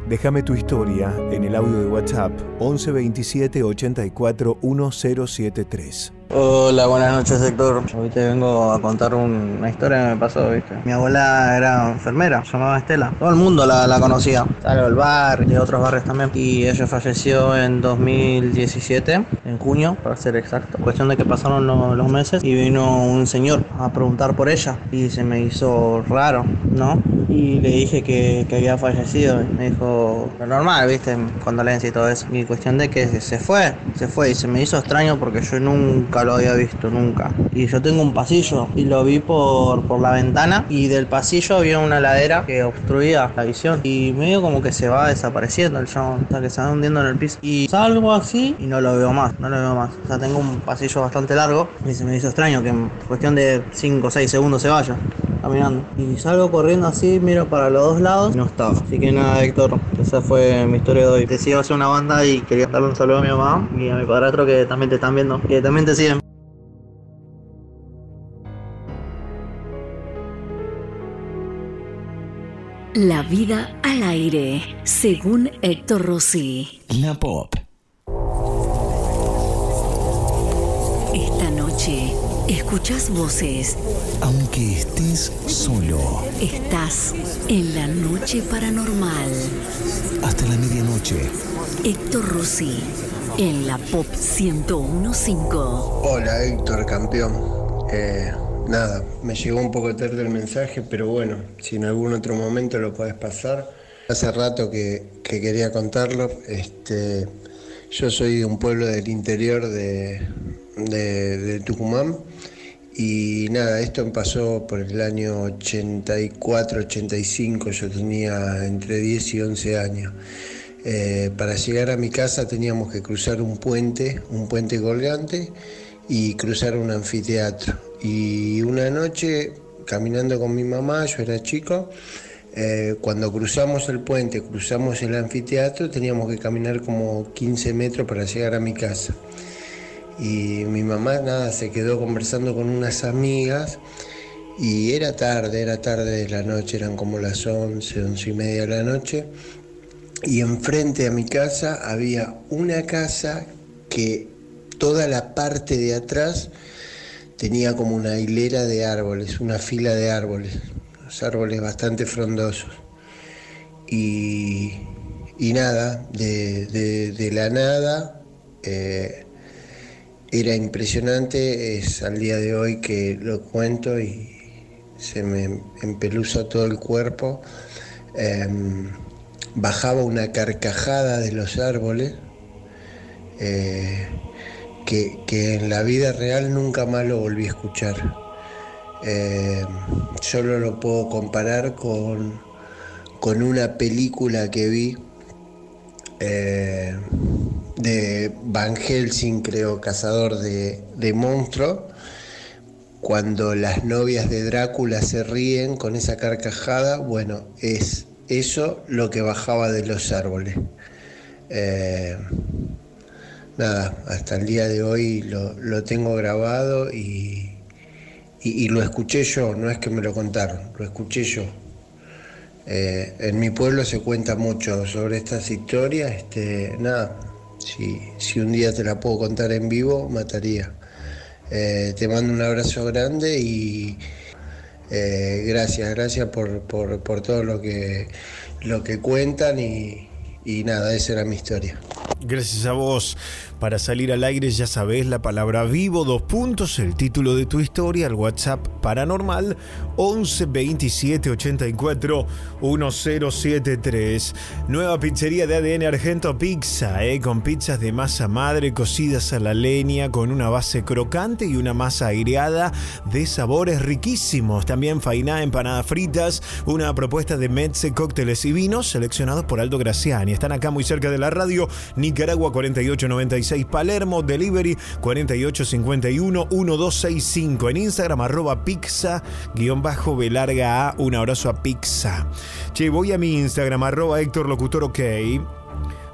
Déjame tu historia en el audio de WhatsApp once veintisiete ochenta y cuatro diez setenta y tres. Hola, buenas noches, Héctor. Hoy te vengo a contar un, una historia que me pasó, ¿viste? Mi abuela era enfermera, se llamaba Estela. Todo el mundo la, la conocía, salió del barrio, de otros barrios también. Y ella falleció en dos mil diecisiete, en junio, para ser exacto. Cuestión de que pasaron lo, los meses y vino un señor a preguntar por ella. Y se me hizo raro, ¿no? Y le dije que, que había fallecido. Y me dijo, lo normal, ¿viste? Condolencia y todo eso. Y cuestión de que se fue, se fue. Y se me hizo extraño porque yo nunca lo había visto nunca. Y yo tengo un pasillo y lo vi por, por la ventana y del pasillo había una ladera que obstruía la visión y medio como que se va desapareciendo el chabón, hasta que se va hundiendo en el piso y salgo así y no lo veo más, no lo veo más. O sea, tengo un pasillo bastante largo y se me hizo extraño que en cuestión de cinco o seis segundos se vaya caminando. Y salgo corriendo así, miro para los dos lados y no estaba. Así que nada, Héctor, esa fue mi historia de hoy. Decidí hacer una banda y quería darle un saludo a mi mamá y a mi padrastro que también te están viendo, que también te siguen. La vida al aire, según Héctor Rossi. La Pop. Esta noche escuchás voces. Aunque estés solo, estás en La Noche Paranormal. Hasta la medianoche. Héctor Rossi, en La Pop ciento uno punto cinco. Hola, Héctor, campeón. Eh... Nada, me llegó un poco tarde el mensaje, pero bueno, si en algún otro momento lo podés pasar. Hace rato que, que quería contarlo. Este, yo soy de un pueblo del interior de, de, de Tucumán. Y nada, esto me pasó por el año ochenta y cuatro, ochenta y cinco, yo tenía entre diez y once años. Eh, para llegar a mi casa teníamos que cruzar un puente, un puente colgante, y cruzar un anfiteatro. Y una noche, caminando con mi mamá, yo era chico, eh, cuando cruzamos el puente, cruzamos el anfiteatro, teníamos que caminar como quince metros para llegar a mi casa. Y mi mamá, nada, se quedó conversando con unas amigas y era tarde, era tarde de la noche, eran como las once, once y media de la noche, y enfrente a mi casa había una casa que toda la parte de atrás tenía como una hilera de árboles, una fila de árboles, unos árboles bastante frondosos. Y, y nada, de, de, de la nada... Eh, Era impresionante, es al día de hoy que lo cuento y se me empeluza todo el cuerpo. Eh, bajaba una carcajada de los árboles eh, que, que en la vida real nunca más lo volví a escuchar. Eh, solo lo puedo comparar con, con una película que vi. Eh, de Van Helsing, creo, Cazador de, de Monstruos, cuando las novias de Drácula se ríen con esa carcajada. Bueno, es eso lo que bajaba de los árboles. Eh, nada, hasta el día de hoy lo, lo tengo grabado y, y, y lo escuché yo, no es que me lo contaron, lo escuché yo. Eh, en mi pueblo se cuenta mucho sobre estas historias, este, nada... Si, si un día te la puedo contar en vivo, mataría. Eh, te mando un abrazo grande y eh, gracias, gracias por, por, por todo lo que, lo que cuentan y, y nada, esa era mi historia. Gracias a vos. Para salir al aire ya sabés la palabra vivo, dos puntos, el título de tu historia, el WhatsApp Paranormal once veintisiete ochenta y cuatro diez setenta y tres. Nueva pizzería de A D N Argento Pizza, eh, con pizzas de masa madre cocidas a la leña con una base crocante y una masa aireada de sabores riquísimos. También fainá, empanadas fritas, una propuesta de mezze, cócteles y vinos seleccionados por Aldo Graciani. Están acá muy cerca de la radio. Nicaragua cuarenta y ocho noventa y seis, Palermo, delivery cuarenta y ocho cincuenta y uno, doce sesenta y cinco. En Instagram, arroba pizza, guión bajo, B larga A. Un abrazo a pizza. Che, voy a mi Instagram, arroba Héctor Locutor OK.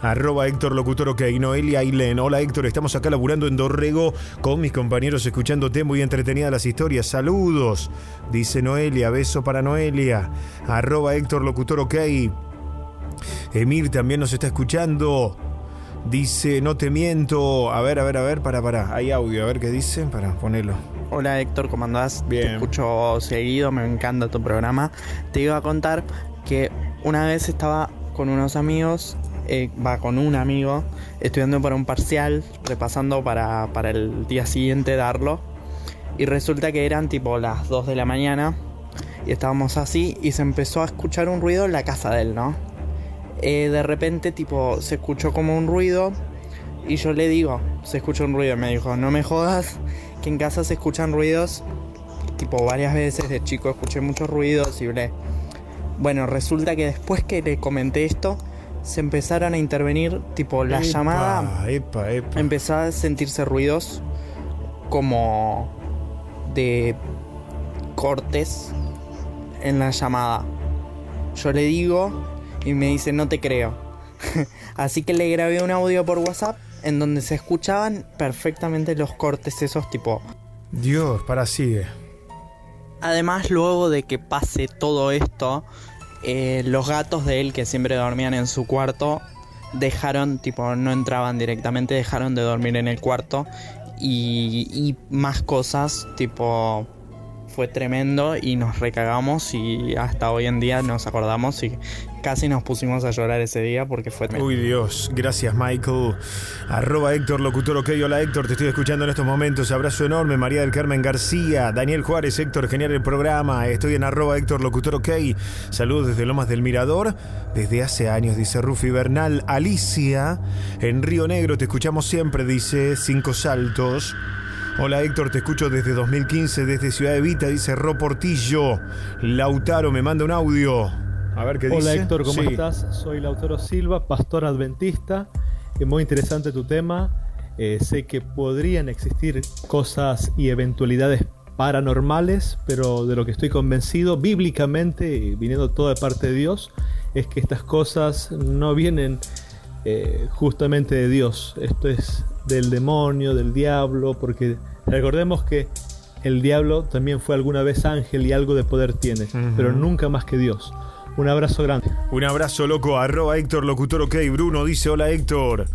Arroba Héctor Locutor OK. Noelia Ailén. Hola Héctor, estamos acá laburando en Dorrego con mis compañeros escuchándote. Muy entretenidas las historias. Saludos, dice Noelia. Beso para Noelia. Arroba Héctor Locutor OK. Emir también nos está escuchando. Dice, no te miento. A ver, a ver, a ver, para, para. Hay audio, a ver qué dice, para ponerlo. Hola Héctor, ¿cómo andás? Bien. Te escucho seguido, me encanta tu programa. Te iba a contar que una vez estaba con unos amigos, eh, va con un amigo, estudiando para un parcial, repasando para, para el día siguiente darlo. Y resulta que eran tipo las dos de la mañana y estábamos así y se empezó a escuchar un ruido en la casa de él, ¿no? Eh, de repente tipo se escuchó como un ruido y yo le digo, se escucha un ruido, me dijo, no me jodas, que en casa se escuchan ruidos, tipo varias veces de chico escuché muchos ruidos y ble. Bueno, resulta que después que le comenté esto, se empezaron a intervenir, tipo la epa, llamada, epa, epa. Empezó a sentirse ruidos como de cortes en la llamada. Yo le digo... Y me dice, no te creo. Así que le grabé un audio por WhatsApp en donde se escuchaban perfectamente los cortes esos tipo... Dios, para sigue. Además, luego de que pase todo esto, eh, los gatos de él que siempre dormían en su cuarto, dejaron, tipo, no entraban directamente, dejaron de dormir en el cuarto. Y, y más cosas, tipo, fue tremendo y nos recagamos y hasta hoy en día nos acordamos y casi nos pusimos a llorar ese día porque fue tremendo. Uy, Dios, gracias, Michael. Arroba Héctor, locutor, ok, hola Héctor, te estoy escuchando en estos momentos, abrazo enorme. María del Carmen García, Daniel Juárez, Héctor, genial el programa, estoy en arroba Héctor, locutor, ok, saludos desde Lomas del Mirador, desde hace años, dice Rufi Bernal. Alicia, en Río Negro, te escuchamos siempre, dice Cinco Saltos. Hola Héctor, te escucho desde dos mil quince, desde Ciudad Evita, dice Ro Portillo. Lautaro me manda un audio. A ver qué Hola, dice. Hola Héctor, ¿cómo sí. estás? Soy Lautaro Silva, pastor adventista. Muy interesante tu tema. Eh, sé que podrían existir cosas y eventualidades paranormales, pero de lo que estoy convencido, bíblicamente, viniendo toda de parte de Dios, es que estas cosas no vienen eh, justamente de Dios. Esto es del demonio, del diablo, porque recordemos que el diablo también fue alguna vez ángel y algo de poder tiene, uh-huh. pero nunca más que Dios. Un abrazo grande. Un abrazo, loco. Arroba Héctor, locutor, ok. Bruno dice, hola Héctor,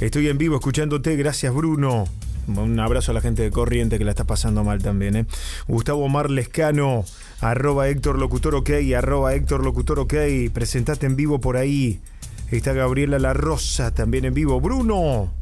estoy en vivo escuchándote, gracias Bruno. Un abrazo a la gente de Corrientes que la está pasando mal también, ¿eh? Gustavo Omar Lescano, arroba Héctor, locutor, ok. Arroba Héctor, locutor, ok. Presentate en vivo por ahí. Está Gabriela La Rosa también en vivo. Bruno,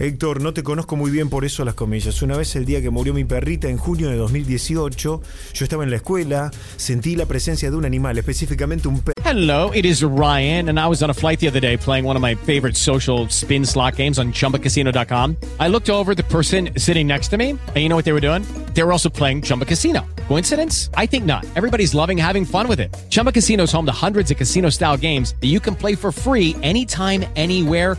Héctor, no te conozco muy bien, por eso las comillas. Una vez, el día que murió mi perrita en junio de dos mil dieciocho, yo estaba en la escuela, sentí la presencia de un animal, específicamente un perro. Hello, it is Ryan, and I was on a flight the other day playing one of my favorite social spin slot games on Chumba Casino dot com. I looked over at the person sitting next to me, and you know what they were doing? They were also playing Chumba Casino. Coincidence? I think not. Everybody's loving having fun with it. Chumba Casino is home to hundreds of casino-style games that you can play for free anytime, anywhere,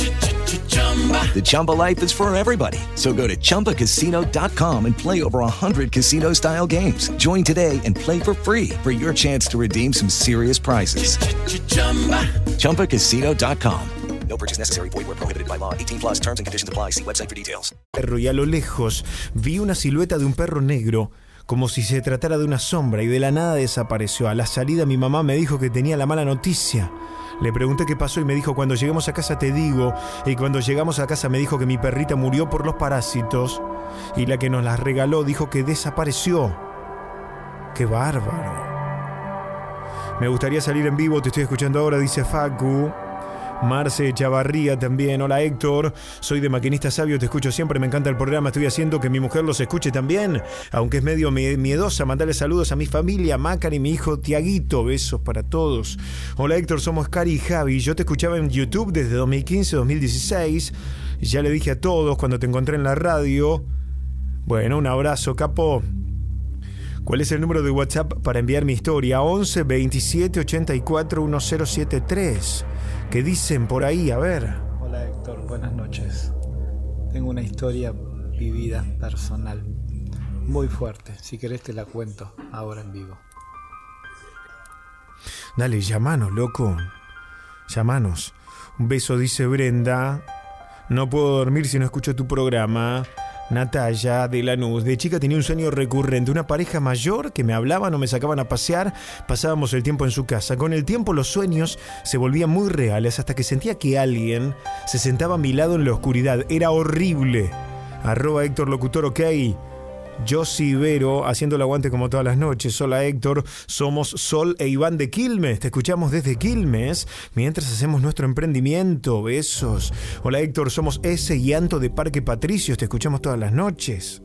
The Chumba life is for everybody. So go to Chumba Casino dot com and play over one hundred casino-style games. Join today and play for free for your chance to redeem some serious prizes. Ch-ch-chumba. Chumba Casino dot com. No purchase necessary. Void where prohibited by law. eighteen plus terms and conditions apply. See website for details. Perro, y a lo lejos vi una silueta de un perro negro, como si se tratara de una sombra, y de la nada desapareció. A la salida mi mamá me dijo que tenía la mala noticia. Le pregunté qué pasó y me dijo, cuando lleguemos a casa te digo. Y cuando llegamos a casa me dijo que mi perrita murió por los parásitos y la que nos las regaló dijo que desapareció. ¡Qué bárbaro! Me gustaría salir en vivo, te estoy escuchando ahora, dice Facu. Marce Chavarría también, hola Héctor, soy de Maquinista Sabio, te escucho siempre, me encanta el programa, estoy haciendo que mi mujer los escuche también, aunque es medio miedosa. Mandarle saludos a mi familia, Macan y mi hijo Tiaguito, besos para todos. Hola Héctor, somos Cari y Javi, yo te escuchaba en YouTube desde dos mil quince a dos mil dieciséis, ya le dije a todos cuando te encontré en la radio. Bueno, un abrazo, capo. ¿Cuál es el número de WhatsApp para enviar mi historia? once veintisiete ochenta y cuatro diez setenta y tres. ¿Qué dicen por ahí? A ver. Hola Héctor, buenas noches. Tengo una historia vivida, personal, muy fuerte. Si querés te la cuento ahora en vivo. Dale, llamanos, loco. Llamanos. Un beso, dice Brenda. No puedo dormir si no escucho tu programa. Natalia de Lanús, de chica tenía un sueño recurrente, una pareja mayor que me hablaban o me sacaban a pasear, pasábamos el tiempo en su casa. Con el tiempo los sueños se volvían muy reales hasta que sentía que alguien se sentaba a mi lado en la oscuridad, era horrible. Arroba Héctor Locutor, ok. Josi Vero, haciendo el aguante como todas las noches. Hola Héctor, somos Sol e Iván de Quilmes, te escuchamos desde Quilmes mientras hacemos nuestro emprendimiento, besos. Hola Héctor, somos S y Anto de Parque Patricios, te escuchamos todas las noches.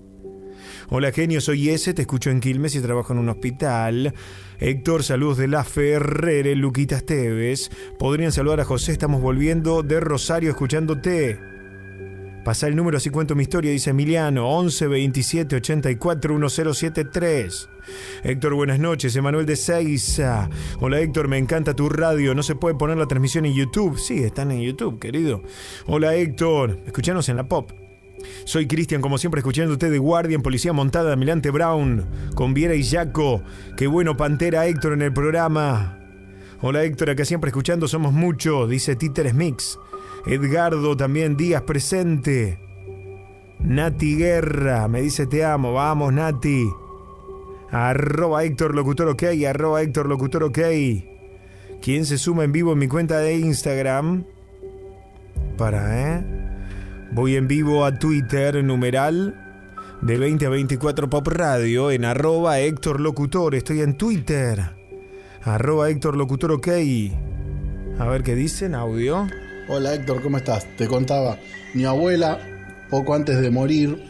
Hola genio, soy S, te escucho en Quilmes y trabajo en un hospital. Héctor, saludos de La Ferrere, Luquitas Teves. Podrían saludar a José, estamos volviendo de Rosario escuchándote. Pasá el número, así cuento mi historia, dice Emiliano, once veintisiete ochenta y cuatro diez setenta y tres. Héctor, buenas noches, Emanuel de Seiza. Hola Héctor, me encanta tu radio, no se puede poner la transmisión en YouTube. Sí, están en YouTube, querido. Hola Héctor, escuchanos en la Pop. Soy Cristian, como siempre, escuchándote de guardia en Policía Montada, Almirante Brown, con Viera y Jaco. Qué bueno, Pantera Héctor en el programa. Hola Héctor, acá siempre escuchando, somos muchos, dice Títeres Mix. Edgardo también Díaz presente. Nati Guerra me dice te amo, vamos Nati. Arroba Héctor Locutor OK, arroba Héctor Locutor OK. ¿Quién se suma en vivo en mi cuenta de Instagram? Para, ¿eh? Voy en vivo a Twitter, numeral de veinte a veinticuatro Pop Radio, en arroba Héctor Locutor. Estoy en Twitter, arroba Héctor Locutor OK. A ver qué dicen, audio. Hola Héctor, ¿cómo estás? Te contaba, mi abuela, poco antes de morir,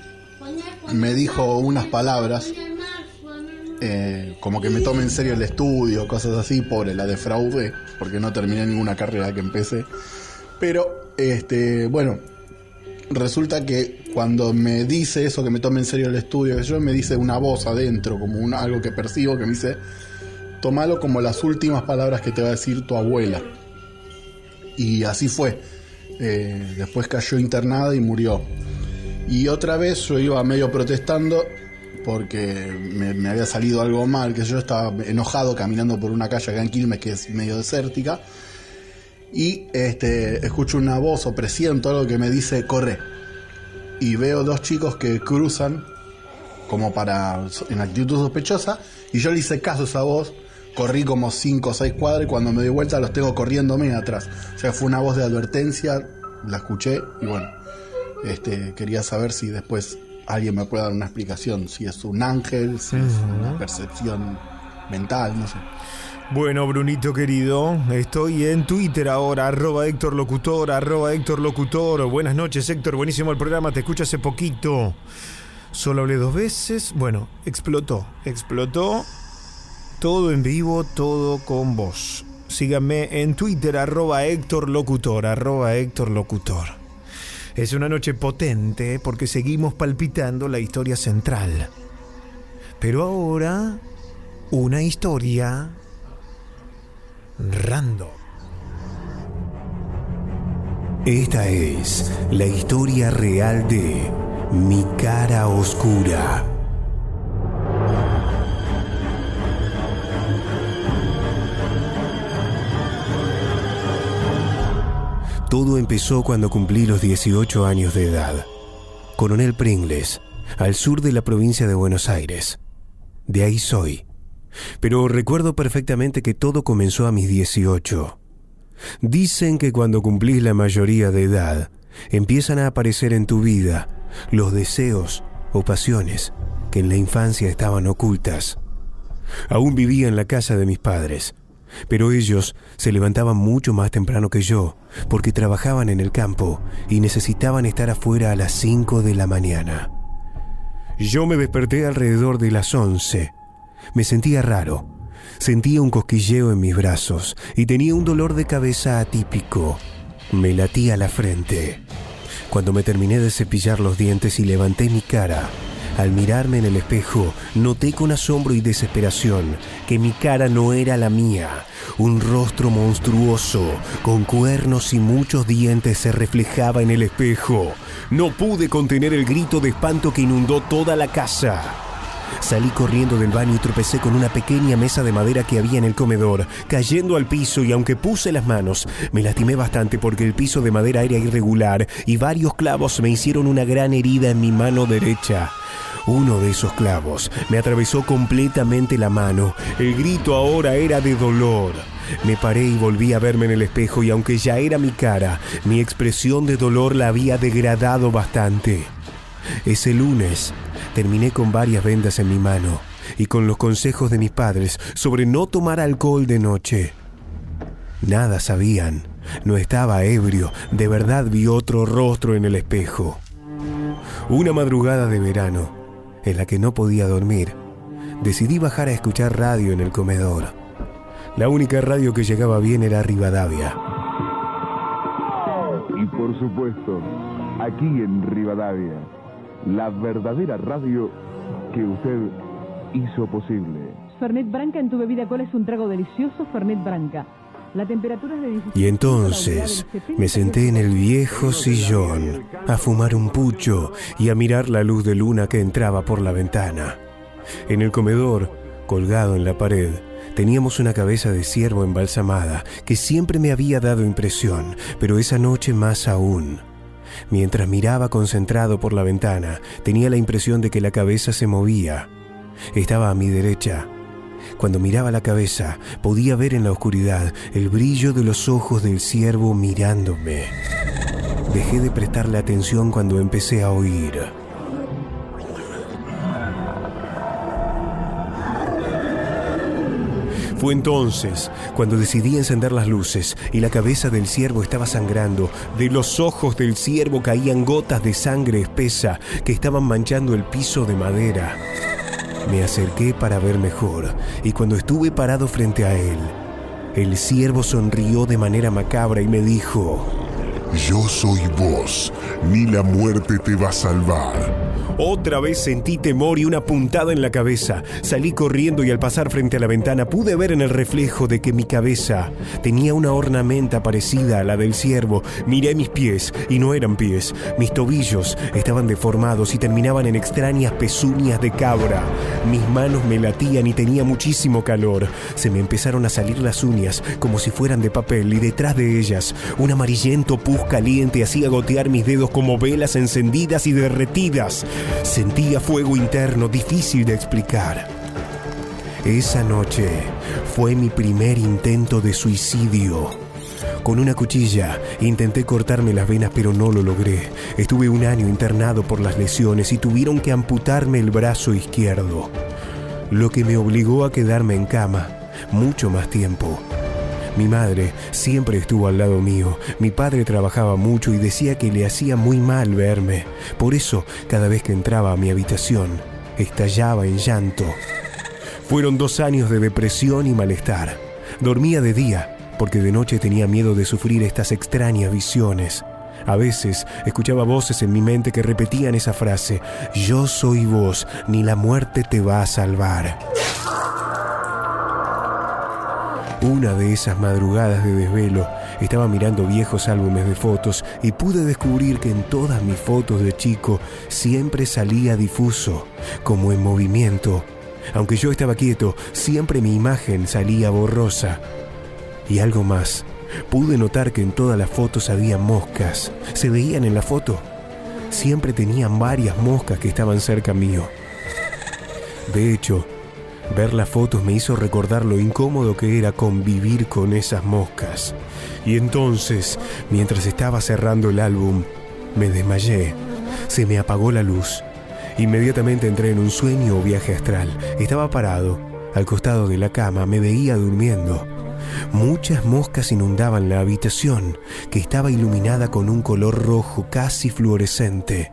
me dijo unas palabras, eh, como que me tome en serio el estudio, cosas así, pobre, la defraudé, porque no terminé ninguna carrera que empecé. Pero, este, bueno, resulta que cuando me dice eso, que me tome en serio el estudio, que yo, me dice una voz adentro, como una, algo que percibo, que me dice, tómalo como las últimas palabras que te va a decir tu abuela. Y así fue. Eh, después cayó internada y murió. Y otra vez yo iba medio protestando porque me, me había salido algo mal, que yo estaba enojado caminando por una calle acá en Quilmes que es medio desértica. Y este, escucho una voz o presiento algo que me dice corre, y veo dos chicos que cruzan como para, en actitud sospechosa, y yo le hice caso a esa voz, corrí como cinco o seis cuadras y cuando me doy vuelta los tengo corriéndome atrás. O sea, fue una voz de advertencia, la escuché y bueno, este, quería saber si después alguien me puede dar una explicación, si es un ángel, si uh-huh. es una percepción mental, no sé. Bueno, Brunito querido, estoy en Twitter ahora, arroba Héctor Locutor, arroba Héctor Locutor. Buenas noches Héctor, buenísimo el programa, te escucho hace poquito. Solo hablé dos veces, bueno, explotó, explotó. Todo en vivo, todo con vos. Síganme en Twitter, arroba Héctor Locutor, arroba Héctor Locutor. Es una noche potente porque seguimos palpitando la historia central. Pero ahora, una historia random. Esta es la historia real de Mi Cara Oscura. Todo empezó cuando cumplí los dieciocho años de edad. Coronel Pringles, al sur de la provincia de Buenos Aires. De ahí soy. Pero recuerdo perfectamente que todo comenzó a mis dieciocho. Dicen que cuando cumplís la mayoría de edad, empiezan a aparecer en tu vida los deseos o pasiones que en la infancia estaban ocultas. Aún vivía en la casa de mis padres, pero ellos se levantaban mucho más temprano que yo, porque trabajaban en el campo y necesitaban estar afuera a las cinco de la mañana. Yo me desperté alrededor de las once. Me sentía raro, sentía un cosquilleo en mis brazos y tenía un dolor de cabeza atípico. Me latía la frente. Cuando me terminé de cepillar los dientes y levanté mi cara, al mirarme en el espejo, noté con asombro y desesperación que mi cara no era la mía. Un rostro monstruoso, con cuernos y muchos dientes, se reflejaba en el espejo. No pude contener el grito de espanto que inundó toda la casa. Salí corriendo del baño y tropecé con una pequeña mesa de madera que había en el comedor, cayendo al piso, y aunque puse las manos, me lastimé bastante porque el piso de madera era irregular y varios clavos me hicieron una gran herida en mi mano derecha. Uno de esos clavos me atravesó completamente la mano. El grito ahora era de dolor. Me paré y volví a verme en el espejo y aunque ya era mi cara, mi expresión de dolor la había degradado bastante. Ese lunes terminé con varias vendas en mi mano y con los consejos de mis padres sobre no tomar alcohol de noche. Nada sabían, no estaba ebrio, de verdad vi otro rostro en el espejo. Una madrugada de verano, en la que no podía dormir, decidí bajar a escuchar radio en el comedor. La única radio que llegaba bien era Rivadavia. Y por supuesto, aquí en Rivadavia, la verdadera radio que usted hizo posible. Fernet Branca en tu bebida cola es un trago delicioso, Fernet Branca. La temperatura es de dieciséis. Y entonces me senté en el viejo sillón a fumar un pucho y a mirar la luz de luna que entraba por la ventana. En el comedor, colgado en la pared, Teníamos una cabeza de ciervo embalsamada que siempre me había dado impresión, pero esa noche más aún. Mientras miraba concentrado por la ventana, tenía la impresión de que la cabeza se movía. Estaba a mi derecha. Cuando miraba la cabeza, podía ver en la oscuridad el brillo de los ojos del ciervo mirándome. Dejé de prestarle atención cuando empecé a oír. Fue entonces cuando decidí encender las luces y la cabeza del ciervo estaba sangrando. De los ojos del ciervo caían gotas de sangre espesa que estaban manchando el piso de madera. Me acerqué para ver mejor y cuando estuve parado frente a él, el ciervo sonrió de manera macabra y me dijo: «Yo soy vos, ni la muerte te va a salvar». Otra vez sentí temor y una puntada en la cabeza. Salí corriendo y al pasar frente a la ventana pude ver en el reflejo de que mi cabeza tenía una ornamenta parecida a la del ciervo. Miré mis pies y no eran pies. Mis tobillos estaban deformados y terminaban en extrañas pezuñas de cabra. Mis manos me latían y tenía muchísimo calor. Se me empezaron a salir las uñas como si fueran de papel y detrás de ellas un amarillento pus caliente hacía gotear mis dedos como velas encendidas y derretidas. Sentía fuego interno difícil de explicar. Esa noche fue mi primer intento de suicidio. Con una cuchilla intenté cortarme las venas, pero no lo logré. Estuve un año internado por las lesiones y tuvieron que amputarme el brazo izquierdo, lo que me obligó a quedarme en cama mucho más tiempo. Mi madre siempre estuvo al lado mío. Mi padre trabajaba mucho y decía que le hacía muy mal verme. Por eso, cada vez que entraba a mi habitación, estallaba en llanto. Fueron dos años de depresión y malestar. Dormía de día, porque de noche tenía miedo de sufrir estas extrañas visiones. A veces, escuchaba voces en mi mente que repetían esa frase: «Yo soy vos, ni la muerte te va a salvar». Una de esas madrugadas de desvelo, estaba mirando viejos álbumes de fotos y pude descubrir que en todas mis fotos de chico siempre salía difuso, como en movimiento. Aunque yo estaba quieto, siempre mi imagen salía borrosa. Y algo más, pude notar que en todas las fotos había moscas. ¿Se veían en la foto? Siempre tenían varias moscas que estaban cerca mío. De hecho, ver las fotos me hizo recordar lo incómodo que era convivir con esas moscas. Y entonces, mientras estaba cerrando el álbum, me desmayé. Se me apagó la luz. Inmediatamente entré en un sueño o viaje astral. Estaba parado, al costado de la cama, me veía durmiendo. Muchas moscas inundaban la habitación, que estaba iluminada con un color rojo casi fluorescente.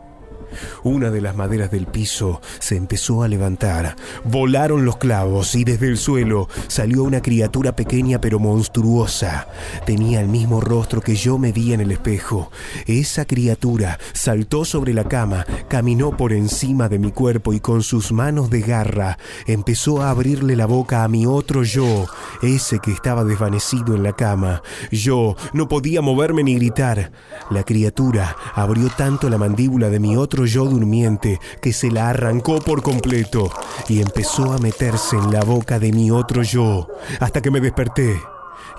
Una de las maderas del piso se empezó a levantar. Volaron los clavos y desde el suelo salió una criatura pequeña pero monstruosa. Tenía el mismo rostro que yo me vi en el espejo. Esa criatura saltó sobre la cama, caminó por encima de mi cuerpo y con sus manos de garra empezó a abrirle la boca a mi otro yo, ese que estaba desvanecido en la cama. Yo no podía moverme ni gritar. La criatura abrió tanto la mandíbula de mi otro yo durmiente que se la arrancó por completo y empezó a meterse en la boca de mi otro yo hasta que me desperté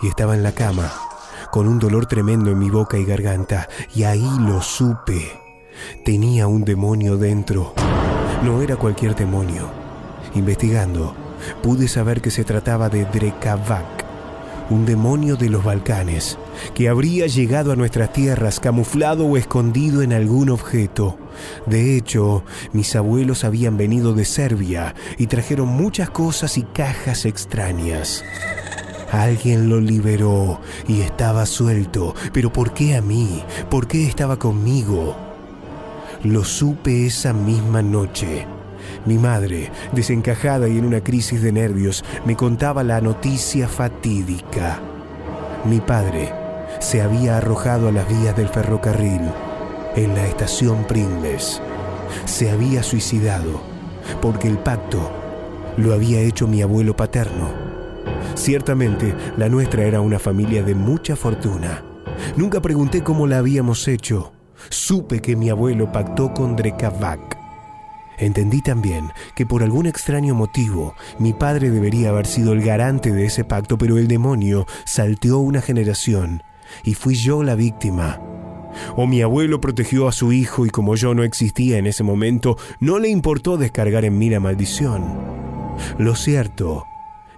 y estaba en la cama con un dolor tremendo en mi boca y garganta y ahí lo supe. Tenía un demonio dentro. No era cualquier demonio. Investigando, pude saber que se trataba de Drekavac, un demonio de los Balcanes, que habría llegado a nuestras tierras camuflado o escondido en algún objeto. De hecho, mis abuelos habían venido de Serbia y trajeron muchas cosas y cajas extrañas. Alguien lo liberó y estaba suelto, pero ¿por qué a mí? ¿Por qué estaba conmigo? Lo supe esa misma noche. Mi madre, desencajada y en una crisis de nervios, me contaba la noticia fatídica. Mi padre se había arrojado a las vías del ferrocarril en la estación Pringles. Se había suicidado porque el pacto lo había hecho mi abuelo paterno. Ciertamente, la nuestra era una familia de mucha fortuna. Nunca pregunté cómo la habíamos hecho. Supe que mi abuelo pactó con Drekavac. Entendí también que por algún extraño motivo mi padre debería haber sido el garante de ese pacto, pero el demonio salteó una generación y fui yo la víctima. O mi abuelo protegió a su hijo y como yo no existía en ese momento, no le importó descargar en mí la maldición. Lo cierto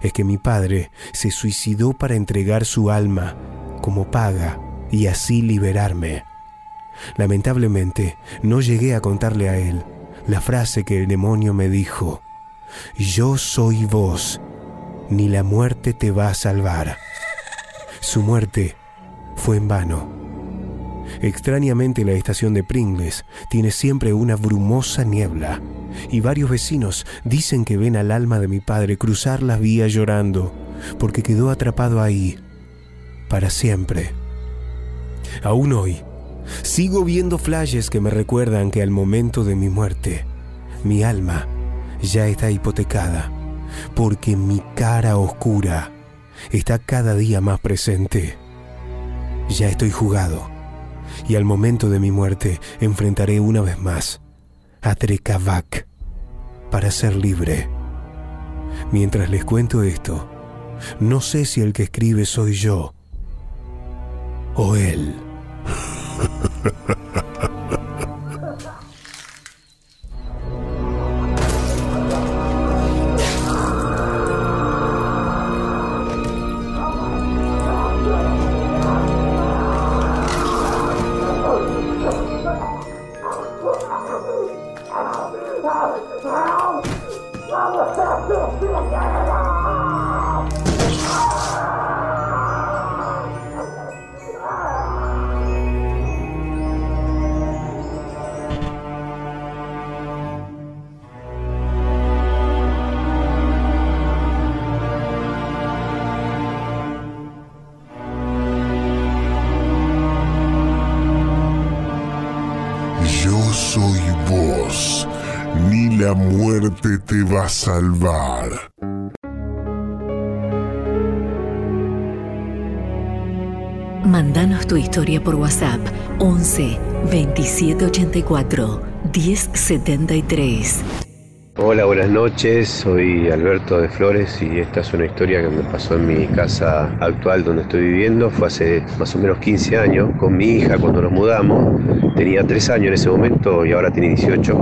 es que mi padre se suicidó para entregar su alma como paga y así liberarme. Lamentablemente, no llegué a contarle a él la frase que el demonio me dijo: yo soy vos, ni la muerte te va a salvar. Su muerte fue en vano. Extrañamente, la estación de Pringles tiene siempre una brumosa niebla y varios vecinos dicen que ven al alma de mi padre cruzar las vías llorando porque quedó atrapado ahí para siempre. Aún hoy sigo viendo flashes que me recuerdan que al momento de mi muerte mi alma ya está hipotecada, porque mi cara oscura está cada día más presente. Ya estoy jugado y al momento de mi muerte enfrentaré una vez más a Trecavac para ser libre. Mientras les cuento esto, no sé si el que escribe soy yo o él. La muerte te va a salvar. Mándanos tu historia por WhatsApp once veintisiete ochenta y cuatro diez setenta y tres. Hola, buenas noches, soy Alberto de Flores y esta es una historia que me pasó en mi casa actual donde estoy viviendo. Fue hace más o menos quince años con mi hija cuando nos mudamos. Tenía tres años en ese momento y ahora tiene dieciocho.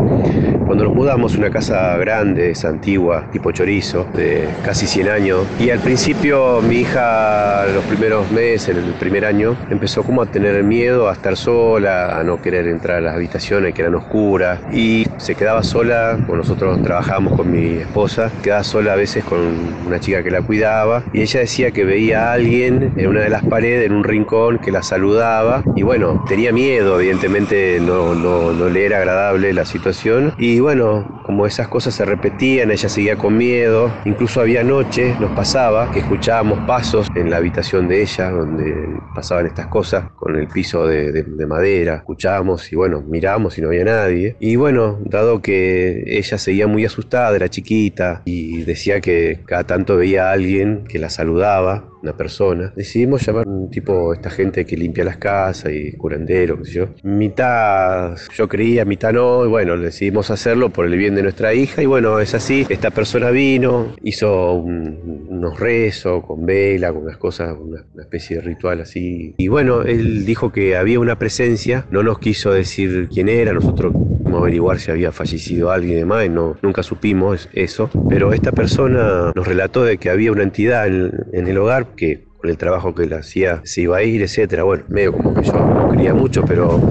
Cuando nos mudamos, una casa grande, es antigua, tipo chorizo, de casi cien años. Y al principio mi hija, los primeros meses, el primer año, empezó como a tener miedo a estar sola, a no querer entrar a las habitaciones que eran oscuras. Y se quedaba sola, con nosotros trabajábamos con mi esposa, quedaba sola a veces con una chica que la cuidaba y ella decía que veía a alguien en una de las paredes, en un rincón, que la saludaba y bueno, tenía miedo, evidentemente no, no, no le era agradable la situación y bueno, como esas cosas se repetían, ella seguía con miedo, incluso había noches, nos pasaba que escuchábamos pasos en la habitación de ella donde pasaban estas cosas con el piso de, de, de madera, escuchábamos y bueno, mirábamos y no había nadie y bueno, dado que ella seguía muy muy asustada, era chiquita y decía que cada tanto veía a alguien que la saludaba, una persona. Decidimos llamar a un tipo, esta gente que limpia las casas y curandero, qué sé yo. Mitad yo creía, mitad no, y bueno, decidimos hacerlo por el bien de nuestra hija y bueno, es así. Esta persona vino, hizo un, unos rezos con vela, con unas cosas, una, una especie de ritual así. Y bueno, él dijo que había una presencia, no nos quiso decir quién era, nosotros averiguar si había fallecido alguien y demás, y no, nunca supimos eso, pero esta persona nos relató de que había una entidad en, en el hogar que con el trabajo que le hacía se iba a ir, etcétera. Bueno, medio como que yo no quería mucho, pero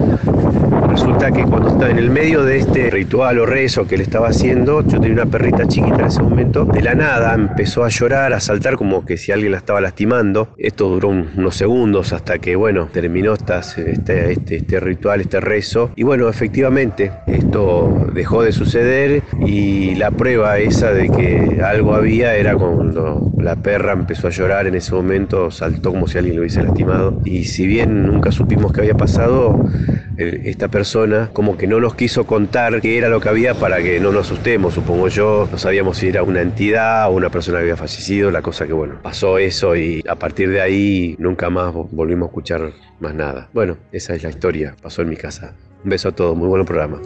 resulta que cuando estaba en el medio de este ritual o rezo que le estaba haciendo, yo tenía una perrita chiquita en ese momento, de la nada empezó a llorar, a saltar como que si alguien la estaba lastimando. Esto duró un, unos segundos hasta que, bueno, terminó esta, este, este, este ritual, este rezo. Y bueno, efectivamente, esto dejó de suceder y la prueba esa de que algo había era cuando la perra empezó a llorar en ese momento, saltó como si alguien lo hubiese lastimado. Y si bien nunca supimos qué había pasado, esta persona Persona, como que no nos quiso contar qué era lo que había para que no nos asustemos, supongo yo, no sabíamos si era una entidad o una persona que había fallecido, la cosa que bueno, pasó eso y a partir de ahí nunca más volvimos a escuchar más nada. Bueno, esa es la historia, pasó en mi casa. Un beso a todos, muy buen programa.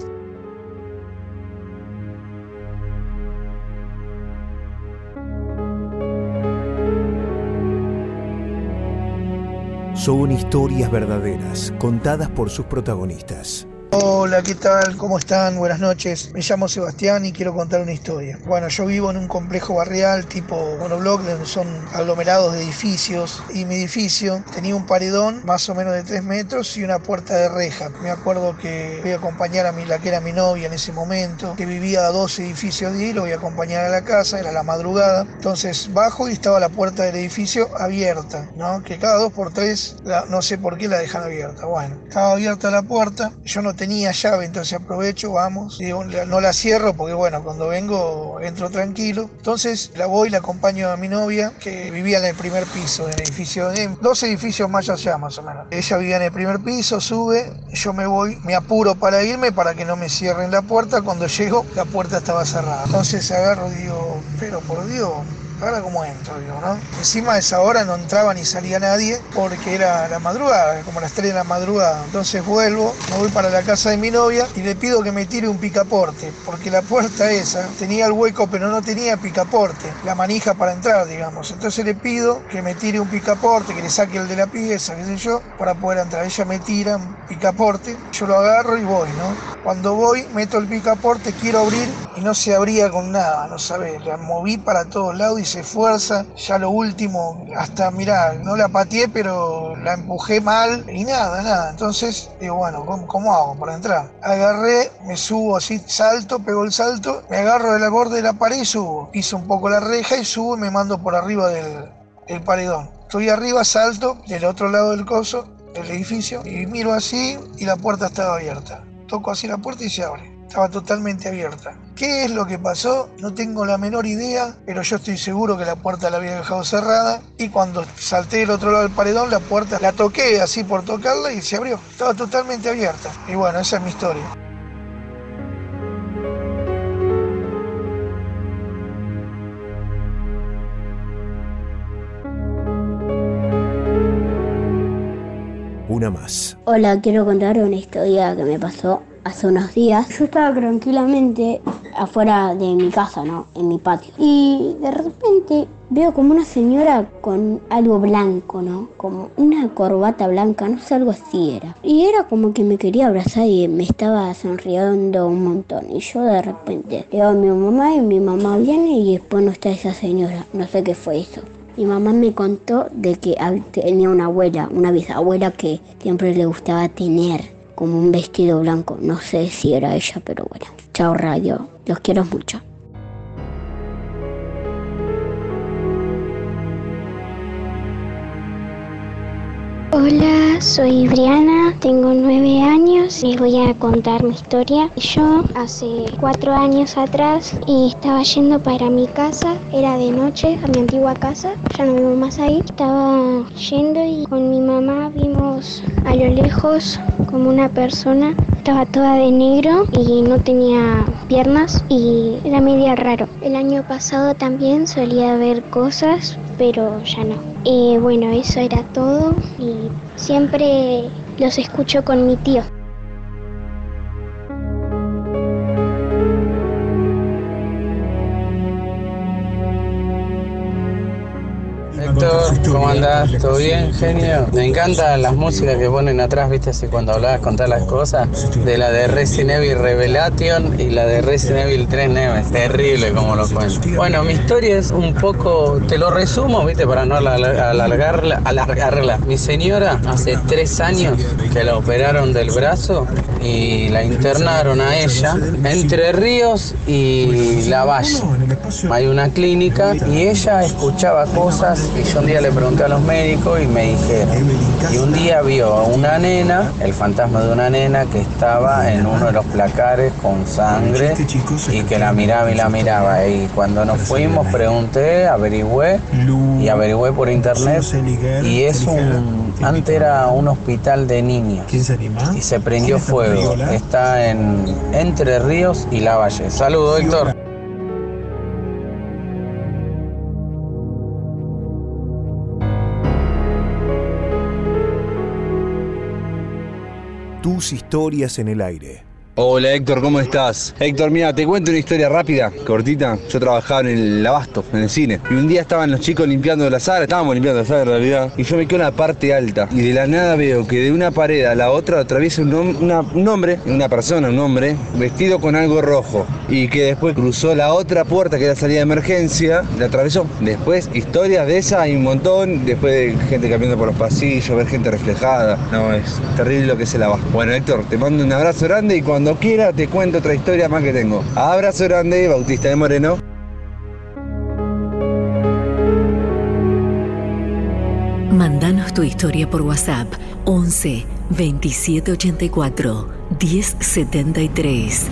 son historias verdaderas contadas por sus protagonistas. Hola, ¿qué tal? ¿Cómo están? Buenas noches. Me llamo Sebastián y quiero contar una historia. Bueno, yo vivo en un complejo barrial tipo monobloc, donde son aglomerados de edificios. Y mi edificio tenía un paredón más o menos de tres metros y una puerta de reja. Me acuerdo que fui a acompañar a mi, la que era mi novia en ese momento, que vivía a dos edificios de ahí, lo voy a acompañar a la casa, era la madrugada. Entonces bajo y estaba la puerta del edificio abierta, ¿no? Que cada dos por tres, la, no sé por qué la dejan abierta. Bueno, estaba abierta la puerta, yo no tenía llave, entonces aprovecho, vamos, digo, no la cierro porque bueno, cuando vengo entro tranquilo. Entonces la voy, la acompaño a mi novia que vivía en el primer piso del edificio, en dos edificios más allá más o menos. Ella vivía en el primer piso, sube, yo me voy, me apuro para irme para que no me cierren la puerta. Cuando llego, la puerta estaba cerrada. Entonces agarro y digo, pero por Dios, ahora cómo entro, digo, ¿no? Encima a esa hora no entraba ni salía nadie porque era la madrugada, como las tres de la madrugada. Entonces vuelvo, me voy para la casa de mi novia y le pido que me tire un picaporte, porque la puerta esa tenía el hueco pero no tenía picaporte, la manija para entrar, digamos. Entonces le pido que me tire un picaporte, que le saque el de la pieza, qué sé yo, para poder entrar. Ella me tira un picaporte, yo lo agarro y voy, ¿no? Cuando voy, meto el picaporte, quiero abrir y no se abría con nada, no sabés, la moví para todos lados y se fuerza, ya lo último, hasta mirá, no la pateé pero la empujé mal y nada, nada. Entonces digo, bueno, ¿cómo, cómo hago para entrar? Agarré, me subo así, salto, pego el salto, me agarro del borde de la pared y subo, piso un poco la reja y subo y me mando por arriba del, del paredón. Estoy arriba, salto del otro lado del coso, del edificio, y miro así y la puerta estaba abierta. Toco así la puerta y se abre. Estaba totalmente abierta. ¿Qué es lo que pasó? No tengo la menor idea, pero yo estoy seguro que la puerta la había dejado cerrada y cuando salté del otro lado del paredón, la puerta la toqué así por tocarla y se abrió. Estaba totalmente abierta. Y bueno, esa es mi historia. Una más. Hola, quiero contar una historia que me pasó hace unos días. Yo estaba tranquilamente afuera de mi casa, ¿no? En mi patio. Y de repente veo como una señora con algo blanco, ¿no? Como una corbata blanca, no sé, algo así era. Y era como que me quería abrazar y me estaba sonriendo un montón. Y yo de repente veo a mi mamá y mi mamá viene y después no está esa señora. No sé qué fue eso. Mi mamá me contó de que tenía una abuela, una bisabuela que siempre le gustaba tener como un vestido blanco, no sé si era ella, pero bueno. Chao radio, los quiero mucho. Hola, soy Briana, tengo nueve años y voy a contar mi historia. Yo hace cuatro años atrás y estaba yendo para mi casa, era de noche, a mi antigua casa, ya no vivo más ahí. Estaba yendo y con mi mamá vimos a lo lejos como una persona, estaba toda de negro y no tenía piernas y era medio raro. El año pasado también solía ver cosas, pero ya no. Eh, bueno, eso era todo y siempre los escucho con mi tío. ¿Cómo andás? ¿Todo bien, genio? Me encantan las músicas que ponen atrás, viste, así cuando hablabas, contás las cosas. De la de Resident Evil Revelation y la de Resident Evil tres Nemesis. Terrible como lo cuento. Bueno, mi historia es un poco, te lo resumo, viste, para no alargarla, alargarla. Mi señora hace tres años que la operaron del brazo y la internaron a ella Entre Ríos y La Valle. Hay una clínica y ella escuchaba cosas y yo un día le pregunté a los médicos y me dijeron. Y un día vio a una nena, el fantasma de una nena que estaba en uno de los placares con sangre y que la miraba y la miraba. Y cuando nos fuimos pregunté, averigüé y averigüé por internet y es un, antes era un hospital de niños y se prendió fuego. Está en Entre Ríos y La Valle. Saludos, Héctor. Tus historias en el aire. Hola Héctor, ¿cómo estás? Héctor, mira, te cuento una historia rápida, cortita. Yo trabajaba en el Abasto, en el cine. Y un día estaban los chicos limpiando la sala, estábamos limpiando la sala en realidad. Y yo me quedo en la parte alta. Y de la nada veo que de una pared a la otra atraviesa un, una, un hombre, una persona, un hombre, vestido con algo rojo. Y que después cruzó la otra puerta, que era la salida de emergencia, la atravesó. Después, historias de esas hay un montón. Después de gente caminando por los pasillos, ver gente reflejada. No, es terrible lo que es el Abasto. Bueno Héctor, te mando un abrazo grande y cuando Cuando quiera te cuento otra historia más que tengo. Abrazo grande, Bautista de Moreno. Mandanos tu historia por WhatsApp once veintisiete ochenta y cuatro diez setenta y tres.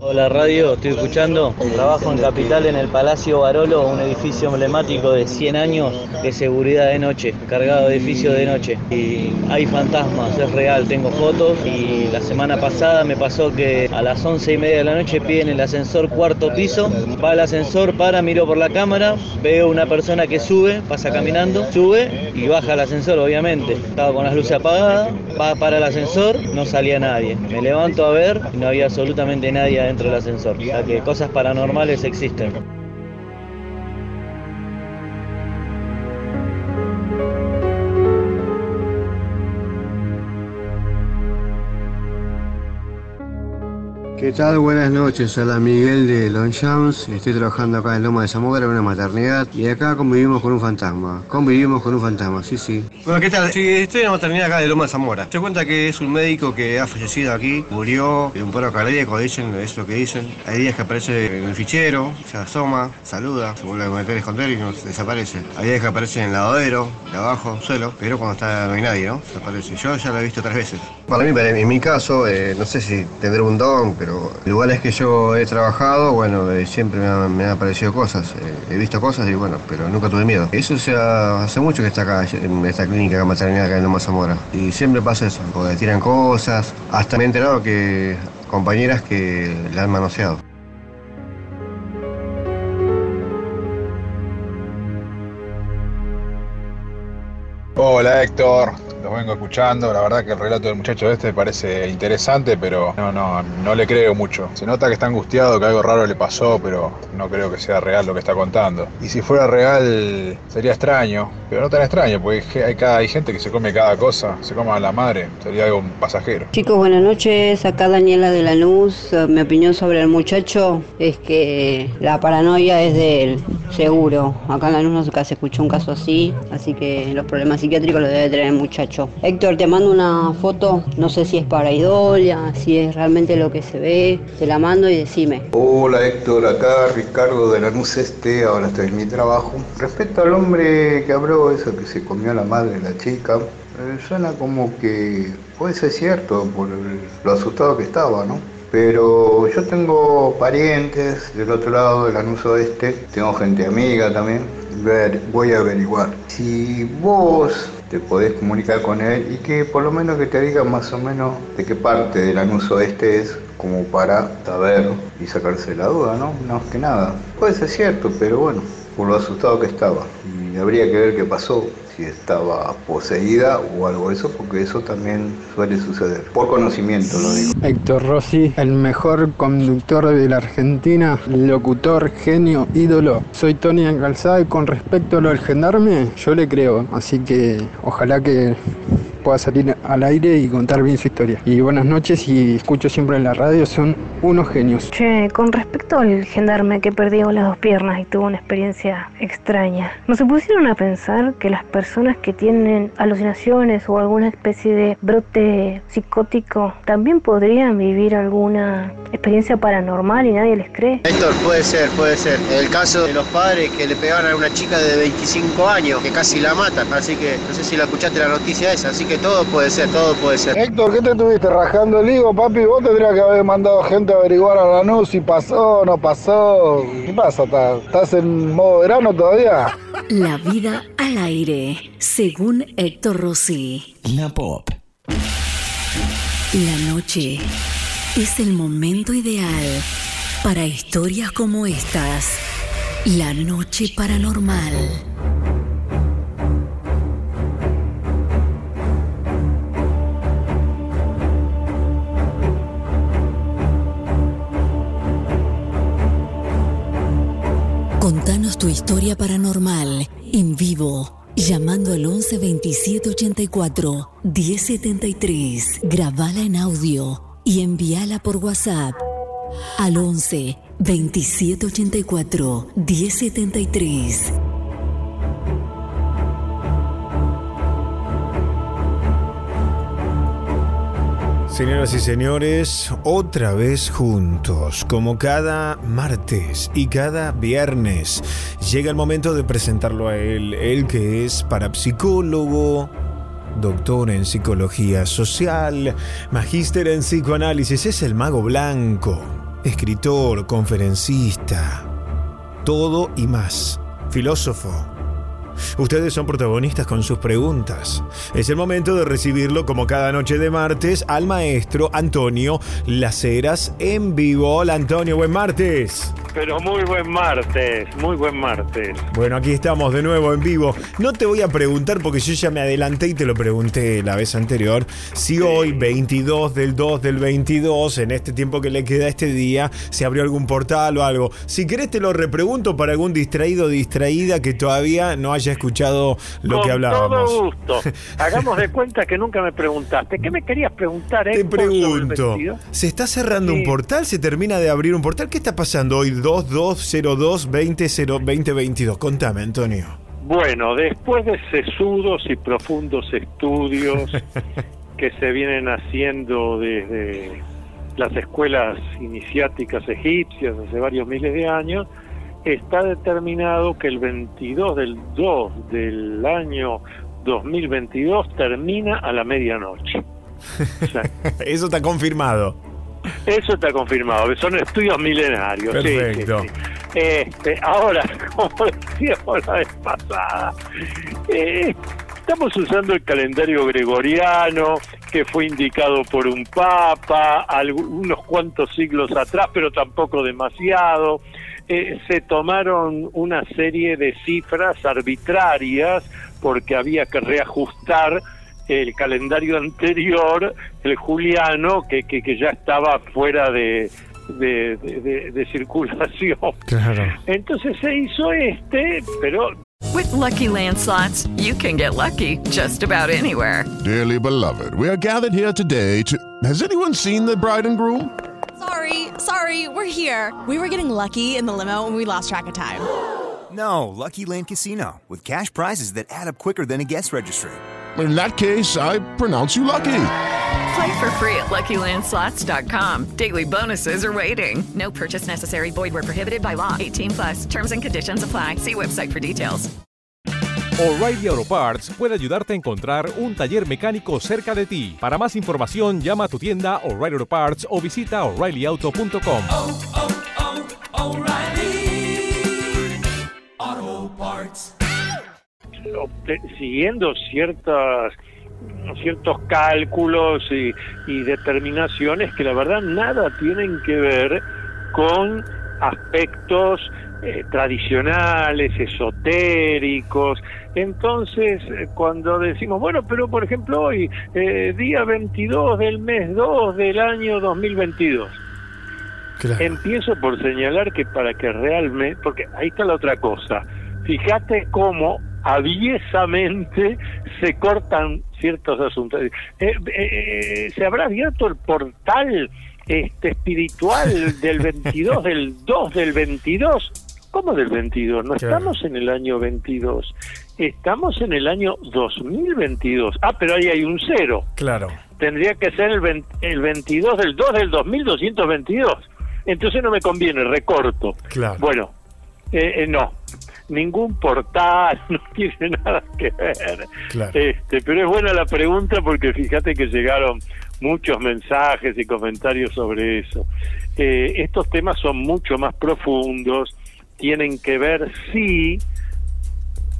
Hola radio, estoy escuchando. Trabajo en Capital en el Palacio Barolo, un edificio emblemático de cien años de seguridad de noche, cargado de edificios de noche. Y hay fantasmas, es real, tengo fotos. Y la semana pasada me pasó que a las once y media de la noche piden el ascensor cuarto piso. Va el ascensor, para, miro por la cámara, veo una persona que sube, pasa caminando, sube y baja el ascensor obviamente. Estaba con las luces apagadas, va para el ascensor, no salía nadie. Me levanto a ver, no había absolutamente nadie dentro del ascensor, o sea que cosas paranormales existen. ¿Qué tal? Buenas noches, soy Miguel de Longchamps, estoy trabajando acá en Loma de Zamora en una maternidad y acá convivimos con un fantasma, convivimos con un fantasma, sí, sí. Bueno, ¿qué tal? Sí, estoy en la maternidad acá de Loma de Zamora. Se cuenta que es un médico que ha fallecido aquí, murió de un paro cardíaco, dicen, es lo que dicen. Hay días que aparece en el fichero, se asoma, saluda, se vuelve a meter a esconder y nos desaparece. Hay días que aparece en el lavadero, de abajo, suelo, pero cuando está no hay nadie, ¿no? Desaparece. Yo ya lo he visto tres veces. Para mí, en mi caso, eh, no sé si tendré un don, pero Pero lugares que yo he trabajado, bueno, eh, siempre me, ha, me han aparecido cosas, eh, he visto cosas y bueno, pero nunca tuve miedo. Eso se ha, hace mucho que está acá, en esta clínica acá, maternidad acá en Loma Zamora. Y siempre pasa eso, porque tiran cosas, hasta me he enterado que compañeras que la han manoseado. Hola Héctor, los vengo escuchando, la verdad que el relato del muchacho este parece interesante, pero no, no, no le creo mucho. Se nota que está angustiado, que algo raro le pasó, pero no creo que sea real lo que está contando. Y si fuera real sería extraño, pero no tan extraño, porque hay, cada, hay gente que se come cada cosa, se come a la madre, sería algo pasajero. Chicos, buenas noches, acá Daniela de Lanús. Mi opinión sobre el muchacho es que la paranoia es de él, seguro. Acá en Lanús nunca se escuchó un caso así, así que los problemas psiquiátrico lo debe tener el muchacho. Héctor, te mando una foto, no sé si es para Idolia, si es realmente lo que se ve, te la mando y decime. Hola Héctor, acá Ricardo de Lanús Este, ahora estoy en mi trabajo. Respecto al hombre que habló, eso que se comió a la madre de la chica, eh, suena como que puede ser cierto por el, lo asustado que estaba, ¿no? Pero yo tengo parientes del otro lado de Lanús Oeste, tengo gente amiga también. Ver, voy a averiguar si vos te podés comunicar con él y que por lo menos que te diga más o menos de qué parte del Lanús Oeste es, como para saber y sacarse la duda, ¿no? No es que nada, puede ser cierto, pero bueno, por lo asustado que estaba, y habría que ver qué pasó, si estaba poseída o algo de eso, porque eso también suele suceder. Por conocimiento lo digo. Héctor Rossi, el mejor conductor de la Argentina, locutor, genio, ídolo. Soy Tony Encalzada y con respecto a lo del gendarme, yo le creo. Así que ojalá que pueda salir al aire y contar bien su historia. Y buenas noches, y escucho siempre en la radio, son unos genios. Che, con respecto al gendarme que perdió las dos piernas y tuvo una experiencia extraña, ¿no se pusieron a pensar que las personas que tienen alucinaciones o alguna especie de brote psicótico también podrían vivir alguna experiencia paranormal y nadie les cree? Héctor, puede ser, puede ser. El caso de los padres que le pegaron a una chica de veinticinco años que casi la matan, así que no sé si la escuchaste la noticia esa, así que todo puede ser, todo puede ser. Héctor, ¿qué te estuviste rajando el higo, papi? Vos tendrías que haber mandado gente a averiguar a Lanús si pasó o no pasó. ¿Qué pasa? ¿Estás en modo verano todavía? La vida al aire, según Héctor Rossi. La Pop. La noche es el momento ideal para historias como estas. La noche paranormal. Tu historia paranormal, en vivo, llamando al once veintisiete ochenta y cuatro diez setenta y tres. Grabala en audio y envíala por WhatsApp al once veintisiete ochenta y cuatro diez setenta y tres. Señoras y señores, otra vez juntos, como cada martes y cada viernes, llega el momento de presentarlo a él, él que es parapsicólogo, doctor en psicología social, magíster en psicoanálisis, es el mago blanco, escritor, conferencista, todo y más, filósofo. Ustedes son protagonistas con sus preguntas. Es el momento de recibirlo, como cada noche de martes, al maestro Antonio Laceras en vivo. Hola, Antonio, buen martes. Pero muy buen martes, muy buen martes. Bueno, aquí estamos de nuevo en vivo. No te voy a preguntar, porque yo ya me adelanté y te lo pregunté la vez anterior, si sí. Hoy, veintidós del dos del veintidós, en este tiempo que le queda a este día, se abrió algún portal o algo. Si querés te lo repregunto para algún distraído o distraída que todavía no haya escuchado lo Con que hablábamos. Con todo gusto. Hagamos de cuenta que nunca me preguntaste. ¿Qué me querías preguntar? Eh? Te pregunto. ¿Se está cerrando sí. un portal? ¿Se termina de abrir un portal? ¿Qué está pasando hoy? dos dos cero dos veinte cero veinte veintidós. Contame, Antonio. Bueno, después de sesudos y profundos estudios que se vienen haciendo desde las escuelas iniciáticas egipcias hace varios miles de años, está determinado que el veintidós del dos del año dos mil veintidós termina a la medianoche. O sea, eso está confirmado. Eso está confirmado, son estudios milenarios. Perfecto. Sí, sí, sí. Este, ahora, como decíamos la vez pasada, eh, estamos usando el calendario gregoriano, que fue indicado por un papa algunos cuantos siglos atrás, pero tampoco demasiado. Eh, se tomaron una serie de cifras arbitrarias porque había que reajustar el calendario anterior, el juliano, que, que, que ya estaba fuera de, de, de, de, de circulación. Claro. Entonces se hizo este, pero... With Lucky Land Slots, you can get lucky just about anywhere. Dearly beloved, we are gathered here today to... Has anyone seen the bride and groom? Sorry, sorry, we're here. We were getting lucky in the limo and we lost track of time. No, Lucky Land Casino, with cash prizes that add up quicker than a guest registry. In that case, I pronounce you lucky. Play for free at Lucky Land Slots dot com. Daily bonuses are waiting. No purchase necessary. Void where prohibited by law. eighteen plus. Terms and conditions apply. See website for details. O'Reilly Auto Parts puede ayudarte a encontrar un taller mecánico cerca de ti. Para más información, llama a tu tienda O'Reilly Auto Parts o visita O'Reilly Auto punto com. Oh, oh, oh, O'Reilly Auto Parts. Siguiendo ciertas, ciertos cálculos y, y determinaciones que la verdad nada tienen que ver con aspectos Eh, tradicionales, esotéricos. Entonces, eh, cuando decimos, bueno, pero por ejemplo hoy, eh, día veintidós del mes dos del año dos mil veintidós, claro. Empiezo por señalar que para que realmente, porque ahí está la otra cosa, fíjate cómo aviesamente se cortan ciertos asuntos. Eh, eh, eh, ¿se habrá abierto el portal este espiritual del veintidós del dos del veintidós? ¿Cómo del veintidós? No estamos en el año veintidós, estamos en el año dos mil veintidós. Ah, pero ahí hay un cero. Claro. Tendría que ser el, veintidós del dos del dos mil doscientos veintidós. Entonces no me conviene, recorto. Claro. Bueno, eh, eh, no, ningún portal, no tiene nada que ver. Claro. Este, pero es buena la pregunta porque fíjate que llegaron muchos mensajes y comentarios sobre eso. Eh, estos temas son mucho más profundos, tienen que ver, sí,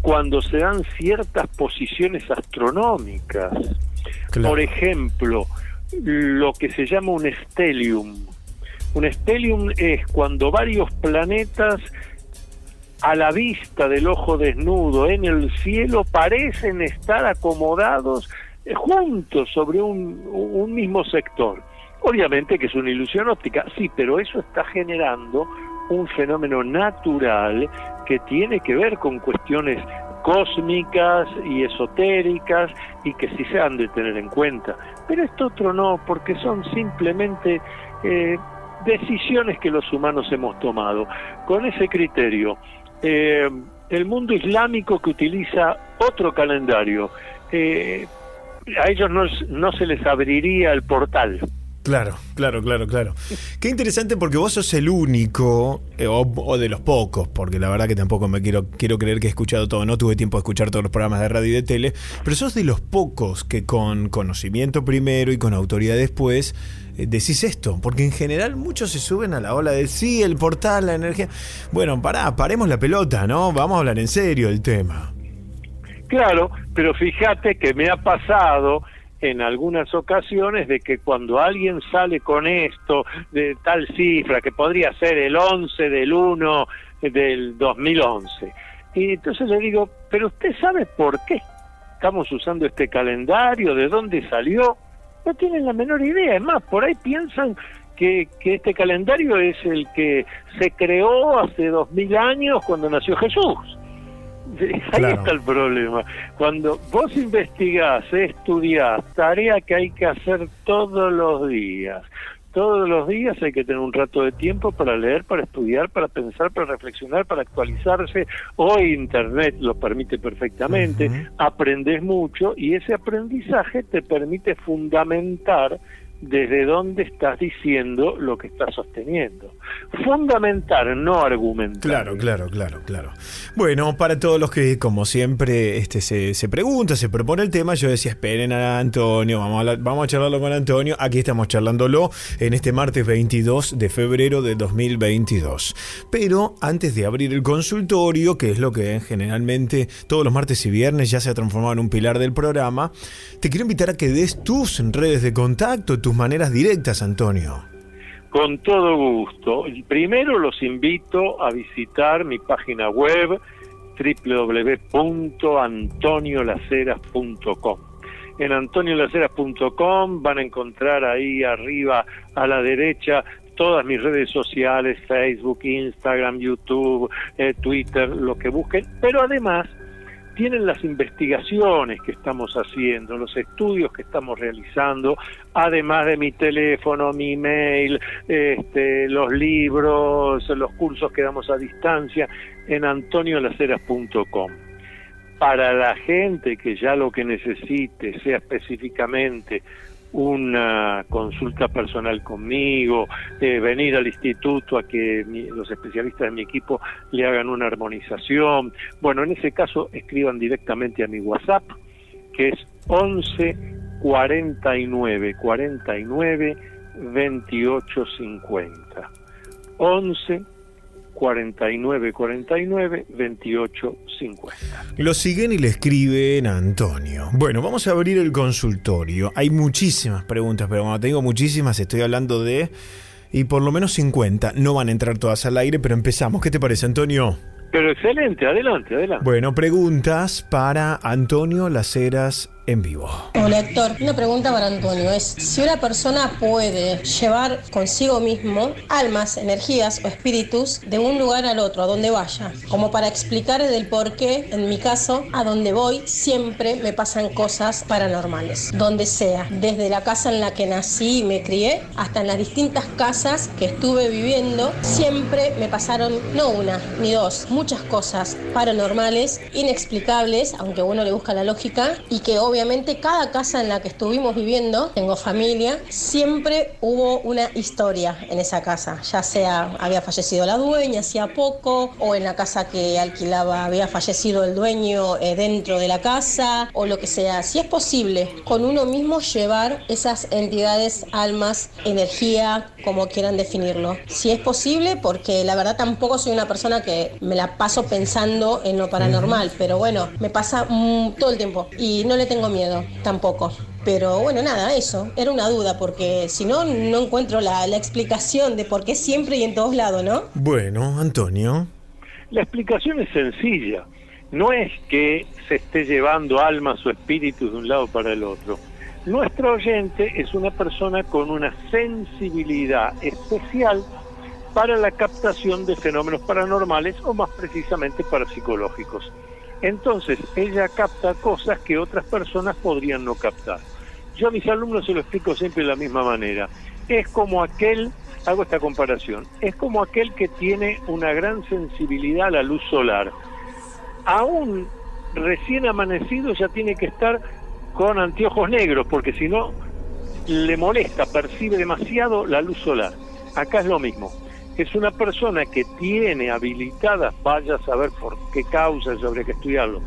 cuando se dan ciertas posiciones astronómicas. Claro. Por ejemplo, lo que se llama un stellium. Un stellium es cuando varios planetas a la vista del ojo desnudo en el cielo parecen estar acomodados juntos sobre un, un mismo sector. Obviamente que es una ilusión óptica, sí, pero eso está generando un fenómeno natural que tiene que ver con cuestiones cósmicas y esotéricas y que sí se han de tener en cuenta. Pero esto otro no, porque son simplemente eh, decisiones que los humanos hemos tomado. Con ese criterio, eh, el mundo islámico, que utiliza otro calendario, eh, a ellos no, no se les abriría el portal. Claro, claro, claro, claro. Qué interesante, porque vos sos el único, eh, o, o de los pocos, porque la verdad que tampoco me quiero quiero creer que he escuchado todo, no tuve tiempo de escuchar todos los programas de radio y de tele, pero sos de los pocos que con conocimiento primero y con autoridad después eh, decís esto, porque en general muchos se suben a la ola de sí, el portal, la energía. Bueno, pará, paremos la pelota, ¿no? Vamos a hablar en serio el tema. Claro, pero fíjate que me ha pasado en algunas ocasiones de que cuando alguien sale con esto de tal cifra que podría ser el once del uno del dos mil once, y entonces le digo, pero usted sabe por qué estamos usando este calendario, de dónde salió, no tienen la menor idea. Es más, por ahí piensan que, que este calendario es el que se creó hace dos mil años cuando nació Jesús. Ahí claro. Está el problema. Cuando vos investigás, estudiás, tarea que hay que hacer todos los días, todos los días hay que tener un rato de tiempo para leer, para estudiar, para pensar, para reflexionar, para actualizarse. Hoy Internet lo permite perfectamente. Uh-huh. Aprendés mucho y ese aprendizaje te permite fundamentar desde dónde estás diciendo lo que estás sosteniendo. Fundamentar, no argumentar. Claro, claro, claro, claro. Bueno, para todos los que, como siempre, este se, se pregunta, se propone el tema, yo decía, esperen a Antonio, vamos a, la, vamos a charlarlo con Antonio. Aquí estamos charlándolo en este martes veintidós de febrero de dos mil veintidós. Pero antes de abrir el consultorio, que es lo que generalmente todos los martes y viernes ya se ha transformado en un pilar del programa, te quiero invitar a que des tus redes de contacto, tus maneras directas, Antonio. Con todo gusto. Primero los invito a visitar mi página web doble u doble u doble u punto antonio laceras punto com. En antonio laceras punto com van a encontrar ahí arriba a la derecha todas mis redes sociales, Facebook, Instagram, YouTube, eh, Twitter, lo que busquen. Pero además tienen las investigaciones que estamos haciendo, los estudios que estamos realizando, además de mi teléfono, mi email, este, los libros, los cursos que damos a distancia, en antonio laceras punto com. Para la gente que ya lo que necesite sea específicamente una consulta personal conmigo, eh, venir al instituto a que mi, los especialistas de mi equipo le hagan una armonización. Bueno, en ese caso escriban directamente a mi WhatsApp, que es once cuarenta y nueve cuarenta y nueve veintiocho cincuenta. once cuarenta y nueve cuarenta y nueve veintiocho cincuenta. Lo siguen y le escriben a Antonio. Bueno, vamos a abrir el consultorio. Hay muchísimas preguntas, pero cuando tengo muchísimas estoy hablando de, y por lo menos cincuenta. No van a entrar todas al aire, pero empezamos. ¿Qué te parece, Antonio? Pero excelente, adelante, adelante. Bueno, preguntas para Antonio Laceras en vivo. Hola, Héctor, una pregunta para Antonio es si una persona puede llevar consigo mismo almas, energías o espíritus de un lugar al otro, a donde vaya, como para explicar el por qué, en mi caso, a donde voy siempre me pasan cosas paranormales, donde sea, desde la casa en la que nací y me crié, hasta en las distintas casas que estuve viviendo, siempre me pasaron, no una, ni dos, muchas cosas paranormales, inexplicables, aunque uno le busca la lógica, y que obviamente cada casa en la que estuvimos viviendo, tengo familia, siempre hubo una historia en esa casa, ya sea había fallecido la dueña hacía poco, o en la casa que alquilaba había fallecido el dueño eh, dentro de la casa, o lo que sea. Si es posible, con uno mismo llevar esas entidades, almas, energía, como quieran definirlo. Si es posible, porque la verdad tampoco soy una persona que me la paso pensando en lo paranormal, pero bueno, me pasa mm, todo el tiempo y no le tengo miedo tampoco. Pero bueno, nada, eso, era una duda, porque si no, no encuentro la, la explicación de por qué siempre y en todos lados, ¿no? Bueno, Antonio. La explicación es sencilla. No es que se esté llevando almas o espíritus de un lado para el otro. Nuestro oyente es una persona con una sensibilidad especial para la captación de fenómenos paranormales o más precisamente parapsicológicos. Entonces, ella capta cosas que otras personas podrían no captar. Yo a mis alumnos se lo explico siempre de la misma manera. Es como aquel, hago esta comparación, es como aquel que tiene una gran sensibilidad a la luz solar. Aún recién amanecido ya tiene que estar con anteojos negros, porque si no le molesta, percibe demasiado la luz solar. Acá es lo mismo. Es una persona que tiene habilitadas, vaya a saber por qué causa, yo habría que estudiarlo,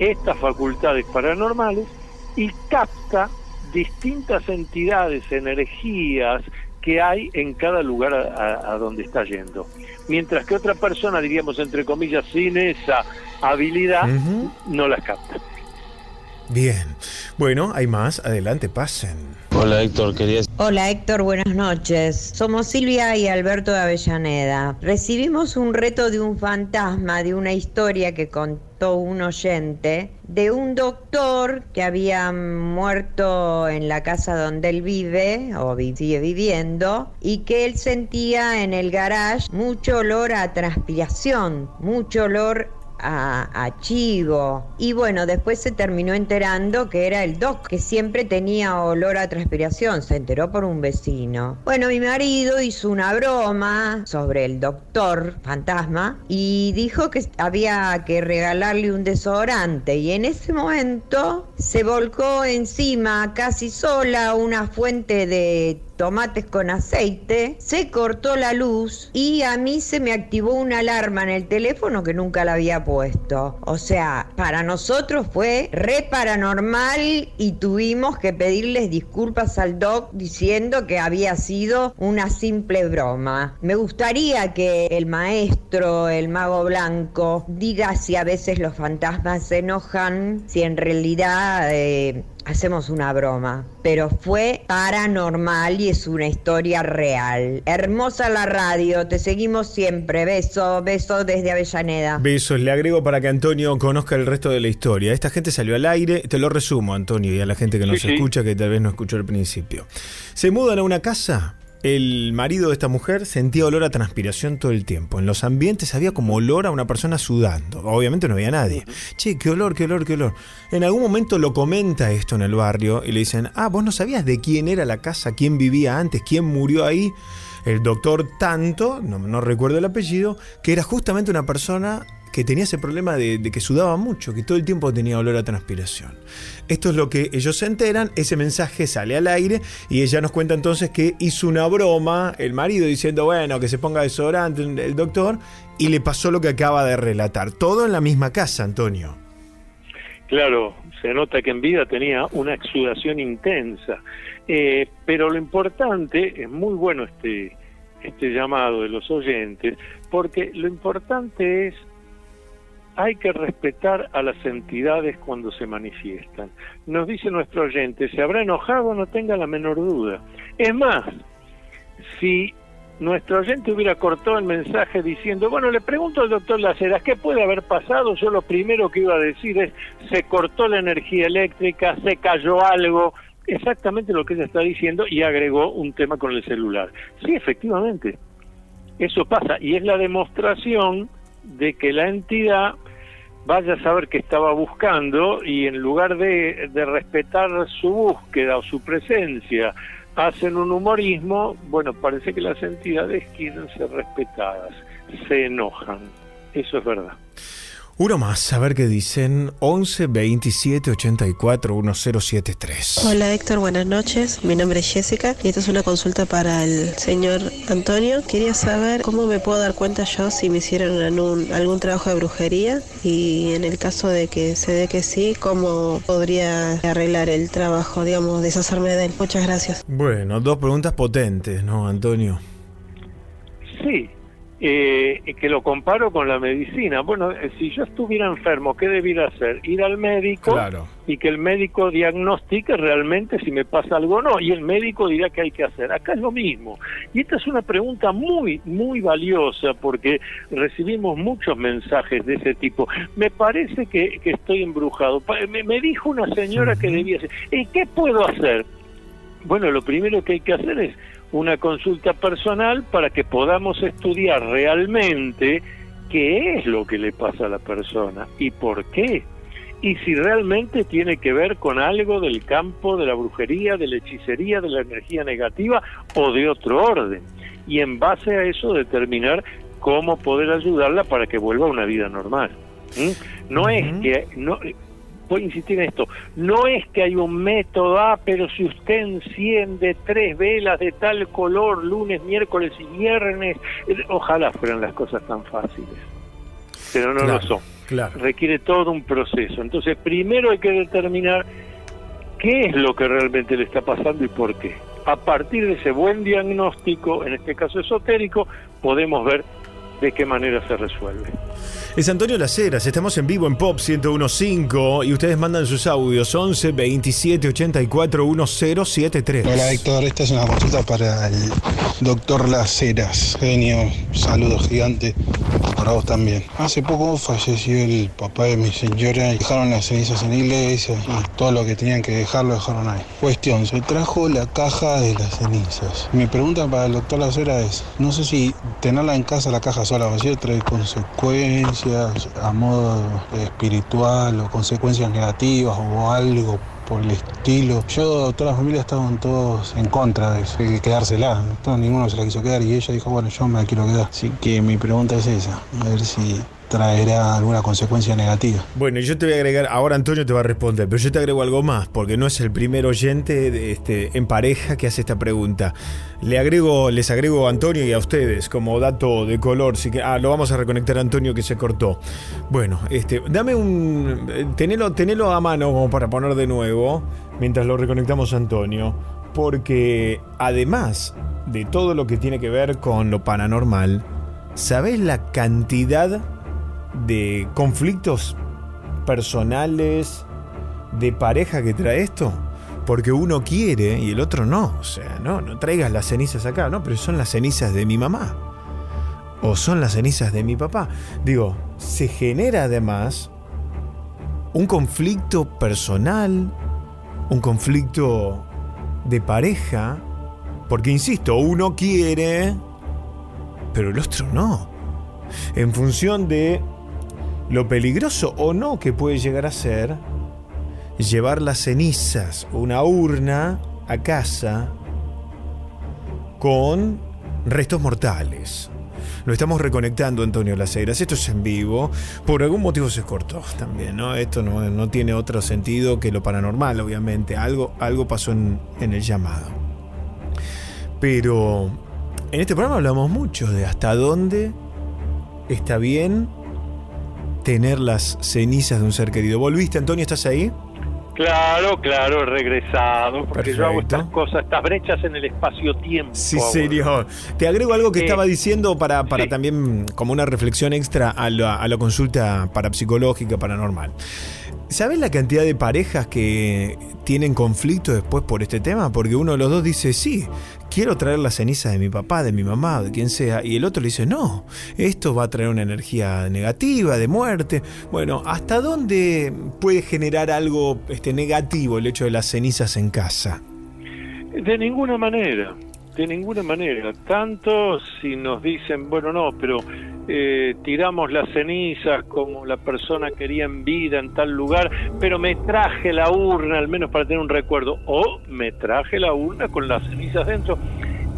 estas facultades paranormales, y capta distintas entidades, energías que hay en cada lugar a, a donde está yendo. Mientras que otra persona, diríamos entre comillas, sin esa habilidad, uh-huh, no las capta. Bien. Bueno, hay más. Adelante, pasen. Hola Héctor, querías... Hola Héctor, buenas noches. Somos Silvia y Alberto de Avellaneda. Recibimos un reto de un fantasma, de una historia que contó un oyente, de un doctor que había muerto en la casa donde él vive, o sigue viviendo, y que él sentía en el garage mucho olor a transpiración, mucho olor a... A, a chivo. Y bueno, después se terminó enterando que era el doc, que siempre tenía olor a transpiración. Se enteró por un vecino. Bueno, mi marido hizo una broma sobre el doctor fantasma y dijo que había que regalarle un desodorante. Y en ese momento se volcó encima, casi sola, una fuente de tomates con aceite, se cortó la luz y a mí se me activó una alarma en el teléfono que nunca la había puesto. O sea, para nosotros fue re paranormal y tuvimos que pedirles disculpas al doc diciendo que había sido una simple broma. Me gustaría que el maestro, el mago blanco, diga si a veces los fantasmas se enojan, si en realidad... Eh, hacemos una broma, pero fue paranormal y es una historia real. Hermosa la radio, te seguimos siempre. Beso, beso desde Avellaneda. Besos, le agrego para que Antonio conozca el resto de la historia. Esta gente salió al aire, te lo resumo, Antonio, y a la gente que nos sí, escucha, que tal vez no escuchó al principio. Se mudan a una casa, el marido de esta mujer sentía olor a transpiración todo el tiempo. En los ambientes había como olor a una persona sudando. Obviamente no había nadie. Che, qué olor, qué olor, qué olor. En algún momento lo comenta esto en el barrio y le dicen, ah, vos no sabías de quién era la casa, quién vivía antes, quién murió ahí. El doctor tanto, no, no recuerdo el apellido, que era justamente una persona que tenía ese problema de, de que sudaba mucho, que todo el tiempo tenía olor a transpiración. Esto es lo que ellos se enteran, ese mensaje sale al aire y ella nos cuenta entonces que hizo una broma, el marido diciendo, bueno, que se ponga desodorante el doctor, y le pasó lo que acaba de relatar. Todo en la misma casa, Antonio. Claro, se nota que en vida tenía una exudación intensa. Eh, pero lo importante, es muy bueno este, este llamado de los oyentes, porque lo importante es, hay que respetar a las entidades cuando se manifiestan. Nos dice nuestro oyente, ¿se habrá enojado? No tenga la menor duda. Es más, si nuestro oyente hubiera cortado el mensaje diciendo, bueno, le pregunto al doctor Laceras, ¿qué puede haber pasado? Yo lo primero que iba a decir es, se cortó la energía eléctrica, se cayó algo, exactamente lo que ella está diciendo, y agregó un tema con el celular. Sí, efectivamente, eso pasa, y es la demostración de que la entidad vaya a saber qué estaba buscando y en lugar de, de respetar su búsqueda o su presencia, hacen un humorismo. Bueno, parece que las entidades quieren ser respetadas, se enojan, eso es verdad. Uno más, a ver qué dicen. Once veintisiete ochenta y cuatro diez setenta y tres. Hola Héctor, buenas noches. Mi nombre es Jessica y esta es una consulta para el señor Antonio. Quería saber cómo me puedo dar cuenta yo si me hicieron un, algún trabajo de brujería, y en el caso de que se dé que sí, cómo podría arreglar el trabajo, digamos, deshacerme de él. Muchas gracias. Bueno, dos preguntas potentes, ¿no, Antonio? Sí. Eh, que lo comparo con la medicina. Bueno, eh, si yo estuviera enfermo, ¿qué debiera hacer? Ir al médico, claro, y que el médico diagnostique realmente si me pasa algo o no, y el médico dirá qué hay que hacer. Acá es lo mismo. Y esta es una pregunta muy, muy valiosa, porque recibimos muchos mensajes de ese tipo. Me parece que, que estoy embrujado. Me, me dijo una señora que debía hacer. ¿Y qué puedo hacer? Bueno, lo primero que hay que hacer es una consulta personal para que podamos estudiar realmente qué es lo que le pasa a la persona y por qué, y si realmente tiene que ver con algo del campo de la brujería, de la hechicería, de la energía negativa o de otro orden, y en base a eso determinar cómo poder ayudarla para que vuelva a una vida normal. ¿Mm? No es que... no, voy a insistir en esto, no es que hay un método, ah, pero si usted enciende tres velas de tal color lunes, miércoles y viernes, ojalá fueran las cosas tan fáciles, pero no claro, lo son. Claro. Requiere todo un proceso. Entonces, primero hay que determinar qué es lo que realmente le está pasando y por qué. A partir de ese buen diagnóstico, en este caso esotérico, podemos ver de qué manera se resuelve. Es Antonio Las Heras, estamos en vivo en Pop ciento uno punto cinco y ustedes mandan sus audios once veintisiete ochenta y cuatro diez setenta y tres. Hola Héctor, esta es una consulta para el doctor Las Heras, genio, saludos gigantes para vos también. Hace poco falleció el papá de mi señora y dejaron las cenizas en la iglesia y todo lo que tenían que dejar lo dejaron ahí. Cuestión, se trajo la caja de las cenizas. Mi pregunta para el doctor Las Heras es, no sé si tenerla en casa, la caja sola vacía, trae consecuencias a modo espiritual o consecuencias negativas o algo por el estilo. Yo, toda la familia estaban todos en contra de quedársela, no, ninguno se la quiso quedar y ella dijo, bueno, yo me la quiero quedar. Así que mi pregunta es esa, a ver si traerá alguna consecuencia negativa. Bueno, yo te voy a agregar, ahora Antonio te va a responder, pero yo te agrego algo más, porque no es el primer oyente de este, en pareja que hace esta pregunta. Le agrego, les agrego a Antonio y a ustedes como dato de color. Si que, ah, lo vamos a reconectar a Antonio que se cortó. Bueno, este, dame un... Tenelo, tenelo a mano como para poner de nuevo, mientras lo reconectamos a Antonio, porque además de todo lo que tiene que ver con lo paranormal, ¿sabés la cantidad de conflictos personales de pareja que trae esto? Porque uno quiere y el otro no. O sea, no, no traigas las cenizas acá, no, pero son las cenizas de mi mamá o son las cenizas de mi papá. Digo, se genera además un conflicto personal, un conflicto de pareja, porque insisto, uno quiere pero el otro no, en función de lo peligroso o no que puede llegar a ser llevar las cenizas o una urna a casa con restos mortales. Lo estamos reconectando, Antonio Las Heras. Esto es en vivo. Por algún motivo se cortó también, ¿no? Esto no, no tiene otro sentido que lo paranormal, obviamente. Algo, algo pasó en, en el llamado. Pero en este programa hablamos mucho de hasta dónde está bien tener las cenizas de un ser querido. ¿Volviste, Antonio? ¿Estás ahí? Claro, claro, he regresado. Porque perfecto, yo hago estas cosas, estas brechas en el espacio-tiempo. Sí, señor. Te agrego algo que eh, estaba diciendo para, para sí, también como una reflexión extra a la, a la consulta parapsicológica, paranormal. ¿Sabes la cantidad de parejas que tienen conflicto después por este tema? Porque uno de los dos dice, sí, quiero traer las cenizas de mi papá, de mi mamá, de quien sea. Y el otro le dice, no, esto va a traer una energía negativa, de muerte. Bueno, ¿hasta dónde puede generar algo este, negativo el hecho de las cenizas en casa? De ninguna manera, de ninguna manera. Tanto si nos dicen, bueno, no, pero... Eh, tiramos las cenizas como la persona quería en vida en tal lugar, pero me traje la urna al menos para tener un recuerdo, o me traje la urna con las cenizas dentro.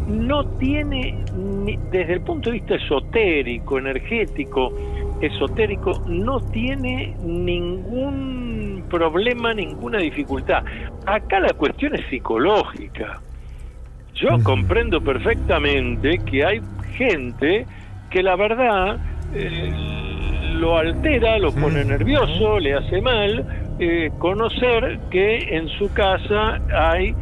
No tiene, ni, desde el punto de vista esotérico, energético, esotérico, no tiene ningún problema, ninguna dificultad. Acá la cuestión es psicológica. Yo comprendo perfectamente que hay gente que la verdad eh, lo altera, lo pone nervioso, le hace mal eh, conocer que en su casa hay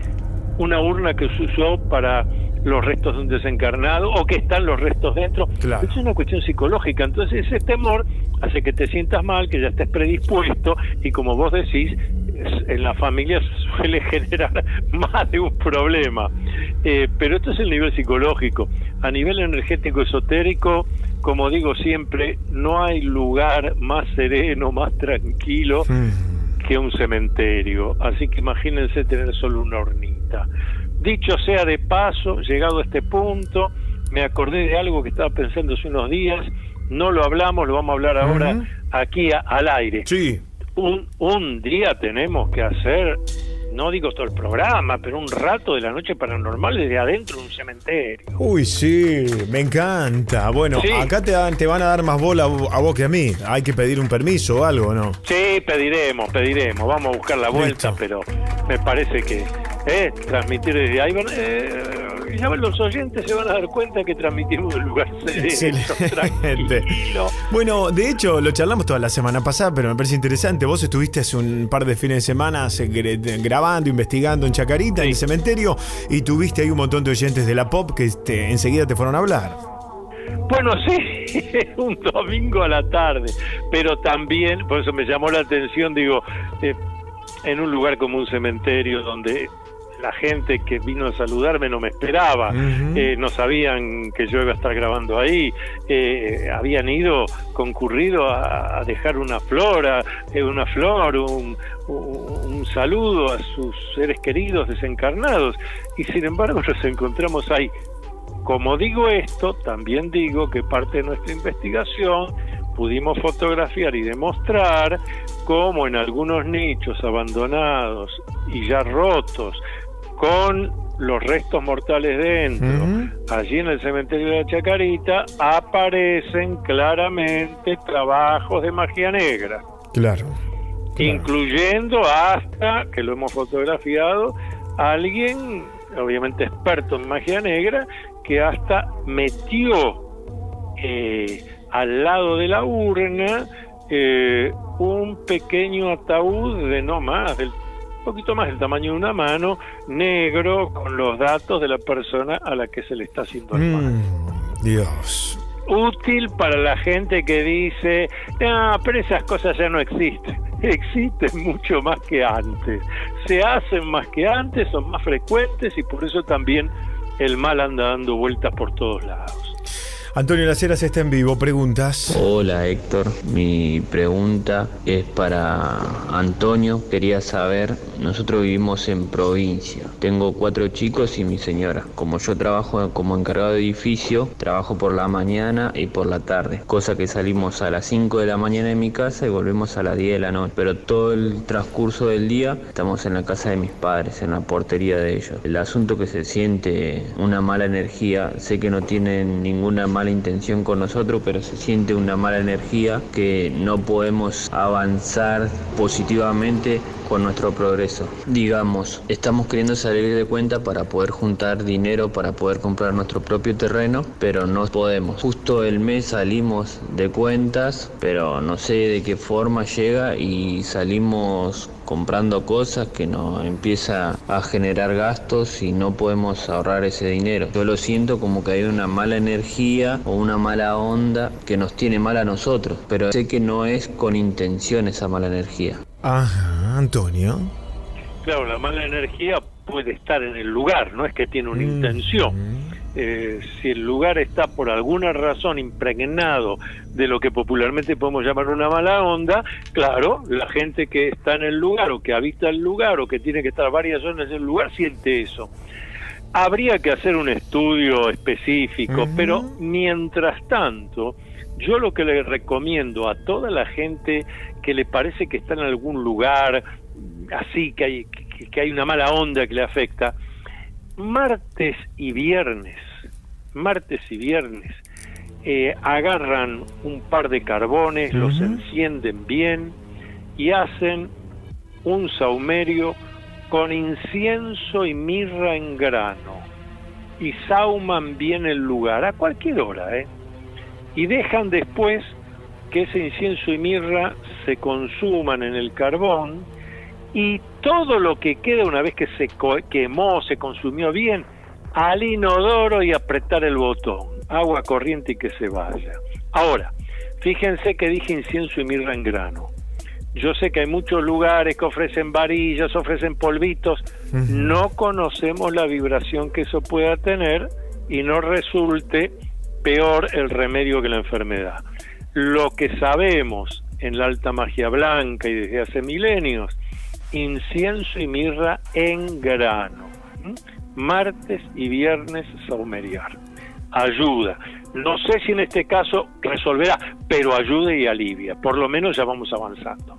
una urna que se usó para los restos de un desencarnado o que están los restos dentro. Claro. Es una cuestión psicológica, entonces ese temor hace que te sientas mal, que ya estés predispuesto y como vos decís, en la familia suele generar más de un problema. Eh, pero esto es el nivel psicológico. A nivel energético esotérico, como digo siempre, no hay lugar más sereno, más tranquilo sí, que un cementerio. Así que imagínense tener solo una hornita. Dicho sea de paso, llegado a este punto, me acordé de algo que estaba pensando hace unos días, no lo hablamos, lo vamos a hablar ahora uh-huh. aquí a, al aire. Sí. Un, un día tenemos que hacer, no digo todo el programa, pero un rato de la noche paranormal desde adentro de un cementerio. Uy, sí, me encanta. Bueno, sí. Acá te, dan, te van a dar más bola a vos que a mí. Hay que pedir un permiso o algo, ¿no? Sí, pediremos, pediremos. Vamos a buscar la vuelta, listo. Pero me parece que eh, transmitir desde ahí... Eh, ya los oyentes se van a dar cuenta que transmitimos un lugar sereno, tranquilo. Bueno, de hecho, lo charlamos toda la semana pasada, pero me parece interesante. Vos estuviste hace un par de fines de semana grabando, investigando en Chacarita, sí. en el cementerio, y tuviste ahí un montón de oyentes de la Pop que te, enseguida te fueron a hablar. Bueno, sí, un domingo a la tarde, pero también, por eso me llamó la atención, digo, eh, en un lugar como un cementerio donde... La gente que vino a saludarme no me esperaba, uh-huh. eh, no sabían que yo iba a estar grabando ahí, eh, habían ido, concurrido a, a dejar una flor, a, eh, una flor, un, un saludo a sus seres queridos desencarnados, y sin embargo nos encontramos ahí. Como digo esto, también digo que parte de nuestra investigación pudimos fotografiar y demostrar cómo en algunos nichos abandonados y ya rotos, con los restos mortales dentro, uh-huh. allí en el cementerio de la Chacarita, aparecen claramente trabajos de magia negra. Claro, claro. Incluyendo hasta, que lo hemos fotografiado, alguien, obviamente experto en magia negra, que hasta metió eh, al lado de la urna eh, un pequeño ataúd de no más del poquito más del tamaño de una mano, negro, con los datos de la persona a la que se le está haciendo el mal. Mm, Dios. Útil para la gente que dice, ah, pero esas cosas ya no existen. Existen mucho más que antes. Se hacen más que antes, son más frecuentes y por eso también el mal anda dando vueltas por todos lados. Antonio Las Heras está en vivo, preguntas. Hola Héctor, mi pregunta es para Antonio. Quería saber, nosotros vivimos en provincia, tengo cuatro chicos y mi señora. Como yo trabajo como encargado de edificio, trabajo por la mañana y por la tarde, cosa que salimos a las cinco de la mañana de mi casa y volvemos a las diez de la noche. Pero todo el transcurso del día estamos en la casa de mis padres, en la portería de ellos. El asunto que se siente una mala energía, sé que no tienen ninguna mala intención con nosotros, pero se siente una mala energía que no podemos avanzar positivamente con nuestro progreso. Digamos, estamos queriendo salir de cuenta para poder juntar dinero para poder comprar nuestro propio terreno, pero no podemos. Justo el mes salimos de cuentas, pero no sé de qué forma llega y salimos comprando cosas que nos empieza a generar gastos y no podemos ahorrar ese dinero. Yo lo siento como que hay una mala energía o una mala onda que nos tiene mal a nosotros, pero sé que no es con intención esa mala energía. Ajá, Antonio. Claro, la mala energía puede estar en el lugar, no es que tiene una mm-hmm. intención. Eh, si el lugar está por alguna razón impregnado de lo que popularmente podemos llamar una mala onda, claro, la gente que está en el lugar o que habita el lugar o que tiene que estar varias horas en el lugar siente eso. Habría que hacer un estudio específico, uh-huh. pero mientras tanto, yo lo que le recomiendo a toda la gente que le parece que está en algún lugar así, que hay, que, que hay una mala onda que le afecta, martes y viernes, martes y viernes, eh, agarran un par de carbones, uh-huh. los encienden bien y hacen un saumerio con incienso y mirra en grano y sauman bien el lugar a cualquier hora, ¿eh? Y dejan después que ese incienso y mirra se consuman en el carbón y todo lo que queda una vez que se co- quemó, se consumió bien, al inodoro y apretar el botón, agua corriente y que se vaya. Ahora, fíjense que dije incienso y mirra en grano. Yo sé que hay muchos lugares que ofrecen varillas, ofrecen polvitos, uh-huh. no conocemos la vibración que eso pueda tener y no resulte peor el remedio que la enfermedad. Lo que sabemos en la alta magia blanca y desde hace milenios, incienso y mirra en grano. martes y viernes saumerear. Ayuda. No sé si en este caso resolverá, pero ayuda y alivia. Por lo menos ya vamos avanzando.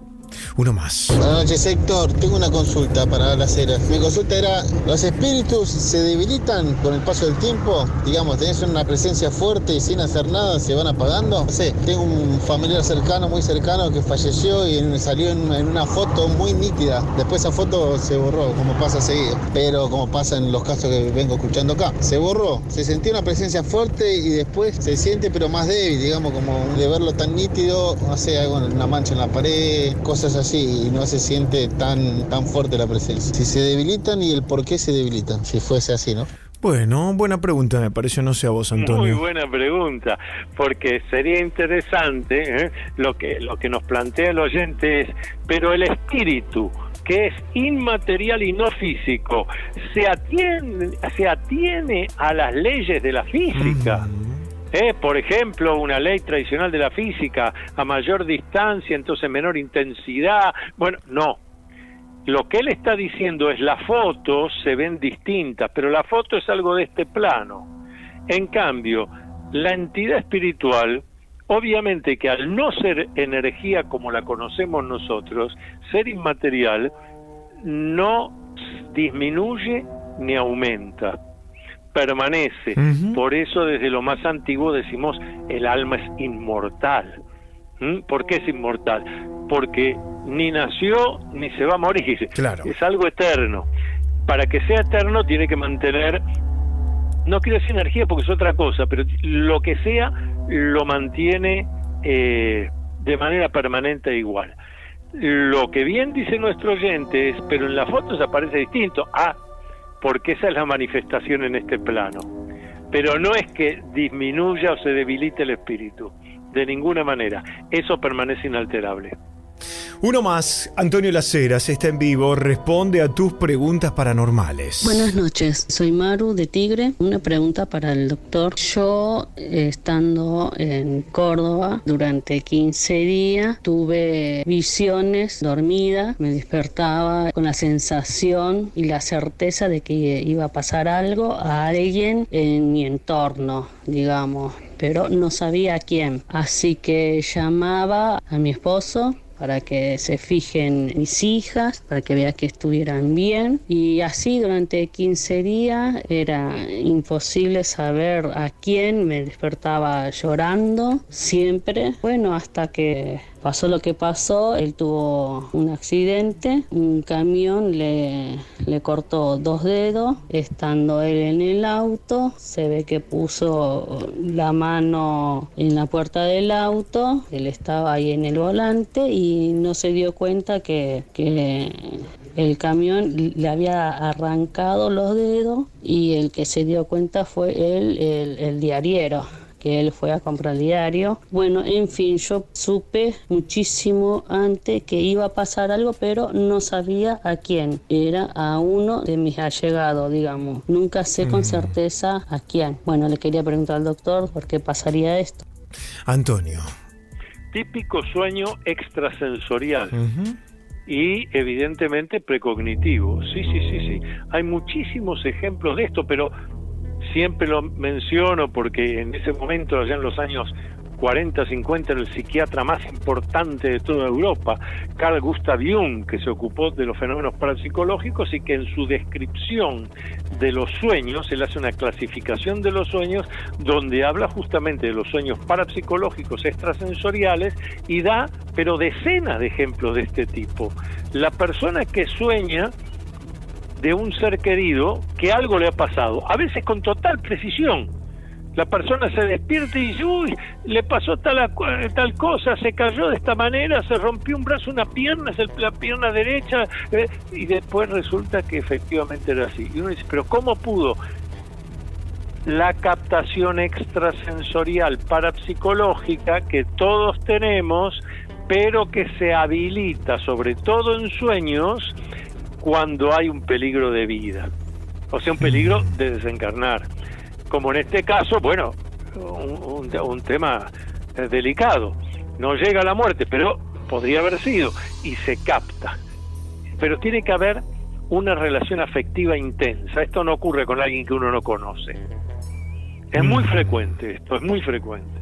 Uno más. Buenas noches, Héctor. Tengo una consulta para las eras. Mi consulta era, ¿los espíritus se debilitan con el paso del tiempo? Digamos, tenés una presencia fuerte y sin hacer nada, ¿se van apagando? No sé, tengo un familiar cercano, muy cercano, que falleció y salió en una, en una foto muy nítida. Después esa foto se borró, como pasa seguido. Pero como pasa en los casos que vengo escuchando acá. Se borró, se sentía una presencia fuerte y después se siente pero más débil, digamos, como de verlo tan nítido, no sé, bueno, una mancha en la pared, cosas así, y no se siente tan, tan fuerte la presencia. Si se debilitan y el por qué se debilitan, si fuese así, ¿no? Bueno, buena pregunta, me pareció, no sé a vos, Antonio. Muy buena pregunta, porque sería interesante, ¿eh? lo que lo que nos plantea el oyente es, pero el espíritu, que es inmaterial y no físico, se atiene, se atiene a las leyes de la física. Mm. Eh, por ejemplo, una ley tradicional de la física, a mayor distancia, entonces menor intensidad. Bueno, no. Lo que él está diciendo es, las fotos se ven distintas, pero la foto es algo de este plano. En cambio, la entidad espiritual, obviamente que al no ser energía como la conocemos nosotros, ser inmaterial, no disminuye ni aumenta. Permanece. Uh-huh. Por eso desde lo más antiguo decimos, el alma es inmortal. ¿Mm? ¿Por qué es inmortal? Porque ni nació ni se va a morir. Claro. Es algo eterno. Para que sea eterno tiene que mantener, no quiero decir energía porque es otra cosa, pero lo que sea lo mantiene eh, de manera permanente igual. Lo que bien dice nuestro oyente es, pero en las fotos aparece distinto. Ah, porque esa es la manifestación en este plano. Pero no es que disminuya o se debilite el espíritu, de ninguna manera. Eso permanece inalterable. Uno más. Antonio Las Heras está en vivo, responde a tus preguntas paranormales. Buenas noches, soy Maru de Tigre. Una pregunta para el doctor. Yo, estando en Córdoba durante quince días, tuve visiones dormida. Me despertaba con la sensación y la certeza de que iba a pasar algo a alguien en mi entorno, digamos, pero no sabía a quién. Así que llamaba a mi esposo para que se fijen mis hijas, para que vea que estuvieran bien. Y así durante quince días era imposible saber a quién, me despertaba llorando siempre. Bueno, hasta que pasó lo que pasó, él tuvo un accidente, un camión le, le cortó dos dedos, estando él en el auto, se ve que puso la mano en la puerta del auto, él estaba ahí en el volante y no se dio cuenta que, que el camión le había arrancado los dedos, y el que se dio cuenta fue él, el, el diariero, que él fue a comprar el diario. Bueno, en fin, yo supe muchísimo antes que iba a pasar algo, pero no sabía a quién. Era a uno de mis allegados, digamos. Nunca sé con certeza a quién. Bueno, le quería preguntar al doctor por qué pasaría esto. Antonio. Típico sueño extrasensorial. Uh-huh. Y evidentemente precognitivo. Sí, sí, sí, sí. Hay muchísimos ejemplos de esto, pero siempre lo menciono porque en ese momento, allá en los años cuarenta, cincuenta, el psiquiatra más importante de toda Europa, Carl Gustav Jung, que se ocupó de los fenómenos parapsicológicos y que en su descripción de los sueños, él hace una clasificación de los sueños donde habla justamente de los sueños parapsicológicos extrasensoriales y da, pero decenas de ejemplos de este tipo. La persona que sueña de un ser querido que algo le ha pasado, a veces con total precisión. La persona se despierta y dice, uy, le pasó tal, tal cosa, se cayó de esta manera, se rompió un brazo, una pierna, la pierna derecha, eh, y después resulta que efectivamente era así. Y uno dice, pero ¿cómo pudo? La captación extrasensorial parapsicológica que todos tenemos, pero que se habilita sobre todo en sueños, cuando hay un peligro de vida, o sea, un peligro de desencarnar, como en este caso. Bueno, un, un, un tema delicado, no llega a la muerte, pero podría haber sido, y se capta, pero tiene que haber una relación afectiva intensa. Esto no ocurre con alguien que uno no conoce. Es muy frecuente esto, es muy frecuente.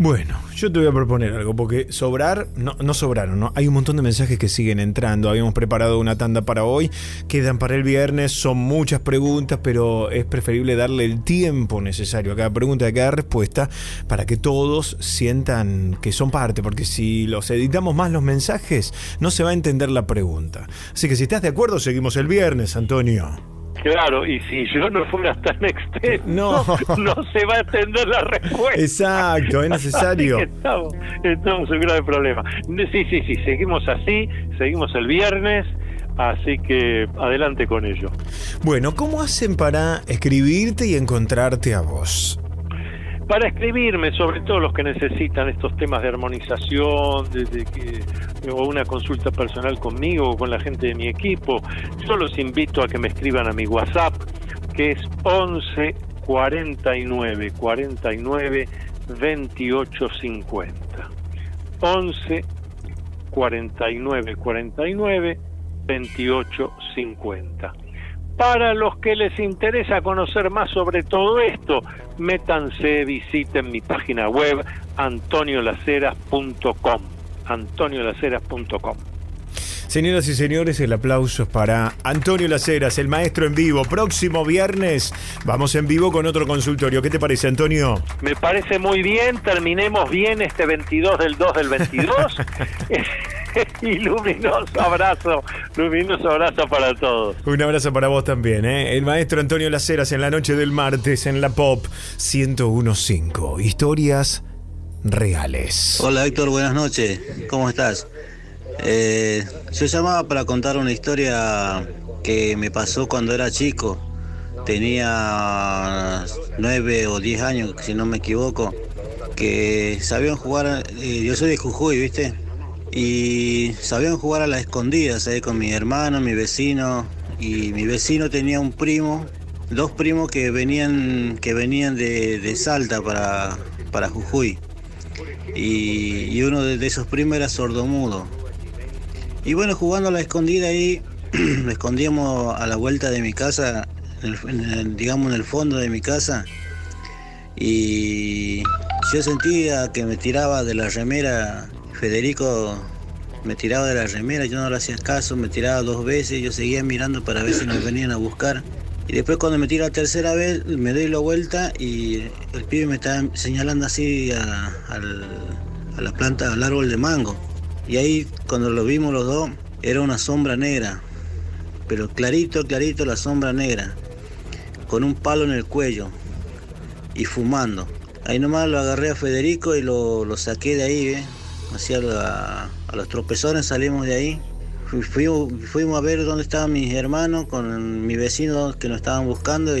Bueno, yo te voy a proponer algo, porque sobrar, no, no sobraron, ¿no? Hay un montón de mensajes que siguen entrando. Habíamos preparado una tanda para hoy, quedan para el viernes, son muchas preguntas, pero es preferible darle el tiempo necesario a cada pregunta, a cada respuesta, para que todos sientan que son parte, porque si los editamos más los mensajes, no se va a entender la pregunta. Así que si estás de acuerdo, seguimos el viernes, Antonio. Claro, y si yo no fuera tan extenso, no, no se va a entender la respuesta. Exacto, es necesario. Estamos, estamos en un grave problema. Sí, sí, sí, seguimos así, seguimos el viernes, así que adelante con ello. Bueno, ¿cómo hacen para escribirte y encontrarte a vos? Para escribirme, sobre todo los que necesitan estos temas de armonización, de, de que, o una consulta personal conmigo o con la gente de mi equipo, yo los invito a que me escriban a mi WhatsApp, que es once cuarenta y nueve cuarenta y nueve veintiocho cincuenta. once cuarenta y nueve cuarenta y nueve veintiocho cincuenta. Para los que les interesa conocer más sobre todo esto, métanse, visiten mi página web antonio laceras punto com. antonio laceras punto com. Señoras y señores, el aplauso es para Antonio Laceras, el maestro en vivo. Próximo viernes vamos en vivo con otro consultorio. ¿Qué te parece, Antonio? Me parece muy bien. Terminemos bien este veintidós del dos del veintidós. Y luminoso abrazo, luminoso abrazo para todos. Un abrazo para vos también, ¿eh? El maestro Antonio Laceras en la noche del martes en la Pop ciento uno punto cinco. Historias reales. Hola, Héctor, buenas noches. ¿Cómo estás? Eh, yo llamaba para contar una historia que me pasó cuando era chico. Tenía nueve o diez años, si no me equivoco. Que sabían jugar, eh, yo soy de Jujuy, ¿viste? Y sabían jugar a las escondidas, ¿eh? Con mi hermano, mi vecino. Y mi vecino tenía un primo, dos primos que venían, que venían de, de Salta para, para Jujuy. Y, y uno de, de esos primos era sordomudo. Y bueno, jugando a la escondida ahí, nos escondíamos a la vuelta de mi casa, en el, en el, digamos en el fondo de mi casa. Y yo sentía que me tiraba de la remera. Federico me tiraba de la remera, yo no le hacía caso, me tiraba dos veces, yo seguía mirando para ver si nos venían a buscar. Y después cuando me tira la tercera vez, me doy la vuelta y el pibe me estaba señalando así a, a la planta, al árbol de mango. Y ahí cuando lo vimos los dos, era una sombra negra, pero clarito, clarito la sombra negra, con un palo en el cuello y fumando. Ahí nomás lo agarré a Federico y lo, lo saqué de ahí, ¿eh? Hacia la, a los tropezones salimos de ahí. Fuimos, fuimos a ver dónde estaban mis hermanos con mis vecinos que nos estaban buscando. Y...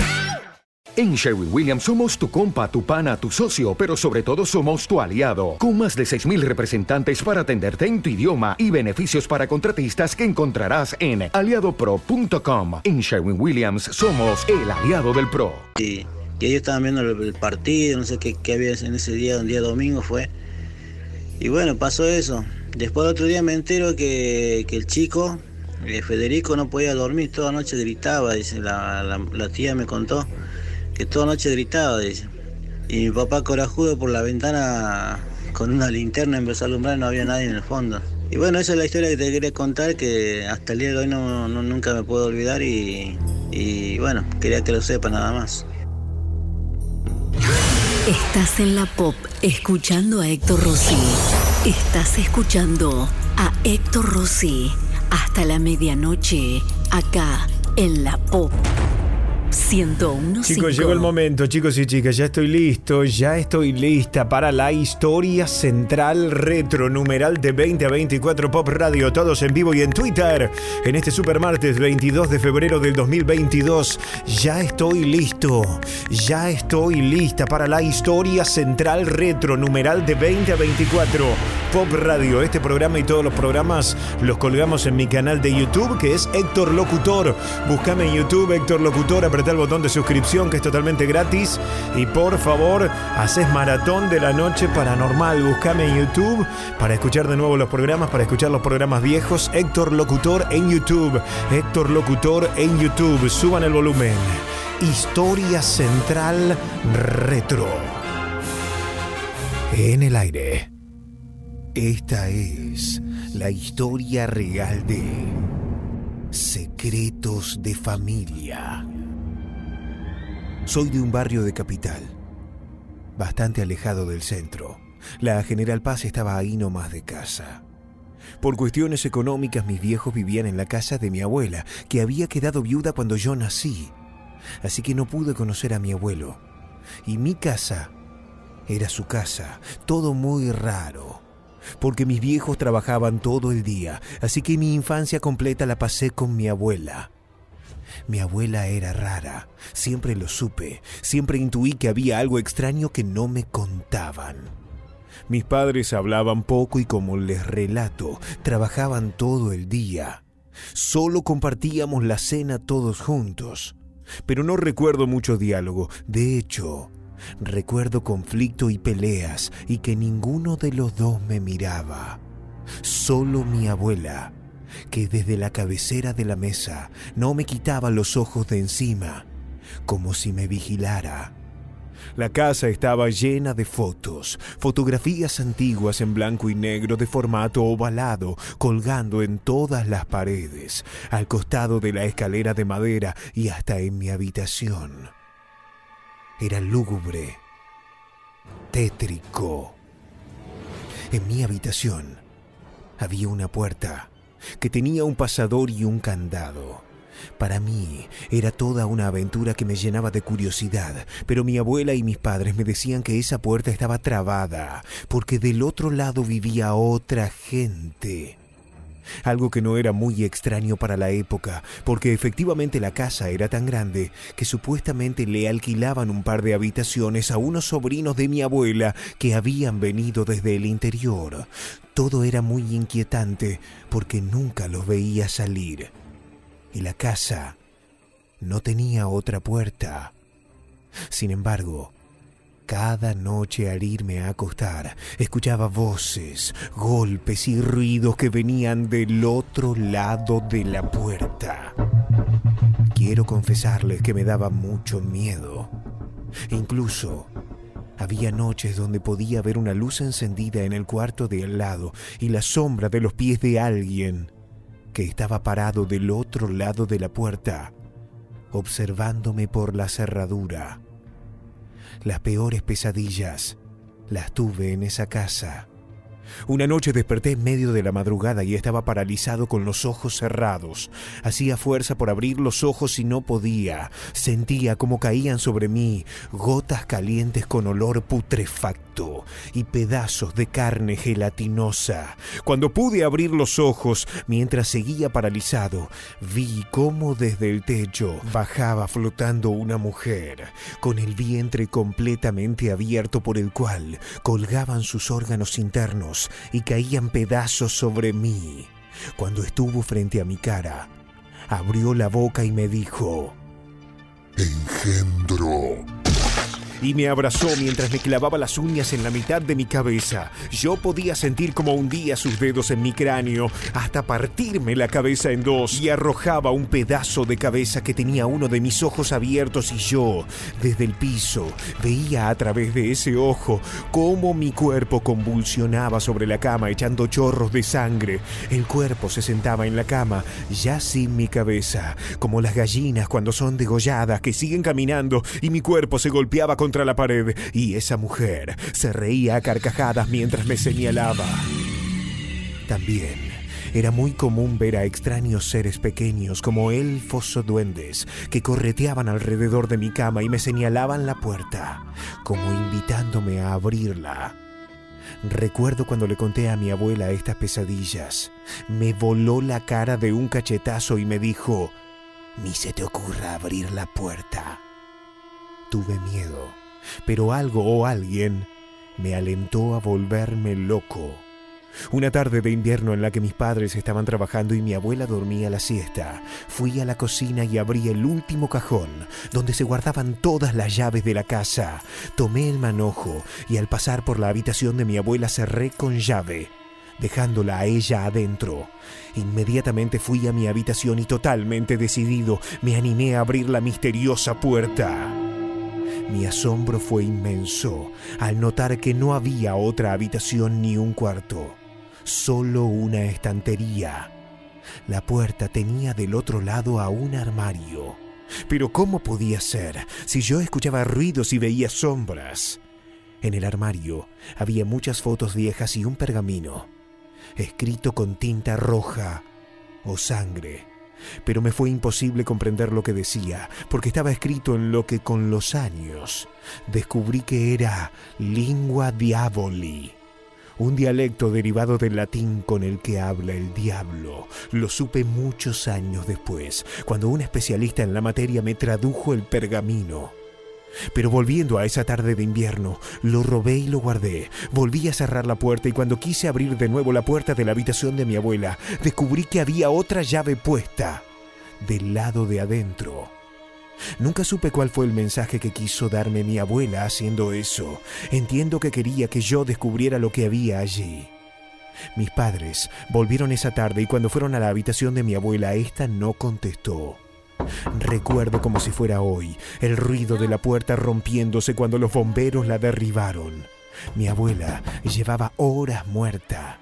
En Sherwin-Williams somos tu compa, tu pana, tu socio, pero sobre todo somos tu aliado. Con más de seis mil representantes para atenderte en tu idioma y beneficios para contratistas que encontrarás en aliado pro punto com. En Sherwin-Williams somos el aliado del pro. Y, y ellos estaban viendo el, el partido, no sé qué, qué había en ese día, un día domingo fue. Y bueno, pasó eso. Después otro día me entero que, que el chico, eh, Federico, no podía dormir, toda noche gritaba, dice, la, la, la tía me contó. Que toda noche gritaba, dice. Y mi papá corajudo por la ventana con una linterna empezó a alumbrar y no había nadie en el fondo. Y bueno, esa es la historia que te quería contar, que hasta el día de hoy no, no, nunca me puedo olvidar y, y bueno, quería que lo sepa nada más. Estás en la Pop escuchando a Héctor Rossi. Estás escuchando a Héctor Rossi hasta la medianoche acá en la Pop. ciento uno punto cinco. Chicos, llegó el momento, chicos y chicas, ya estoy listo, ya estoy lista para la historia central retro, numeral de veinte a veinticuatro Pop Radio, todos en vivo y en Twitter, en este supermartes veintidós de febrero del dos mil veintidós. Ya estoy listo, ya estoy lista para la historia central retro, numeral de veinte a veinticuatro Pop Radio. Este programa y todos los programas los colgamos en mi canal de YouTube, que es Héctor Locutor. Búscame en YouTube, Héctor Locutor, apretá el botón de suscripción, que es totalmente gratis, y por favor haces maratón de la noche paranormal. Búscame en YouTube para escuchar de nuevo los programas, para escuchar los programas viejos. Héctor Locutor en YouTube, Héctor Locutor en YouTube. Suban el volumen. Historia central retro en el aire. Esta es la historia real de Secretos de Familia. Soy de un barrio de Capital, bastante alejado del centro. La General Paz estaba ahí nomás de casa. Por cuestiones económicas, mis viejos vivían en la casa de mi abuela, que había quedado viuda cuando yo nací. Así que no pude conocer a mi abuelo. Y mi casa era su casa. Todo muy raro, porque mis viejos trabajaban todo el día. Así que mi infancia completa la pasé con mi abuela. Mi abuela era rara, siempre lo supe, siempre intuí que había algo extraño que no me contaban. Mis padres hablaban poco y, como les relato, trabajaban todo el día. Solo compartíamos la cena todos juntos, pero no recuerdo mucho diálogo. De hecho, recuerdo conflicto y peleas, y que ninguno de los dos me miraba. Solo mi abuela, que desde la cabecera de la mesa no me quitaba los ojos de encima, como si me vigilara. La casa estaba llena de fotos, fotografías antiguas en blanco y negro de formato ovalado, colgando en todas las paredes, al costado de la escalera de madera y hasta en mi habitación. Era lúgubre, tétrico. En mi habitación había una puerta que tenía un pasador y un candado. Para mí era toda una aventura que me llenaba de curiosidad, pero mi abuela y mis padres me decían que esa puerta estaba trabada, porque del otro lado vivía otra gente. Algo que no era muy extraño para la época, porque efectivamente la casa era tan grande que supuestamente le alquilaban un par de habitaciones a unos sobrinos de mi abuela que habían venido desde el interior. Todo era muy inquietante porque nunca los veía salir. Y la casa no tenía otra puerta. Sin embargo, cada noche al irme a acostar, escuchaba voces, golpes y ruidos que venían del otro lado de la puerta. Quiero confesarles que me daba mucho miedo. Incluso, había noches donde podía ver una luz encendida en el cuarto de al lado y la sombra de los pies de alguien que estaba parado del otro lado de la puerta, observándome por la cerradura. Las peores pesadillas las tuve en esa casa. Una noche desperté en medio de la madrugada y estaba paralizado con los ojos cerrados. Hacía fuerza por abrir los ojos y no podía. Sentía como caían sobre mí gotas calientes con olor putrefacto y pedazos de carne gelatinosa. Cuando pude abrir los ojos, mientras seguía paralizado, vi cómo desde el techo bajaba flotando una mujer, con el vientre completamente abierto por el cual colgaban sus órganos internos y caían pedazos sobre mí. Cuando estuvo frente a mi cara, abrió la boca y me dijo: "Engendro", y me abrazó mientras me clavaba las uñas en la mitad de mi cabeza. Yo podía sentir como hundía sus dedos en mi cráneo hasta partirme la cabeza en dos, y arrojaba un pedazo de cabeza que tenía uno de mis ojos abiertos, y yo, desde el piso, veía a través de ese ojo cómo mi cuerpo convulsionaba sobre la cama echando chorros de sangre. El cuerpo se sentaba en la cama, ya sin mi cabeza, como las gallinas cuando son degolladas, que siguen caminando, y mi cuerpo se golpeaba con contra la pared, y esa mujer se reía a carcajadas mientras me señalaba. También era muy común ver a extraños seres pequeños como elfos o duendes que correteaban alrededor de mi cama y me señalaban la puerta, como invitándome a abrirla. Recuerdo cuando le conté a mi abuela estas pesadillas. Me voló la cara de un cachetazo y me dijo: «Ni se te ocurra abrir la puerta». Tuve miedo, pero algo o alguien me alentó a volverme loco. Una tarde de invierno en la que mis padres estaban trabajando y mi abuela dormía la siesta, fui a la cocina y abrí el último cajón, donde se guardaban todas las llaves de la casa. Tomé el manojo y al pasar por la habitación de mi abuela cerré con llave, dejándola a ella adentro. Inmediatamente fui a mi habitación y totalmente decidido me animé a abrir la misteriosa puerta. Mi asombro fue inmenso al notar que no había otra habitación ni un cuarto, solo una estantería. La puerta tenía del otro lado a un armario. Pero ¿cómo podía ser si yo escuchaba ruidos y veía sombras? En el armario había muchas fotos viejas y un pergamino, escrito con tinta roja o sangre. Pero me fue imposible comprender lo que decía, porque estaba escrito en lo que con los años descubrí que era lingua diaboli, un dialecto derivado del latín con el que habla el diablo. Lo supe muchos años después, cuando un especialista en la materia me tradujo el pergamino. Pero volviendo a esa tarde de invierno, lo robé y lo guardé. Volví a cerrar la puerta y cuando quise abrir de nuevo la puerta de la habitación de mi abuela, descubrí que había otra llave puesta del lado de adentro. Nunca supe cuál fue el mensaje que quiso darme mi abuela haciendo eso. Entiendo que quería que yo descubriera lo que había allí. Mis padres volvieron esa tarde y cuando fueron a la habitación de mi abuela, esta no contestó. Recuerdo como si fuera hoy el ruido de la puerta rompiéndose cuando los bomberos la derribaron. Mi abuela llevaba horas muerta.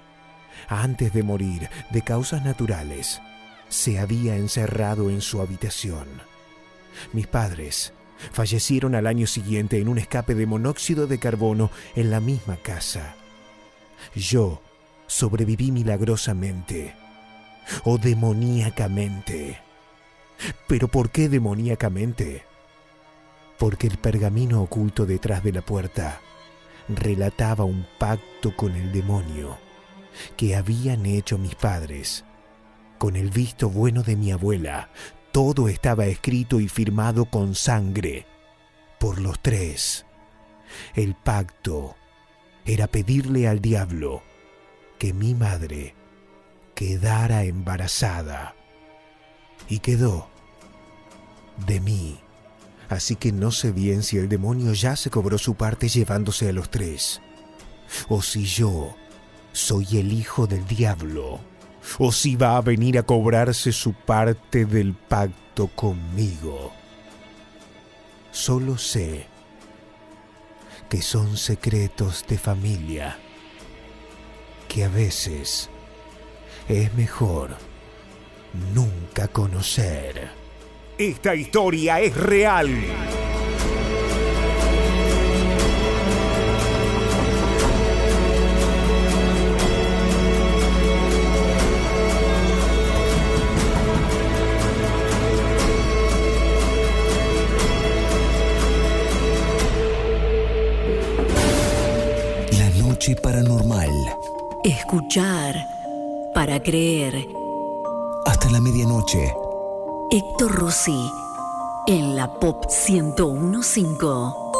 Antes de morir de causas naturales, se había encerrado en su habitación. Mis padres fallecieron al año siguiente en un escape de monóxido de carbono en la misma casa. Yo sobreviví milagrosamente o demoníacamente. ¿Pero por qué demoníacamente? Porque el pergamino oculto detrás de la puerta relataba un pacto con el demonio que habían hecho mis padres. Con el visto bueno de mi abuela, todo estaba escrito y firmado con sangre por los tres. El pacto era pedirle al diablo que mi madre quedara embarazada. Y quedó de mí. Así que no sé bien si el demonio ya se cobró su parte llevándose a los tres, o si yo soy el hijo del diablo, o si va a venir a cobrarse su parte del pacto conmigo. Solo sé que son secretos de familia, que a veces es mejor nunca conocer. Esta historia es real. La noche paranormal. Escuchar para creer. Hasta la medianoche. Héctor Rossi, en la Pop ciento uno punto cinco.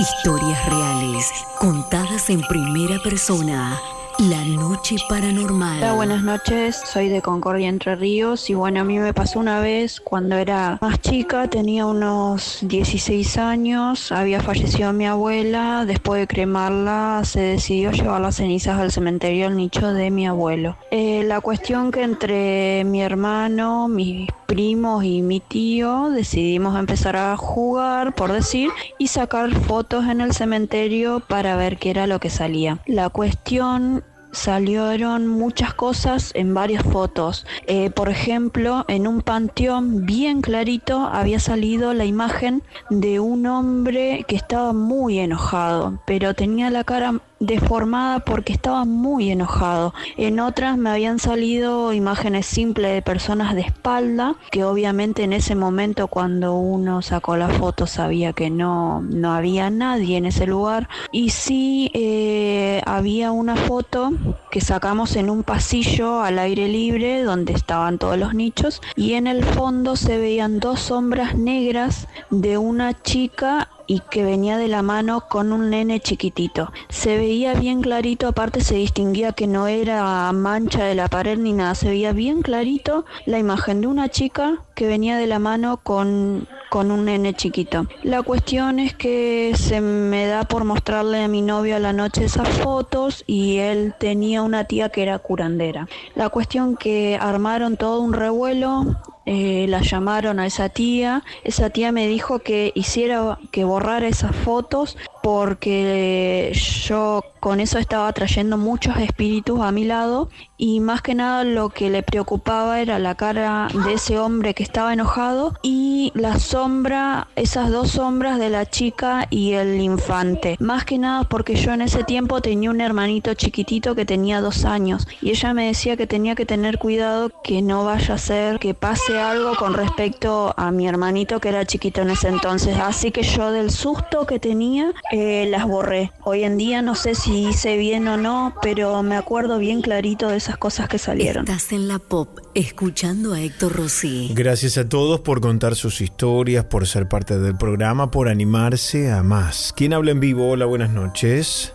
Historias reales, contadas en primera persona. La noche paranormal. Hola, buenas noches, soy de Concordia, Entre Ríos. Y bueno, a mí me pasó una vez cuando era más chica, tenía unos dieciséis años. Había fallecido mi abuela. Después de cremarla, se decidió llevar las cenizas al cementerio, al nicho de mi abuelo. eh, La cuestión que entre mi hermano, mis primos y mi tío decidimos empezar a jugar, por decir, y sacar fotos en el cementerio para ver qué era lo que salía. La cuestión... salieron muchas cosas en varias fotos. Eh, por ejemplo, en un panteón bien clarito había salido la imagen de un hombre que estaba muy enojado, pero tenía la cara deformada porque estaba muy enojado. En otras me habían salido imágenes simples de personas de espalda, que obviamente en ese momento cuando uno sacó la foto sabía que no, no había nadie en ese lugar. Y sí eh, había una foto que sacamos en un pasillo al aire libre donde estaban todos los nichos, y en el fondo se veían dos sombras negras de una chica y que venía de la mano con un nene chiquitito. Se veía bien clarito, aparte se distinguía que no era mancha de la pared ni nada, se veía bien clarito la imagen de una chica que venía de la mano con, con un nene chiquito. La cuestión es que se me da por mostrarle a mi novio a la noche esas fotos, y él tenía una tía que era curandera. La cuestión que armaron todo un revuelo. Eh, la llamaron a esa tía. Esa tía me dijo que hiciera, que borrara esas fotos porque yo con eso estaba atrayendo muchos espíritus a mi lado, y más que nada lo que le preocupaba era la cara de ese hombre que estaba enojado y la sombra, esas dos sombras de la chica y el infante. Más que nada porque yo en ese tiempo tenía un hermanito chiquitito que tenía dos años y ella me decía que tenía que tener cuidado, que no vaya a ser que pase algo con respecto a mi hermanito que era chiquito en ese entonces. Así que yo del susto que tenía eh, las borré. Hoy en día no sé si hice bien o no, pero me acuerdo bien clarito de esas cosas que salieron. Estás en la Pop, escuchando a Héctor Rossi. Gracias a todos por contar sus historias, por ser parte del programa, por animarse a más. ¿Quién habla en vivo? Hola, buenas noches.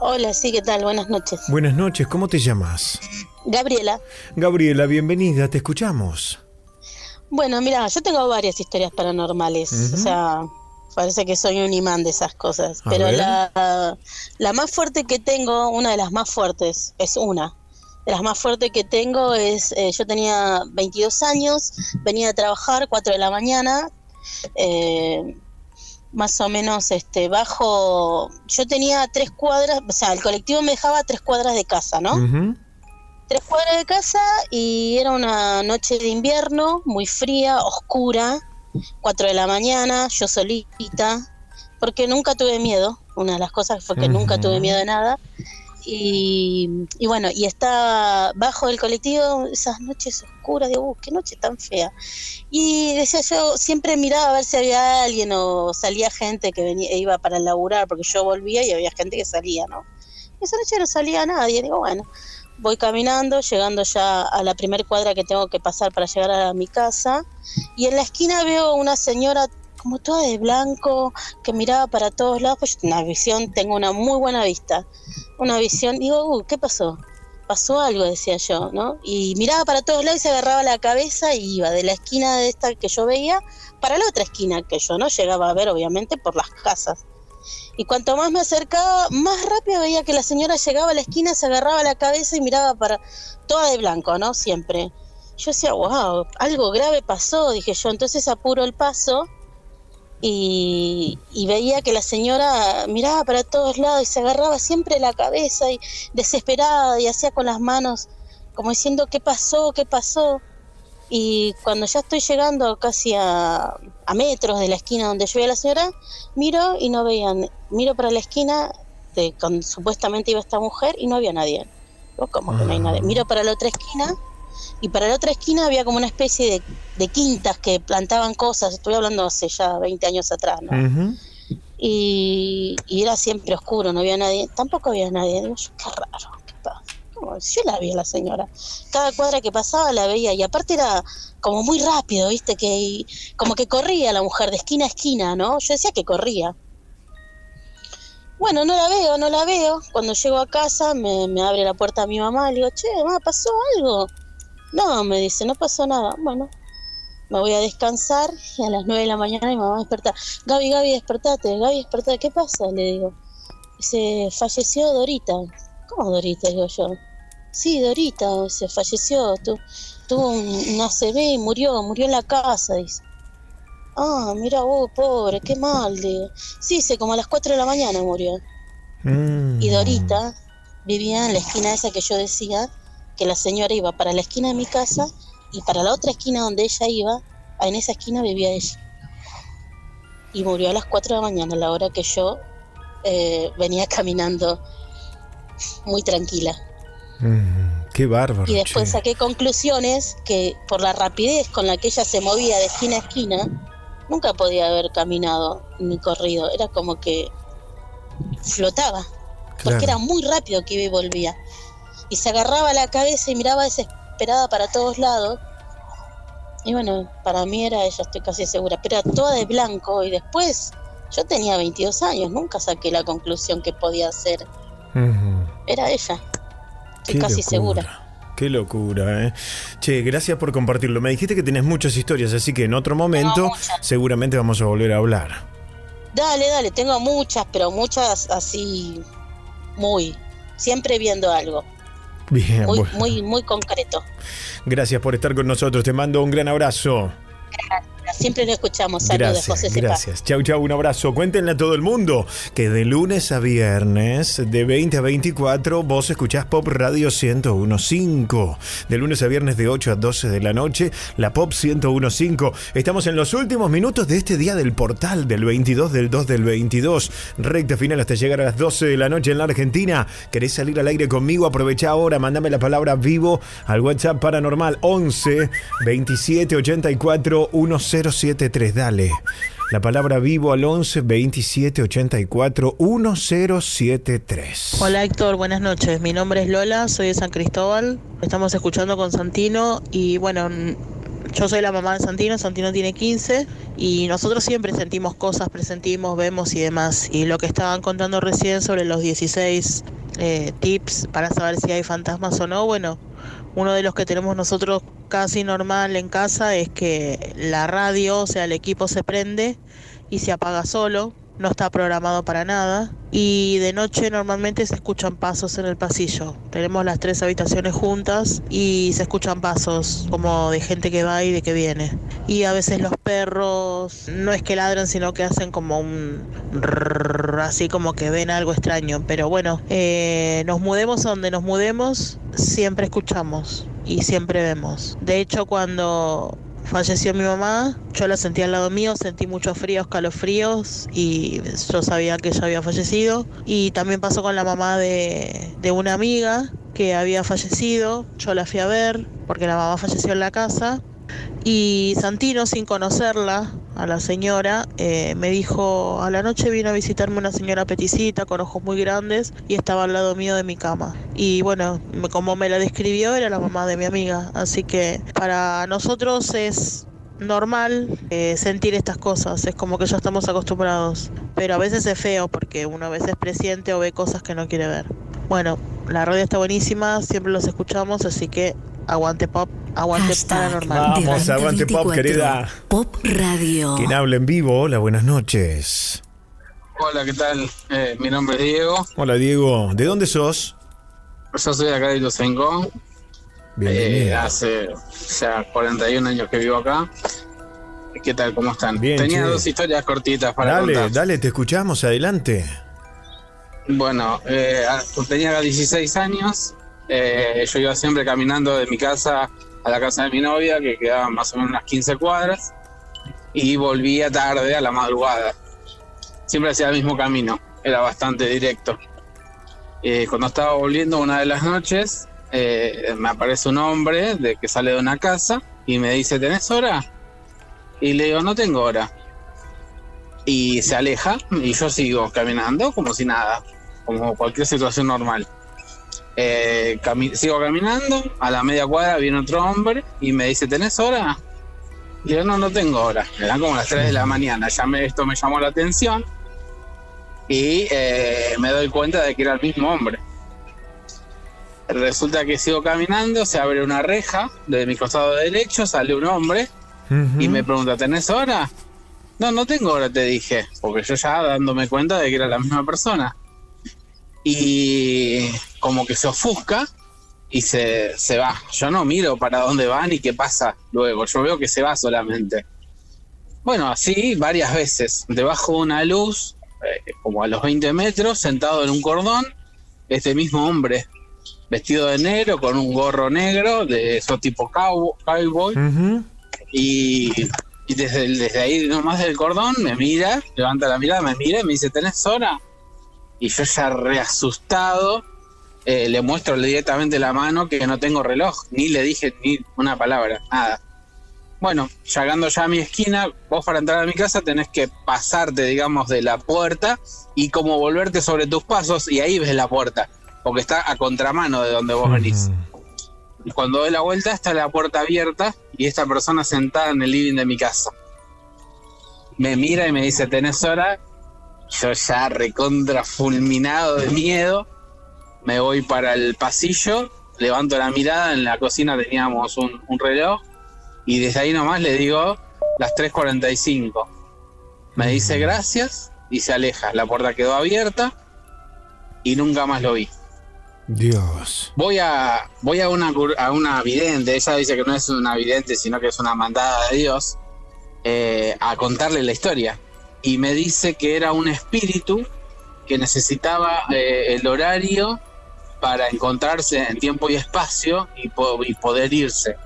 Hola, sí, ¿qué tal? Buenas noches. Buenas noches, ¿cómo te llamas? Gabriela. Gabriela, bienvenida, te escuchamos. Bueno, mira, yo tengo varias historias paranormales, uh-huh. o sea... Parece que soy un imán de esas cosas. A Pero la, la más fuerte que tengo, una de las más fuertes, es una. De las más fuertes que tengo es, eh, yo tenía veintidós años, venía a trabajar, cuatro de la mañana, eh, más o menos este, bajo, yo tenía tres cuadras, o sea, el colectivo me dejaba tres cuadras de casa, ¿no? Uh-huh. Tres cuadras de casa y era una noche de invierno, muy fría, oscura. cuatro de la mañana, yo solita, porque nunca tuve miedo. Una de las cosas fue que uh-huh. nunca tuve miedo de nada. Y, y bueno, y estaba bajo el colectivo, esas noches oscuras, digo, uh, qué noche tan fea. Y decía yo, siempre miraba a ver si había alguien o salía gente que venía, iba para laburar, porque yo volvía y había gente que salía, ¿no? Esa noche no salía nadie, digo, bueno, voy caminando, llegando ya a la primer cuadra que tengo que pasar para llegar a mi casa, y en la esquina veo una señora como toda de blanco, que miraba para todos lados, pues una visión, tengo una muy buena vista, una visión, digo, uh, ¿qué pasó? Pasó algo, decía yo, ¿no? Y miraba para todos lados y se agarraba la cabeza y iba de la esquina de esta que yo veía para la otra esquina que yo no llegaba a ver, obviamente, por las casas. Y cuanto más me acercaba, más rápido veía que la señora llegaba a la esquina, se agarraba la cabeza y miraba para toda de blanco, ¿no? Siempre. Yo decía, wow, algo grave pasó, dije yo. Entonces apuro el paso y, y veía que la señora miraba para todos lados y se agarraba siempre la cabeza, y desesperada, y hacía con las manos como diciendo, ¿qué pasó? ¿Qué pasó? Y cuando ya estoy llegando casi a, a metros de la esquina donde yo vi a la señora, miro y no veían, miro para la esquina de con, supuestamente iba esta mujer y no había nadie. Yo, ¿cómo ah. que no hay nadie? Miro para la otra esquina y para la otra esquina había como una especie de, de quintas que plantaban cosas, estoy hablando hace ya veinte años atrás, ¿no? Uh-huh. Y, y era siempre oscuro, no había nadie, tampoco había nadie, digo yo, qué raro. Yo la vi a la señora, cada cuadra que pasaba la veía, y aparte era como muy rápido, viste, que como que corría la mujer de esquina a esquina, ¿no? Yo decía que corría. Bueno, no la veo, no la veo. Cuando llego a casa me, me abre la puerta mi mamá, le digo, che, mamá, ¿pasó algo? No, me dice, no pasó nada. Bueno, me voy a descansar y a las nueve de la mañana mi mamá desperta. Gaby, Gaby, despertate, Gaby, despertate, ¿qué pasa? Le digo. Dice, falleció Dorita. ¿Cómo Dorita? Digo yo. Sí, Dorita, se falleció, tu, tuvo un, un A C V y murió, murió en la casa, dice. Ah, mira vos, pobre, qué mal, digo. Sí, dice, como a las cuatro de la mañana murió. Mm. Y Dorita vivía en la esquina esa que yo decía, que la señora iba para la esquina de mi casa y para la otra esquina donde ella iba, en esa esquina vivía ella. Y murió a las cuatro de la mañana, a la hora que yo eh, venía caminando muy tranquila. Mm, qué bárbaro. Y después che. saqué conclusiones que por la rapidez con la que ella se movía de esquina a esquina, nunca podía haber caminado ni corrido. Era como que flotaba, claro. porque era muy rápido que iba y volvía. Y se agarraba la cabeza y miraba desesperada para todos lados. Y bueno, para mí era ella, estoy casi segura. Pero era toda de blanco. Y después, yo tenía veintidós años, nunca saqué la conclusión que podía hacer. Uh-huh. Era ella. Estoy Qué casi locura. segura. Qué locura, ¿eh? Che, gracias por compartirlo. Me dijiste que tenés muchas historias, así que en otro momento no, seguramente vamos a volver a hablar. Dale, dale, tengo muchas, pero muchas así, muy, siempre viendo algo. Bien, muy, bueno. muy, muy concreto. Gracias por estar con nosotros, te mando un gran abrazo. Gracias, siempre lo escuchamos. Saludos, José. Gracias, chau, chau, un abrazo. Cuéntenle a todo el mundo que de lunes a viernes, de veinte a veinticuatro, vos escuchás Pop Radio ciento uno punto cinco. De lunes a viernes, de ocho a doce de la noche, la Pop ciento uno punto cinco. Estamos en los últimos minutos de este día del portal, del veintidós del dos del veintidós. Recta final hasta llegar a las doce de la noche en la Argentina. ¿Querés salir al aire conmigo? Aprovechá ahora, mandame la palabra vivo al WhatsApp Paranormal once veintisiete ochenta y cuatro diez setenta y tres. Dale la palabra vivo al once veintisiete ochenta y cuatro diez setenta y tres. Hola Héctor, buenas noches. Mi nombre es Lola, soy de San Cristóbal. Estamos escuchando con Santino y bueno, yo soy la mamá de Santino. Santino tiene quince y nosotros siempre sentimos cosas, presentimos, vemos y demás. Y lo que estaban contando recién sobre los dieciséis eh, tips para saber si hay fantasmas o no, bueno, uno de los que tenemos nosotros casi normal en casa es que la radio, o sea, el equipo se prende y se apaga solo, no está programado para nada. Y de noche normalmente se escuchan pasos en el pasillo. Tenemos las tres habitaciones juntas y se escuchan pasos como de gente que va y de que viene. Y a veces los perros no es que ladran, sino que hacen como un rrr, así como que ven algo extraño. Pero bueno, eh, nos mudemos a donde nos mudemos, siempre escuchamos y siempre vemos. De hecho, cuando falleció mi mamá, yo la sentí al lado mío, sentí muchos fríos, calofríos, y yo sabía que ella había fallecido. Y también pasó con la mamá de, de una amiga que había fallecido. Yo la fui a ver porque la mamá falleció en la casa. Y Santino, sin conocerla a la señora, eh, me dijo, a la noche vino a visitarme una señora peticita con ojos muy grandes y estaba al lado mío de mi cama. Y bueno, me, como me la describió, era la mamá de mi amiga. Así que para nosotros es normal eh, sentir estas cosas, es como que ya estamos acostumbrados. Pero a veces es feo porque uno a veces presiente o ve cosas que no quiere ver. Bueno, la radio está buenísima, siempre los escuchamos, así que aguante Pop, aguante Hashtag Paranormal. Vamos, aguante veinticuatro, Pop, querida. Pop Radio. Quien habla en vivo, hola, buenas noches. Hola, ¿qué tal? Eh, mi nombre es Diego. Hola, Diego. ¿De dónde sos? Yo soy de acá de Ituzaingó. Eh, hace o sea, cuarenta y un años que vivo acá. ¿Qué tal? ¿Cómo están? Bien, Tenía che. dos historias cortitas para dale, contar. Dale, dale, te escuchamos, adelante. Bueno, eh, tenía dieciséis años. Eh, yo iba siempre caminando de mi casa a la casa de mi novia, que quedaba más o menos unas quince cuadras, y volvía tarde a la madrugada. Siempre hacía el mismo camino, era bastante directo. Eh, cuando estaba volviendo una de las noches, eh, me aparece un hombre de que sale de una casa y me dice, ¿tenés hora? Y le digo, no tengo hora. Y se aleja y yo sigo caminando como si nada, como cualquier situación normal. Eh, cami- sigo caminando, a la media cuadra viene otro hombre y me dice, ¿tenés hora? Y yo, no, no tengo hora. Eran como las tres de la mañana, ya me, esto me llamó la atención y eh, me doy cuenta de que era el mismo hombre. Resulta que sigo caminando, se abre una reja de mi costado derecho, sale un hombre uh-huh. y me pregunta, ¿tenés hora? No, no tengo hora, te dije, porque yo ya dándome cuenta de que era la misma persona. Y como que se ofusca y se, se va. Yo no miro para dónde va ni qué pasa luego. Yo veo que se va solamente. Bueno, así varias veces. Debajo de una luz, eh, como a los veinte metros, sentado en un cordón, este mismo hombre, vestido de negro, con un gorro negro, de esos tipo cowboy. Uh-huh. Y, y desde, desde ahí, nomás del cordón, me mira, levanta la mirada, me mira y me dice, ¿tenés hora? y yo ya reasustado eh, le muestro directamente la mano que no tengo reloj, ni le dije ni una palabra, nada. Bueno, llegando ya a mi esquina, vos para entrar a mi casa tenés que pasarte, digamos, de la puerta y como volverte sobre tus pasos, y ahí ves la puerta, porque está a contramano de donde vos venís. Y cuando doy la vuelta está la puerta abierta y esta persona sentada en el living de mi casa. Me mira y me dice, ¿tenés hora? Yo ya recontra fulminado de miedo, me voy para el pasillo, levanto la mirada, en la cocina teníamos un, un reloj. Y desde ahí nomás le digo las tres cuarenta y cinco. Me dice gracias y se aleja. La puerta quedó abierta y nunca más lo vi. Dios. Voy a voy a una, a una vidente. Ella dice que no es una vidente, sino que es una mandada de Dios. Eh, a contarle la historia. Y me dice que era un espíritu que necesitaba eh, el horario para encontrarse en tiempo y espacio y, po- y poder irse.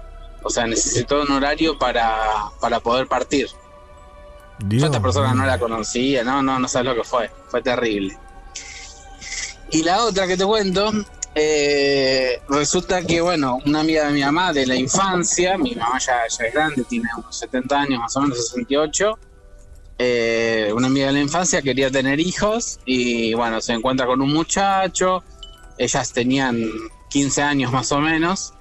O sea, necesitó un horario para, para poder partir. Dios, yo a esta persona no la conocía, no, no, no sabes lo que fue, fue terrible. Y la otra que te cuento, eh, resulta que, bueno, una amiga de mi mamá de la infancia, mi mamá ya, ya es grande, tiene unos setenta años, más o menos, sesenta y ocho, eh, una amiga de la infancia quería tener hijos y, bueno, se encuentra con un muchacho, ellas tenían quince años más o menos,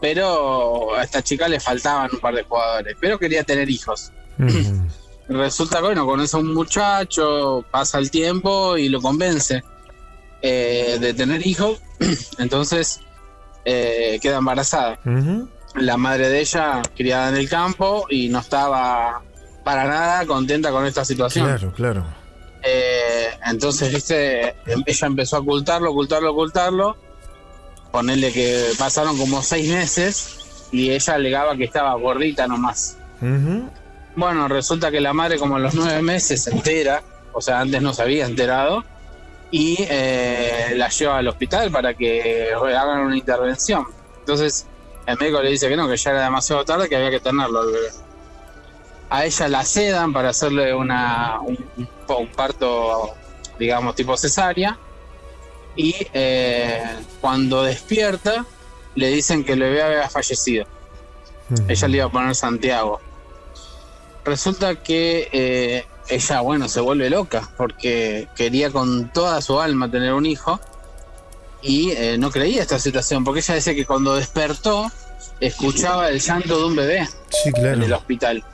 pero a esta chica le faltaban un par de jugadores, pero quería tener hijos. Mm. Resulta que, bueno, conoce a un muchacho, pasa el tiempo y lo convence eh, de tener hijos, entonces eh, queda embarazada. Mm-hmm. La madre de ella, criada en el campo, y no estaba para nada contenta con esta situación. Claro, claro. Eh, entonces, viste, ella empezó a ocultarlo, ocultarlo, ocultarlo, ponerle que pasaron como seis meses y ella alegaba que estaba gordita nomás. Uh-huh. Bueno, resulta que la madre como a los nueve meses se entera, o sea, antes no se había enterado, y eh, la lleva al hospital para que hagan una intervención. Entonces el médico le dice que no, que ya era demasiado tarde, que había que tenerlo. A ella la sedan para hacerle una un, un parto, digamos, tipo cesárea. Y eh, cuando despierta le dicen que el bebé había fallecido. Uh-huh. Ella le iba a poner Santiago. Resulta que eh, ella, bueno, se vuelve loca porque quería con toda su alma tener un hijo y eh, no creía esta situación, porque ella decía que cuando despertó escuchaba el llanto de un bebé. Sí, claro. En el hospital,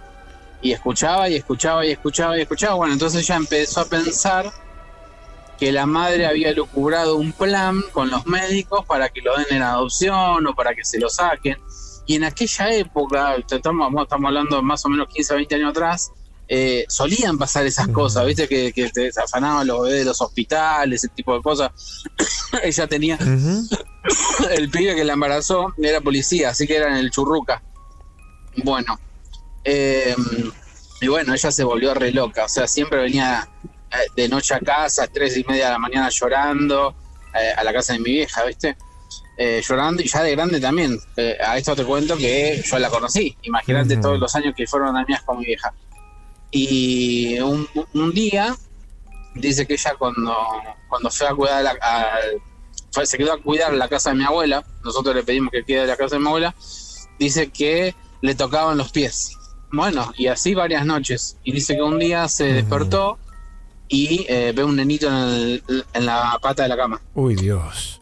y escuchaba y escuchaba y escuchaba y escuchaba. Bueno, entonces ella empezó a pensar que la madre había lucubrado un plan con los médicos para que lo den en adopción o para que se lo saquen. Y en aquella época, estamos, estamos hablando más o menos quince o veinte años atrás, eh, solían pasar esas cosas, ¿viste? Que, que te desafanaban los bebés de los hospitales, ese tipo de cosas. Ella tenía... Uh-huh. El pibe que la embarazó era policía, así que era en el Churruca. Bueno. Eh, y bueno, ella se volvió re loca. O sea, siempre venía de noche a casa, tres y media de la mañana llorando, eh, a la casa de mi vieja, ¿viste? Eh, llorando, y ya de grande también. Eh, a esto te cuento que yo la conocí, imagínate. Uh-huh. Todos los años que fueron a mías con mi vieja. Y un, un día, dice que ella cuando, cuando fue a cuidar, la, a, fue, se quedó a cuidar la casa de mi abuela, nosotros le pedimos que quede la casa de mi abuela, dice que le tocaban los pies. Bueno, y así varias noches. Y dice que un día se uh-huh. despertó y eh, ve un nenito en, el, en la pata de la cama. Uy, Dios.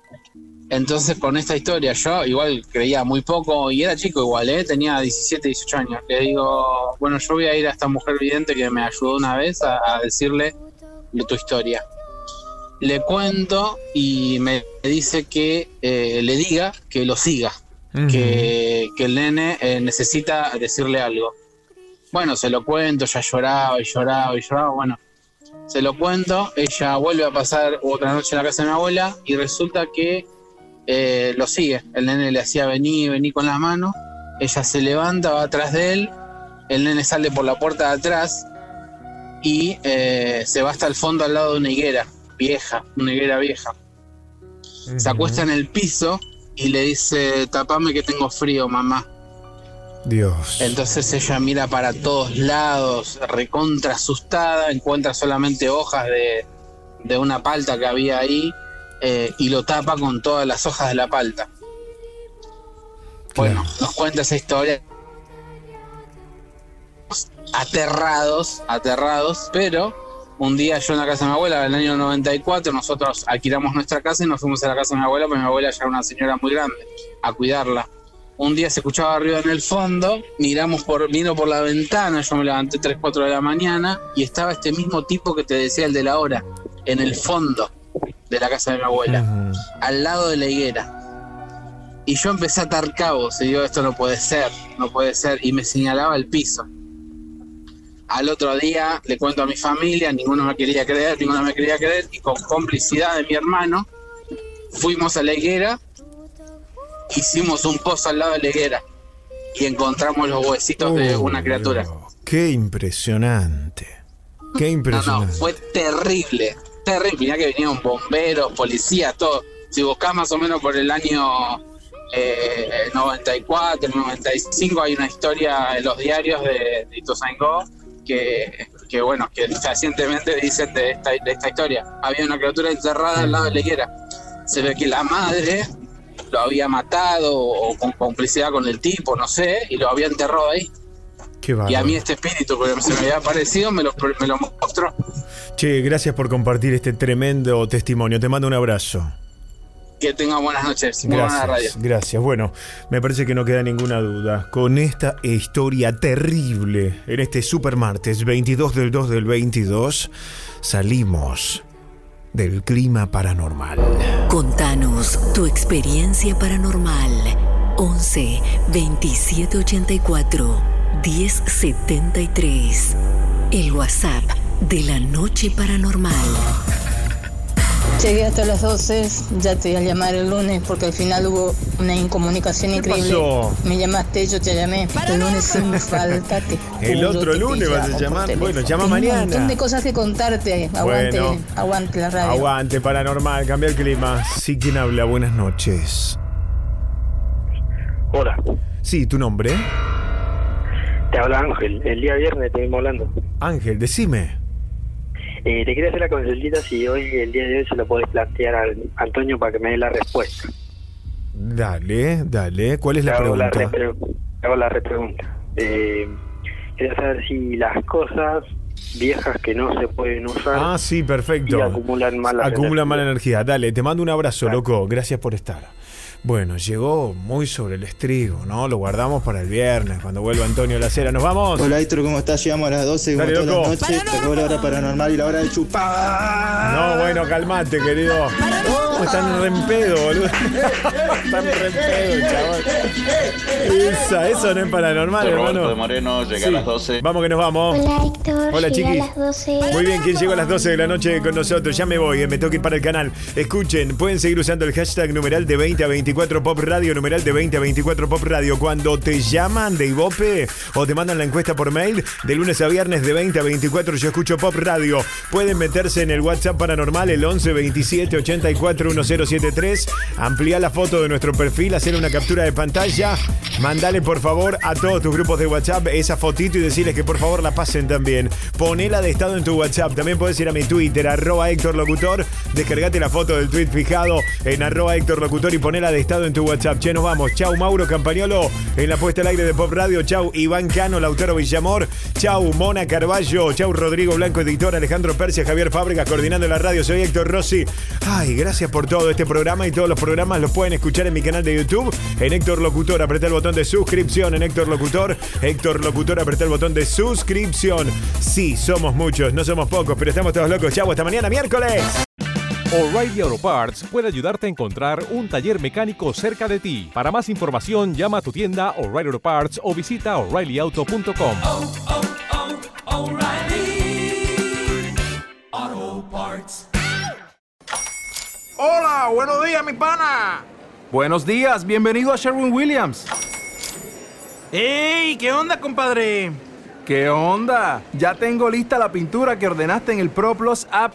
Entonces, con esta historia, yo igual creía muy poco, y era chico igual, ¿eh? Tenía diecisiete, dieciocho años. Le digo, bueno, yo voy a ir a esta mujer vidente que me ayudó una vez a, a decirle tu historia. Le cuento y me dice que eh, le diga que lo siga. Uh-huh. que, que el nene eh, necesita decirle algo. Bueno, se lo cuento, ya lloraba y lloraba y lloraba, bueno. Se lo cuento, ella vuelve a pasar otra noche en la casa de mi abuela y resulta que eh, lo sigue. El nene le hacía venir, venir con las manos. Ella se levanta, va atrás de él. El nene sale por la puerta de atrás y eh, se va hasta el fondo al lado de una higuera vieja, una higuera vieja. Uh-huh. Se acuesta en el piso y le dice, tapame que tengo frío, mamá. Dios. Entonces ella mira para todos lados, recontra asustada, encuentra solamente hojas de, de una palta que había ahí, eh, y lo tapa con todas las hojas de la palta. Bueno, nos cuenta esa historia. Aterrados, aterrados, pero un día yo en la casa de mi abuela, en el año noventa y cuatro, nosotros alquilamos nuestra casa y nos fuimos a la casa de mi abuela, porque mi abuela ya era una señora muy grande, a cuidarla. Un día se escuchaba ruido en el fondo, miramos por, miro por la ventana, yo me levanté tres, cuatro de la mañana y estaba este mismo tipo que te decía el de la hora, en el fondo de la casa de mi abuela, uh-huh. al lado de la higuera. Y yo empecé a atar cabos y digo, esto no puede ser, no puede ser, y me señalaba el piso. Al otro día le cuento a mi familia, ninguno me quería creer, ninguno me quería creer, y con complicidad de mi hermano, fuimos a la higuera, hicimos un pozo al lado de la higuera, y encontramos los huesitos oh, de una criatura. ¡Qué impresionante! ¡Qué impresionante! No, no, fue terrible, terrible. Mirá que vinieron bomberos, policías, todo. Si buscás más o menos por el año eh, noventa y cuatro, noventa y cinco, hay una historia en los diarios de, de Ituzaingó, que, que bueno, que recientemente dicen de esta, de esta historia. Había una criatura encerrada al lado de la higuera. Se ve que la madre lo había matado o con complicidad con el tipo, no sé, y lo había enterrado ahí. Qué y a mí este espíritu que se me había aparecido me lo, me lo mostró. Che, gracias por compartir este tremendo testimonio. Te mando un abrazo. Que tengan buenas noches. Gracias, radio. Gracias. Bueno, me parece que no queda ninguna duda. Con esta historia terrible, en este super martes veintidós del dos del veintidós, salimos del clima paranormal. Contanos tu experiencia paranormal. once veintisiete ochenta y cuatro diez setenta y tres. El WhatsApp de la Noche Paranormal. Llegué hasta las doce, ya te voy a llamar el lunes porque al final hubo una incomunicación increíble. Pasó? Me llamaste, yo te llamé. El lunes sin falta te el otro lunes vas a llamar. Bueno, llama Tengo mañana. Un montón de cosas que contarte. Aguante, bueno, aguante la radio. Aguante paranormal, cambia el clima. Sí, ¿quién habla? Buenas noches. Hola. Sí, ¿tu nombre? Te habla Ángel. El día viernes te vengo hablando. Ángel, decime. Eh, te quería hacer la consultita si hoy, el día de hoy, se lo podés plantear a Antonio para que me dé la respuesta. Dale, dale. ¿Cuál es la pregunta? Hago la repre- hago la repregunta. Eh, quería saber si las cosas viejas que no se pueden usar... Ah, sí, perfecto. Y acumulan mala acumulan energía. mala energía. Dale, te mando un abrazo, claro. Loco. Gracias por estar. Bueno, llegó muy sobre el estribo, ¿no? Lo guardamos para el viernes, cuando vuelva Antonio Lacera. ¡Nos vamos! Hola, Héctor, ¿cómo estás? Llegamos a las doce, como todas las noches. Te acabó la hora paranormal y la hora de chupar. No, bueno, calmate, querido. Oh, están re en pedo, boludo. Están re en pedo, chaval. Esa, eso no es paranormal, hermano. Roberto de Moreno, llega sí. a las doce. Vamos que nos vamos. Hola, Héctor. Hola, chiquis. A las doce. Muy bien, ¿quién llegó a las doce de la noche con nosotros? Ya me voy, eh, me toca ir para el canal. Escuchen, pueden seguir usando el hashtag numeral de veinte a veinticuatro. Pop Radio, numeral de veinte a veinticuatro Pop Radio. Cuando te llaman de Ibope o te mandan la encuesta por mail, de lunes a viernes de veinte a veinticuatro yo escucho Pop Radio. Pueden meterse en el WhatsApp paranormal, el once veintisiete ochenta y cuatro diez setenta y tres. Amplía la foto de nuestro perfil, hacer una captura de pantalla. Mandale por favor a todos tus grupos de WhatsApp esa fotito y decirles que por favor la pasen también. Ponela de estado en tu WhatsApp. También puedes ir a mi Twitter, arroba Héctor Locutor. Descargate la foto del tweet fijado en arroba Héctor Locutor y ponela de estado en tu WhatsApp. Che, nos vamos. Chau, Mauro Campagnolo, en la puesta al aire de Pop Radio. Chau, Iván Cano, Lautaro Villamor. Chau, Mona Carballo. Chau, Rodrigo Blanco, editor. Alejandro Persia, Javier Fábregas, coordinando la radio. Soy Héctor Rossi. Ay, gracias por todo este programa y todos los programas los pueden escuchar en mi canal de YouTube, en Héctor Locutor. Apretá el botón de suscripción en Héctor Locutor. Héctor Locutor, apretá el botón de suscripción. Sí, somos muchos, no somos pocos, pero estamos todos locos. Chau, hasta mañana, miércoles. O'Reilly Auto Parts puede ayudarte a encontrar un taller mecánico cerca de ti. Para más información, llama a tu tienda O'Reilly Auto Parts o visita O'Reilly Auto punto com. Oh, oh, oh, O'Reilly Auto Parts. Hola, buenos días, mi pana. Buenos días, bienvenido a Sherwin-Williams. ¡Ey! ¿Qué onda, compadre? ¿Qué onda? Ya tengo lista la pintura que ordenaste en el ProPlus app.